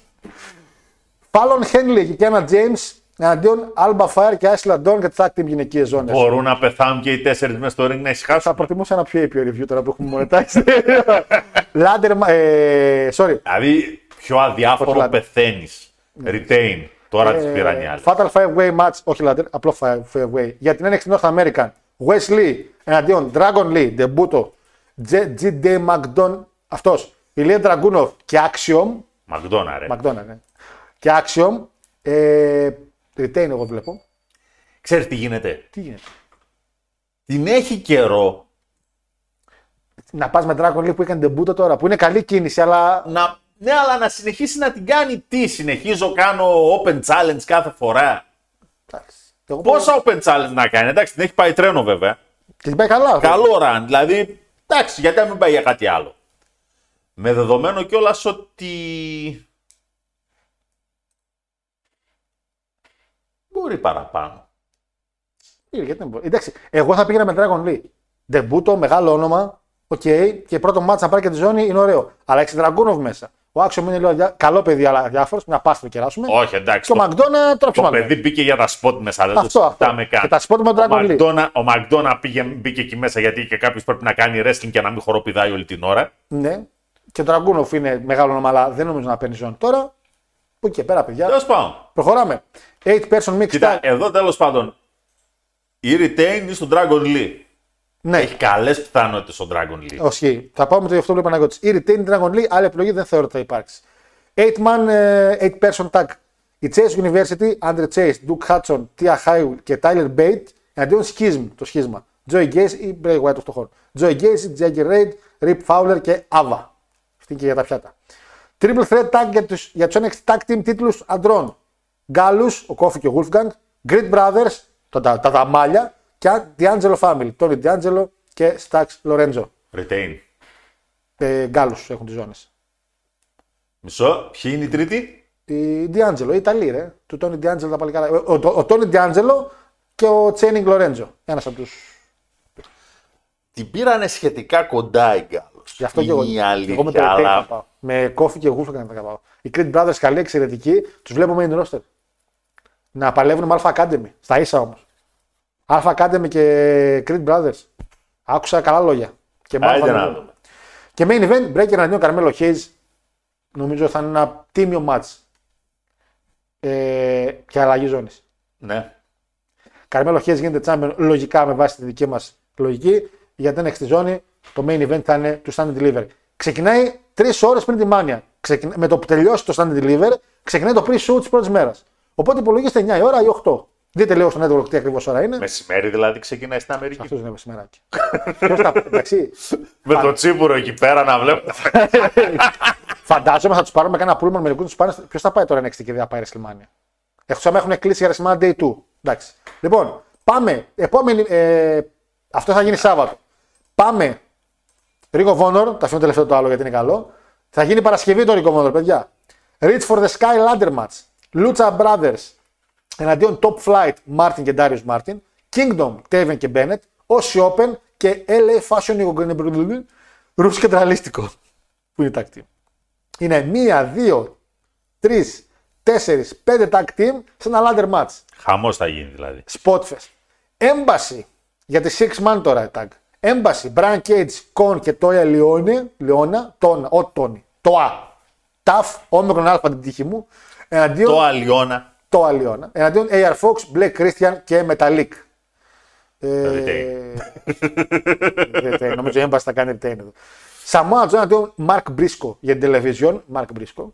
Φάλλον Χένλι και Κιάνα Τζέιμς εναντίον Άλμπα Φάιρ και Άισι Λαντών για τις tag team γυναικείες ζώνες. Μπορούν να πεθάνουν και οι τέσσερις μέσα στο ring να ησυχάσουν. Θα προτιμούσα ένα πιο ήπιο review τώρα που έχουμε μονετάξει. Δηλαδή πιο αδιάφορο πεθαίνεις. Retain. Τώρα τις πήραν οι άλλες. Fatal 5-way match. Όχι Λάντερ, απλό 5-way. Για την NXT North American. Wesley εναντίον Dragon Lee. Ντεμπούτο. J.D. McDon. Αυτός. Ηλία Dragunov και Axiom. McDonald. Και Axiom, retain εγώ βλέπω. Ξέρεις τι γίνεται. Την έχει καιρό. Να πας με Dragon Lee που έκανε τεμπούτο τώρα, που είναι καλή κίνηση, αλλά... Ναι, αλλά να συνεχίσει να την κάνει τι. Συνεχίζω, κάνω open challenge κάθε φορά. Πόσα open challenge να κάνει. Εντάξει, την έχει πάει τρένο βέβαια. Και την πάει καλά. Καλό run, δηλαδή, εντάξει, γιατί να μην πάει για κάτι άλλο. Με δεδομένο κιόλας ότι... Μπορεί παραπάνω. Εντάξει, εγώ θα πήγαινα με Dragon Lee. Ντεμπούτο, μεγάλο όνομα. Οκ. Και πρώτο μάτσα να πάρει και τη ζώνη είναι ωραίο. Αλλά έχει Dragunov μέσα. Ο Axiom είναι λίγο καλό παιδί, αλλά αδιάφορο. Μια πάση το κεράσουμε. Όχι, εντάξει. Και ο McDonald τρώει. Το παιδί μπήκε για τα σπότ μέσα. Δεν το συζητάμε καν. Και τα σπότ με τον Dragon Lee. Ο McDonald μπήκε εκεί μέσα γιατί και κάποιο πρέπει να κάνει wrestling και να μην χοροπηδάει όλη την ώρα. Ναι. Και ο Dragunov είναι μεγάλο όνομα, αλλά δεν νομίζω να παίρνει ζώνη τώρα. Πού και πέρα, παιδιά. Προχωράμε. 8-person mixed. Κοίτα, εδώ τέλος πάντων. Η retain είναι στον Dragon Lee. Ναι. Έχει καλές πιθανότητες στον Dragon Lee. Όχι. Θα πάω με το γι' αυτό που είπα να κόψω. Η retain Dragon Lee, άλλη επιλογή δεν θεωρώ ότι θα υπάρξει. 8-person tag. Η Chase University, Andre Chase, Duke Hudson, Tia Howell και Tyler Bate εναντίον Schism. Το σχίσμα. Joey Gaze ή Bray Wyatt το χώρο. Joey Gaze, Jagger Reid, Rip Fowler και Ava. Αυτή και για τα πιάτα. Triple threat tag για τους NXT tag team τίτλους αντρών. Γκάλους, ο Κόφι και ο Wolfgang, Great Brothers, τα δαμάλια και D'Angelo Family, Tony D'Angelo και Stax Lorenzo. Retain. Γκάλους έχουν τις ζώνες. Μισό, ποιοι είναι οι τρίτοι? Η D'Angelo, η Ιταλή ρε, του Tony D'Angelo τα παλικάρα. Ο Tony D'Angelo και ο Channing Lorenzo, ένας από τους. Την πήρανε σχετικά κοντά οι Γκάλους. Γι' αυτό και εγώ με το Tech πάω. Με κόφι και γούφα να τα πάω. Οι Creed Brothers καλή, εξαιρετικοί, του βλέπουμε main roster. Να παλεύουν με Alpha Academy. Στα ίσα όμως. Alpha Academy και Creed Brothers. Άκουσα καλά λόγια. Και μάλλον. Και main event, Breaker εναντίον Carmelo Hayes. Νομίζω θα είναι ένα τίμιο match. Και αλλαγή ζώνης. Ναι. Carmelo Hayes γίνεται champion λογικά με βάση τη δική μας λογική. Για την έξι ζώνη, το main event θα είναι του Stand and Deliver. Ξεκινάει 3 ώρες πριν τη Mania. Με το που τελειώσει το Stand and Deliver, ξεκινάει το pre-show της πρώτης μέρας. Οπότε υπολογίστε 9 η ώρα ή 8. Δείτε λίγο στο network τι ακριβώς ώρα είναι. Μεσημέρι δηλαδή ξεκινάει στην Αμερική. Αυτό είναι μεσημεράκι. Εντάξει. Με το τσίπουρο εκεί πέρα να βλέπουμε. Φαντάζομαι θα τους πάρουμε κάνα πούλμαν μερικού να τους πάρουν. Ποιος θα πάει τώρα NXT και θα πάει WrestleMania. Εκτός αν έχουν κλείσει για WrestleMania Day 2. Εντάξει. Λοιπόν, πάμε. Επόμενη, αυτό θα γίνει Σάββατο. Πάμε. Ring of Honor. Τα αφήνω τελευταίο το άλλο γιατί είναι καλό. Θα γίνει Παρασκευή το Ring of Honor, παιδιά. Reach for the Sky Ladder Match. Lucha Brothers εναντίον Top Flight, Martin και Darius Martin, Kingdom, Taven και Bennett, Aussie Open και LA Fashion Ego Ρούς και Τραλίστικο, που είναι tag team. Είναι 1, 2, 3, 4, 5 tag team σε ένα ladder match. Χαμός θα γίνει δηλαδή. Spotfest. Embassy, για τη 6 man τώρα tag. Embassy, Brian Cage, Con και Toya Leona, Toa, Tough, όμικρον αλφα την τύχη μου, εναντίον Toa Leona. Εναντίον AR Fox, Black Christian και Metallic. Retain. Νομίζω η Embassy θα κάνει retain εδώ. Samoa Joe εναντίον Mark Briscoe για την television. Mark Briscoe.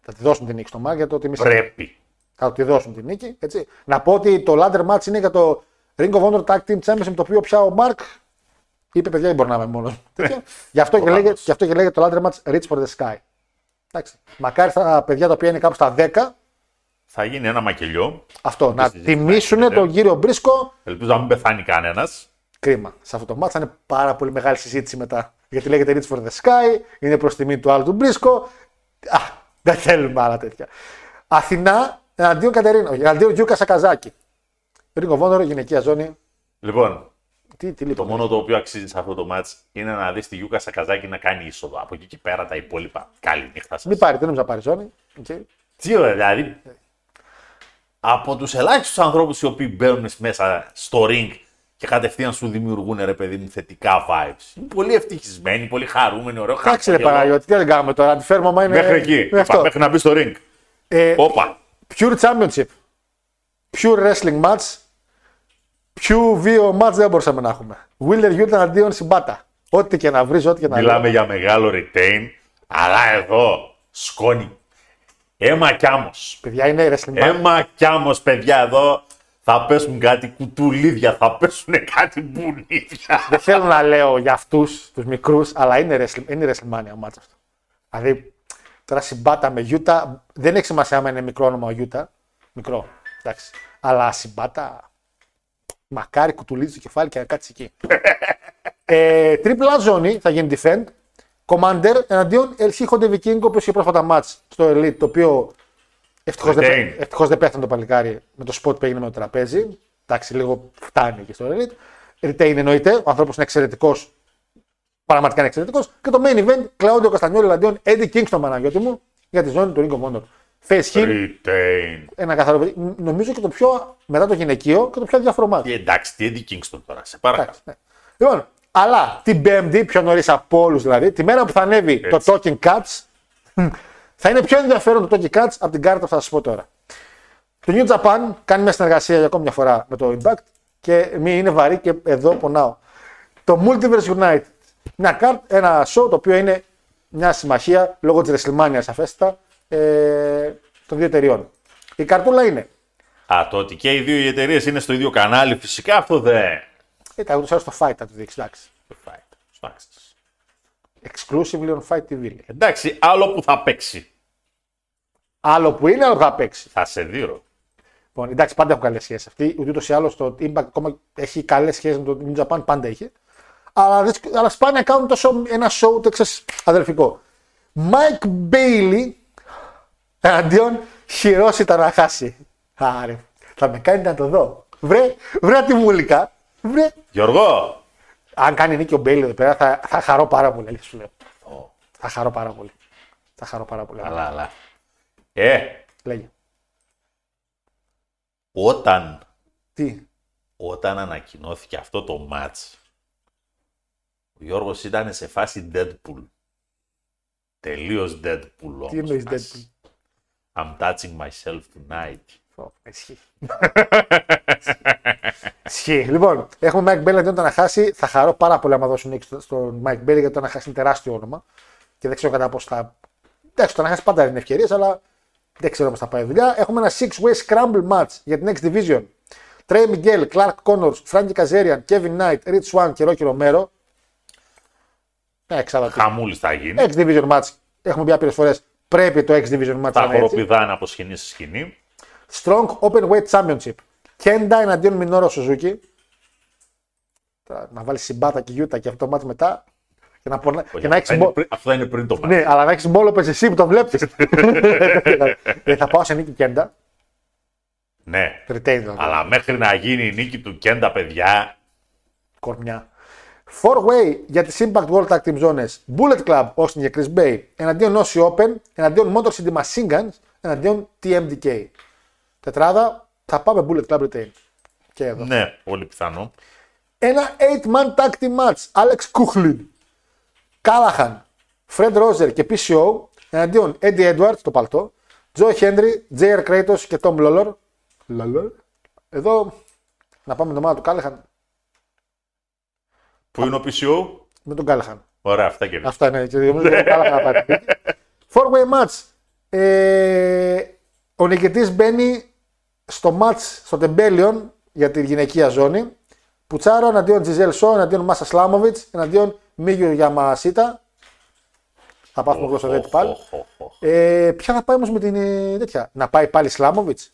Θα τη δώσουμε την νίκη στο Mark για το ότι εμείς. Πρέπει. Θα τη δώσουμε την νίκη. Έτσι. Να πω ότι το ladder match είναι για το Ring of Honor Tag Team Championship, με το οποίο πια ο Mark είπε: παιδιά, δεν μπορεί να είμαι μόνο. Γι' αυτό και λέγεται το ladder match Reach for the Sky. Εντάξει. Μακάρι τα παιδιά τα οποία είναι κάπου στα 10. Θα γίνει ένα μακελιό. Αυτό. Να τιμήσουν τον κύριο Μπρίσκο. Ελπίζω να μην πεθάνει κανένας. Κρίμα. Σε αυτό το μάτς θα είναι πάρα πολύ μεγάλη συζήτηση μετά. Γιατί λέγεται Reach for the Sky, είναι προς τιμή του άλλου του Μπρίσκο. Α, δεν θέλουμε άλλα τέτοια. Αθηνά εναντίον Κατερίνο. Εναντίον Γιούκα Σακαζάκη. Ring of Honor, γυναικεία ζώνη. Λοιπόν. Το μόνο το οποίο αξίζει σε αυτό το match είναι να δεις τη Γιούκα Σακαζάκη να κάνει είσοδο. Από εκεί και πέρα τα υπόλοιπα. Καλή νύχτα σας. Μην πάρει, δεν νομίζω να πάρει ζώνη. Okay. Τι ωραία, δηλαδή. Από τους ελάχιστους ανθρώπους οι οποίοι μπαίνουν μέσα στο ring και κατευθείαν σου δημιουργούν ρε παιδί μου θετικά vibes. Είναι πολύ ευτυχισμένοι, πολύ χαρούμενοι, ωραίο χάρτη. Εντάξει, ρε Παναγιώτη, τι δεν κάνουμε τώρα. Αντιφέρμα είναι. Μέχρι εκεί. Μέχρι να μπει στο ring. Όπα. Pure Championship. Pure Wrestling Match. Ποιο βίο μάτς δεν μπορούσαμε να έχουμε. Wheeler Utah αντίον Σιμπάτα. Ό,τι και να βρεις, ό,τι και να βρεις. Μιλάμε για μεγάλο retain, αλλά εδώ σκόνη. Έμα κι άμμος. Παιδιά είναι wrestling. Έμα κι άμμος, παιδιά εδώ. Θα πέσουν κάτι κουτουλίδια, θα πέσουν κάτι μπουνίδια. Δεν θέλω να λέω για αυτούς τους μικρούς, αλλά είναι wrestling mania ο μάτς αυτό. Δηλαδή, τώρα Σιμπάτα με Utah, δεν έχει σημασία αν είναι μικρό όνομα ο Utah. Μικρό, εντάξει. Αλλά Σιμπάτα. Μακάρι κουτουλίζει το κεφάλι και να κάτσει εκεί. Τρίπλα ζώνη θα γίνει defend. Commander εναντίον El Hijo de Vikingo, ο οποίος είχε πρόσφατα match στο Elite, το οποίο ευτυχώς δεν πέθανε το παλικάρι με το spot που έγινε με το τραπέζι. Εντάξει, λίγο φτάνει και στο Elite. Retain εννοείται, ο άνθρωπος είναι εξαιρετικός. Πραγματικά είναι εξαιρετικός. Και το main event, Κλαούντιο Καστανιόλι εναντίον Eddie Kingston, Παναγιώτη μου, για τη ζώνη του Ring of Honor. Retain. Ένα καθαρό παιδί. Νομίζω και το πιο μετά το γυναικείο και το πιο διαφορετικό. Εντάξει, τι Eddie Kingston τώρα, σε παρακαλώ. Ναι. Λοιπόν, αλλά την Πέμπτη, πιο νωρίς από όλους δηλαδή, τη μέρα που θα ανέβει έτσι το Talking Cats, θα είναι πιο ενδιαφέρον το Talking Cats από την κάρτα που θα σας πω τώρα. Το New Japan κάνει μια συνεργασία για ακόμη μια φορά με το Impact και μη είναι βαρύ και εδώ πονάω. Το Multiverse United. Ένα show το οποίο είναι μια συμμαχία λόγω τη WrestleMania σαφέστατα. Των δύο εταιριών. Η καρτούλα είναι. Α, το ότι και οι δύο εταιρείες είναι στο ίδιο κανάλι, φυσικά αυτό δεν. Ούτως ή άλλως το Fight θα του δείξει. Εντάξει. Το Fight. Exclusively on Fight TV. Εντάξει, άλλο που θα παίξει. Άλλο που είναι, άλλο που θα παίξει. Θα σε δείρω. Λοιπόν, εντάξει, πάντα έχουν καλές σχέσεις αυτοί. Ούτως ή άλλως το Impact ακόμα έχει καλές σχέσεις με το New Japan, πάντα είχε. Αλλά σπάνια κάνουν τόσο ένα show τεξες, αδελφικό. Mike Bailey. Εναντίον Χειρόση Ταναχάση. Άρε, θα με κάνει να το δω. Βρε τη μουλικά. Γιώργο, Αν κάνει νίκη ο Μπέιλ εδώ πέρα, θα χαρώ πάρα πολύ. Αλήθεια σου λέω. Θα χαρώ πάρα πολύ. Θα χαρώ πάρα πολύ. Αλλά. Λέγε. Όταν. Τι. Όταν ανακοινώθηκε αυτό το μάτς, ο Γιώργος ήταν σε φάση Deadpool. Τελείως Deadpool όμως. Τι εννοείς Deadpool? I'm touching myself tonight. Ισχύει. Ισχύει. Λοιπόν, έχουμε Μάικ Μπέλ αντίον να χάσει. Θα χαρώ πάρα πολύ άμα δώσουν νίκη στον Μάικ Μπέλ, γιατί το να χάσει είναι τεράστιο όνομα. Και δεν ξέρω κατά πώς θα. Εντάξει, το να χάσει πάντα είναι ευκαιρίες, αλλά δεν ξέρω πώς θα πάει η δουλειά. Έχουμε ένα 6-way scramble match για την Next Division. Τρέι Μιγγέλ, Κλάρκ Κόνορς, Φράνκι Καζέριαν, Κέβιν Νάιτ, Ριτ Σουάν και Ρόκι Ρομέρο. Χαμούλη θα γίνει. Next Division match. Έχουμε πει άπειρες φορές. Πρέπει το Next Division match. Τα χοροπηδά από σκηνή σε σκηνή. Strong Open Weight Championship. Κέντα εναντίον Μινόρο Σουζούκι. Να βάλει συμπάτα και γιούτα και αυτό το μάτι μετά. Και να, να έχει μπόλο. Αυτό είναι πριν το μάτι. Ναι, αλλά να έχει μπόλο, πες εσύ που το βλέπει. Θα πάω σε νίκη Κέντα. Ναι. Retain, αλλά μέχρι να γίνει η νίκη του Κέντα, παιδιά. Κορμιά. 4-way για τις Impact World Tag Team Zones. Bullet Club, Austin και Chris Bay. Εναντίον Aussie Open. Εναντίον Motor City Machine Guns. Εναντίον TMDK. Τετράδα, θα πάμε Bullet Club Retain. Και εδώ. Ναι, πολύ πιθανό. Ένα 8-man tag team match. Alex Kuchlin, Callahan, Fred Roger και PCO. Εναντίον Eddie Edwards, το παλτό. Joe Henry, JR Kratos και Tom Lawlor. Εδώ, να πάμε με την ομάδα του Callahan. Πού είναι ο PCO? Με τον Callahan. Ωραία, αυτά και εμείς. Αυτά είναι. Four-way match. Ο νικητής μπαίνει στο match στο Τεμπέλιον για τη γυναικεία ζώνη. Πουτσάρο εναντίον Τζιζέλ Σο, εναντίον Μάσα Σλάμοβιτς, εναντίον Μίγιου Γιαμασίτα. Θα πάθουμε γλώσσα δέτη πάλι. Ποια θα πάει όμως με την τέτοια? Να πάει πάλι Σλάμοβιτς?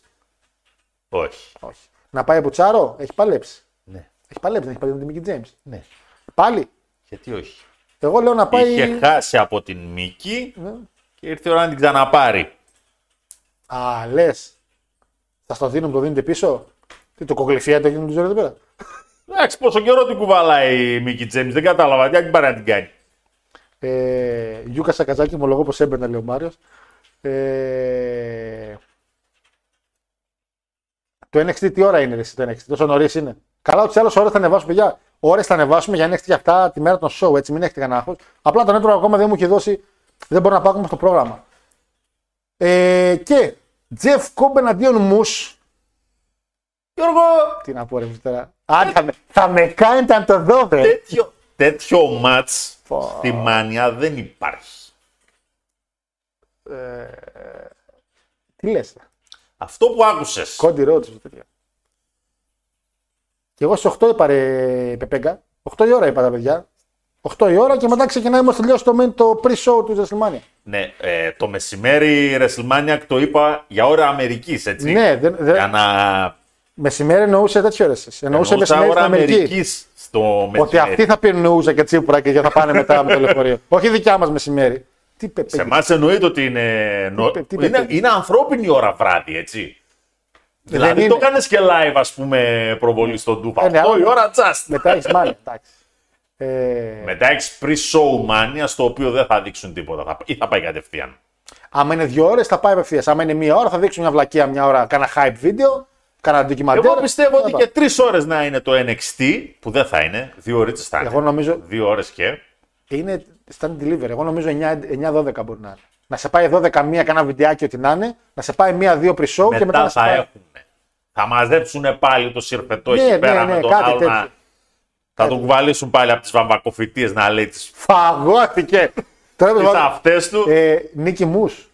Όχι. Όχι. Να πάει Πουτσάρο, έχει παλέψει. Ναι. Έχει παλέψει, δεν έχει παλέψει με την Μίκη Τζέιμς? Ναι. Πάλι. Γιατί όχι? Εγώ λέω να πάει. Είχε χάσει από την Μίκη, ναι, και ήρθε η ώρα να την ξαναπάρει. Α, λες, θα στο δίνουμε, το δίνετε πίσω? Τι το κοκλυφιέται εκείνο του εδώ πέρα? Εντάξει, πόσο καιρό την κουβαλάει η Μίκη Τζέιμς, δεν κατάλαβα, τι αν πάρει να την κάνει. Γιούκα Σακαζάκη, ομολογώ πως έμπαινα, λέει ο Μάριος. Το NXT τι ώρα είναι εσύ, το NXT, τόσο νωρίς είναι? Καλά, ούτως ή άλλως ώρες θα ανεβάσουμε, παιδιά. Ώρες θα ανεβάσουμε για NXT και αυτά τη μέρα των show, έτσι, μην έχετε κανένα άγχος. Απλά τον έτρωγα ακόμα, δεν μου είχε δώσει, δεν μπορώ να πάω ακόμα στο πρόγραμμα. Και Jeff Cobb εναντίον Moose. Γιώργο! Τι να πω ρε τώρα. Θα με κάνετε αν το δω, βρε. Τέτοιο μάτς στη Μάνια δεν υπάρχει. Τι λες? Αυτό που άκουσες. Κόντι Ρόντς. Και εγώ στις 8 είπα ρε Πεπέγκα. 8 η ώρα είπα τα παιδιά. 8 η ώρα και μετά ξεκινάει όμως τελειώσει το pre-show του WrestleMania. Ναι, το μεσημέρι WrestleMania το είπα για ώρα Αμερικής, έτσι. Ναι, για να... Μεσημέρι εννοούσε τέτοιο ώρες. Εννοούσε μεσημέρι ώρα Αμερικής στο μεσημέρι. Ότι αυτοί θα πίνουν ούζα και τσίπουρα και θα πάνε μετά με το λεωφορείο. Όχι δικιά μας μεσημέρι. Τι πεπέγγι. Σε εμάς εννοείται ότι είναι ανθρώπινη ώρα βράδυ, έτσι. Δηλαδή το κάνεις και live, ας πούμε, προβολή στον Τούπα. 8 η ώρα just. Μετά έχεις μάλλον, εντάξει. Μετά έχεις pre-show μάνια στο οποίο δεν θα δείξουν τίποτα ή θα πάει κατευθείαν. Άμα είναι 2 ώρες θα πάει απευθείας. Άμα είναι 1 ώρα θα δείξουν μια βλακεία, 1 ώρα κάνα hype βίντεο, κάνα ντοκιμαντέρ. Εγώ πιστεύω ότι και 3 ώρες να είναι το NXT που δεν θα είναι. 2 ώρες θα είναι. Εγώ νομίζω... 2 ώρες και. Είναι stand delivery. Εγώ νομίζω 9-12 μπορεί να είναι. Να σε πάει 12 μία κάνα βιντεάκι ό,τι να είναι, να σε πάει 1-2 pre-show και μετά θα έχουν. Θα μαζέψουν πάλι το συρφετό εκεί πέρα με τον άλλο. Θα τον κουβαλήσουν πάλι από τις βαμβακοφυτίες να λέει τις φαγώθηκε τις αυτές του. Νίκη Μους.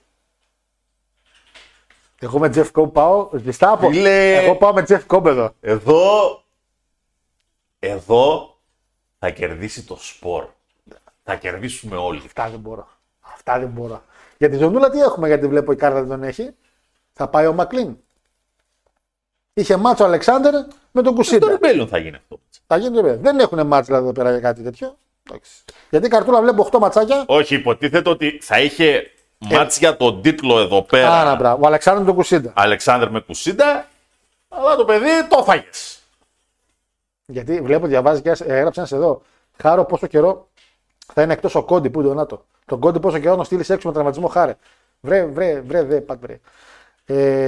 Εγώ με Jeff Cobb πάω. Εγώ πάω με Jeff Cobb εδώ. Εδώ θα κερδίσει το σπορ. Θα κερδίσουμε όλοι. Αυτά δεν μπορώ. Αυτά δεν μπορώ. Για τη Ζωνούλα τι έχουμε? Γιατί βλέπω η κάρτα δεν τον έχει. Θα πάει ο Μακλίν. Είχε μάτσο ο Αλεξάνδερ με τον Κουσίντα. Στον Rebellion θα γίνει αυτό. Θα γίνει Rebellion. Δεν έχουν μάτς δηλαδή εδώ πέρα για κάτι τέτοιο. Γιατί η καρτούλα βλέπω 8 ματσάκια. Όχι, υποτίθεται ότι θα είχε μάτς για τον τίτλο εδώ πέρα. Άρα, μπράβο. Ο Αλεξάνδερ με τον Κουσίντα. Αλεξάνδερ με Κουσίντα. Αλλά το παιδί το έφαγες. Γιατί βλέπω, διαβάζει και έγραψε ένα εδώ. Χάρο, πόσο καιρό θα είναι εκτός ο Κόντι, πού είναι το ΝΑΤΟ. Τον Κόντι, πόσο καιρό να στείλει έξω με τραυματισμό, χάρε. Βρε,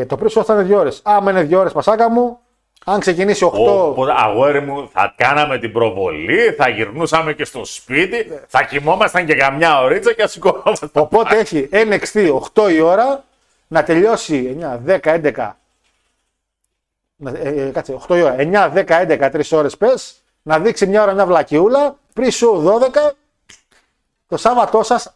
το πρώτο θα είναι 2 ώρες. Άμα είναι 2 ώρες, πασάκα μου. Αν ξεκινήσει 8. Αγόρι μου, θα κάναμε την προβολή, θα γυρνούσαμε και στο σπίτι, θα κοιμόμασταν και καμιά ωρίτσα και θα σηκωνόμασταν. Οπότε έχει NXT 8 η ώρα, να τελειώσει 9, 10, 11. Κάτσε, 8 η ώρα. 9, 10, 11, 3 ώρες πες, να δείξει μια ώρα μια βλακιούλα, πριν σου 12. Το Σάββατό σας.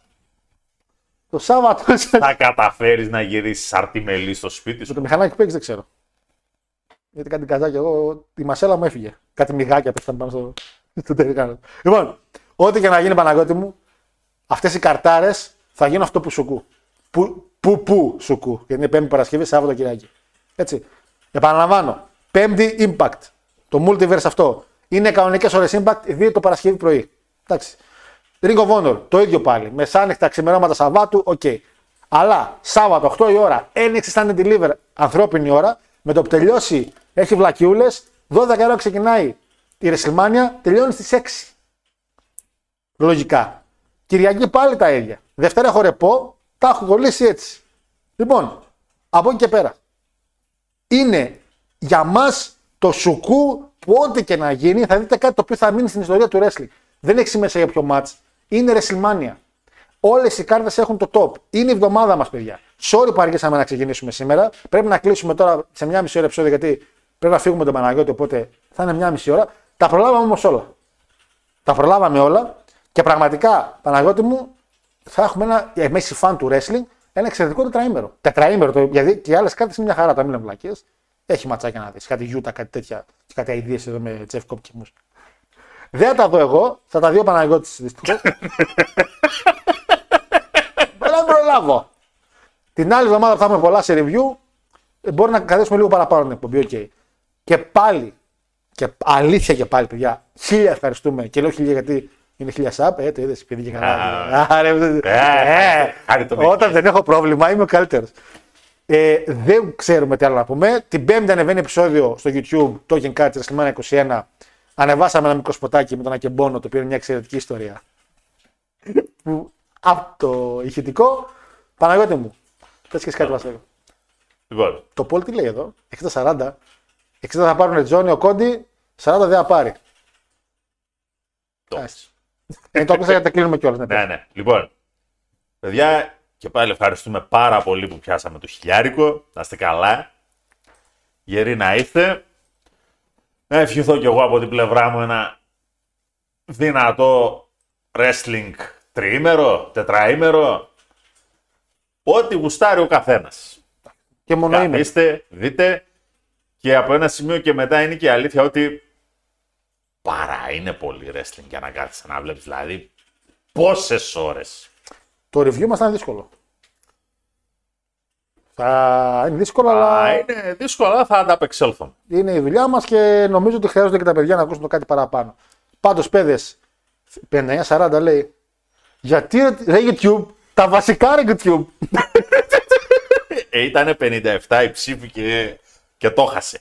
Το Σάββατο σας. Θα καταφέρεις να γυρίσεις αρτιμελή στο σπίτι σου. Το μηχανάκι που έχεις δεν ξέρω. Γιατί κάτι καζάκι, εγώ τη μασέλα μου έφυγε. Κάτι μυγάκια πέφτανε πάνω στο τελικά. Λοιπόν, ό,τι και να γίνει, Παναγιώτη μου, αυτές οι καρτάρες θα γίνουν αυτό που σου κου. Που σου κου. Γιατί είναι Πέμπτη Παρασκευή, Σάββατο Κυριακή. Έτσι. Επαναλαμβάνω. Πέμπτη Impact. Το Multiverse αυτό. Είναι κανονικές ώρες Impact, 2 το Παρασκευή πρωί. Εντάξει. Ring of Honor, το ίδιο πάλι. Μεσάνυχτα, ξημερώματα Σαββάτου, οκ. Okay. Αλλά Σάββατο, 8 η ώρα, NXT Stand and Deliver, ανθρώπινη ώρα, με το που τελειώσει. Έχει βλακιούλες, 12 ώρα ξεκινάει η Ρεσλμάνια, τελειώνει στις 6. Λογικά. Κυριακή πάλι τα ίδια. Δευτέρα χορεπό, τα έχω κολλήσει έτσι. Λοιπόν, από εκεί και πέρα. Είναι για μας το σουκού που ό,τι και να γίνει θα δείτε κάτι το οποίο θα μείνει στην ιστορία του wrestling. Δεν έχει σημασία για ποιο match. Είναι Ρεσλμάνια. Όλες οι κάρτες έχουν το top. Είναι η εβδομάδα μας, παιδιά. Sorry που αργήσαμε να ξεκινήσουμε σήμερα. Πρέπει να κλείσουμε τώρα σε 1,5 ώρα επεισόδιο, γιατί πρέπει να φύγουμε τον Παναγιώτη. Οπότε θα είναι 1,5 ώρα. Τα προλάβαμε όμως όλα. Τα προλάβαμε όλα. Και πραγματικά, Παναγιώτη μου, θα έχουμε ένα, εμείς οι φαν του wrestling, ένα εξαιρετικό τετραήμερο. Γιατί και οι άλλες κάρτες είναι μια χαρά. Τα μην είναι βλακίες. Έχει ματσάκια να δεις. Κάτι Utah, κάτι τέτοια. Κάτι αηδίες εδώ με Jeff Cobb και μου. Δεν θα τα δω εγώ. Θα τα δει ο Παναγιώτης δυστυχώς. Δεν προλάβω. Την άλλη εβδομάδα που θα έχουμε πολλά σε review, μπορεί να κρατήσουμε λίγο παραπάνω την εκπομπή. Okay. Και πάλι, και αλήθεια και πάλι, παιδιά, 1000 ευχαριστούμε. Και λέω 1000 γιατί είναι 1000 sub. Το είδε, επειδή και καλά. Όταν δεν έχω πρόβλημα, είμαι ο καλύτερος. Δεν ξέρουμε τι άλλο να πούμε. Την Πέμπτη ανεβαίνει επεισόδιο στο YouTube, Talking Cards, WrestleMania 21. Ανεβάσαμε ένα μικρό σποτάκι με τον Ακεμπόνο, το οποίο είναι μια εξαιρετική ιστορία. Από το ηχητικό. Παναγιώτη μου, θες και εσύ κάτι βασίλειο. Λοιπόν. Το Πολ τι λέει εδώ, 60-40. 60 θα πάρουν Τζόνι, ο Κόντι, 40 δεν θα πάρει. Το ακούσα γιατί τα κλείνουμε κιόλας. Ναι. Λοιπόν, παιδιά, και πάλι ευχαριστούμε πάρα πολύ που πιάσαμε το 1000. Να είστε καλά. Γεροί να είστε. Να ευχηθώ κι εγώ από την πλευρά μου ένα δυνατό wrestling τριήμερο, τετραήμερο. Ό,τι γουστάρει ο καθένας. Και μόνο καθίστε, δείτε, και από ένα σημείο και μετά είναι και η αλήθεια ότι παρά είναι πολύ wrestling για να κάθεσαι να βλέπεις, δηλαδή πόσες ώρες. Το review μας θα είναι δύσκολο. Θα είναι δύσκολο, αλλά. Είναι δύσκολο, αλλά θα ανταπεξέλθουν. Είναι η δουλειά μας και νομίζω ότι χρειάζονται και τα παιδιά να ακούσουν το κάτι παραπάνω. Πάντως, παιδες, 59-40 λέει, γιατί ρε YouTube. Τα βασικά ρε YouTube. Ήτανε 57 η ψήφη και το χάσε.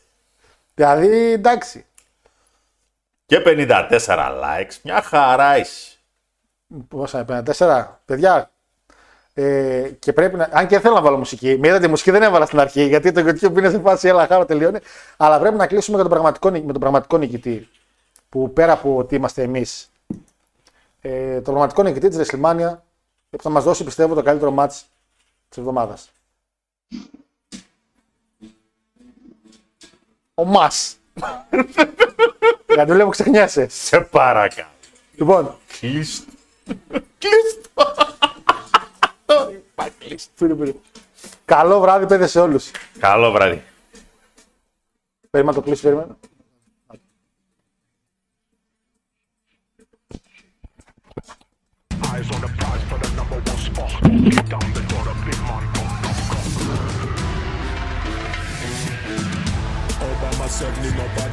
Δηλαδή εντάξει. Και 54 likes. Μια χαρά είσαι. Πόσα, 54. Παιδιά, και πρέπει να... Αν και θέλω να βάλω μουσική. Μια τη μουσική δεν έβαλα στην αρχή, γιατί το YouTube είναι σε φάση έλα χάρο τελειώνει. Αλλά πρέπει να κλείσουμε και με τον πραγματικό νικητή. Που πέρα από ότι είμαστε εμείς. Το πραγματικό νικητή της WrestleMania. Που θα μας δώσει, πιστεύω, το καλύτερο μάτς της εβδομάδας. Ο Μας. Για το λέω που ξεχνιάσαι. Σε παρακαλώ. Λοιπόν. Κλείστο. Καλό βράδυ, παιδε, σε όλους. Καλό βράδυ. Περίμενα το κλείσει, περίμενα. Eyes on the prize for the number one spot. Down the door, a big man, go. All by myself, need nobody.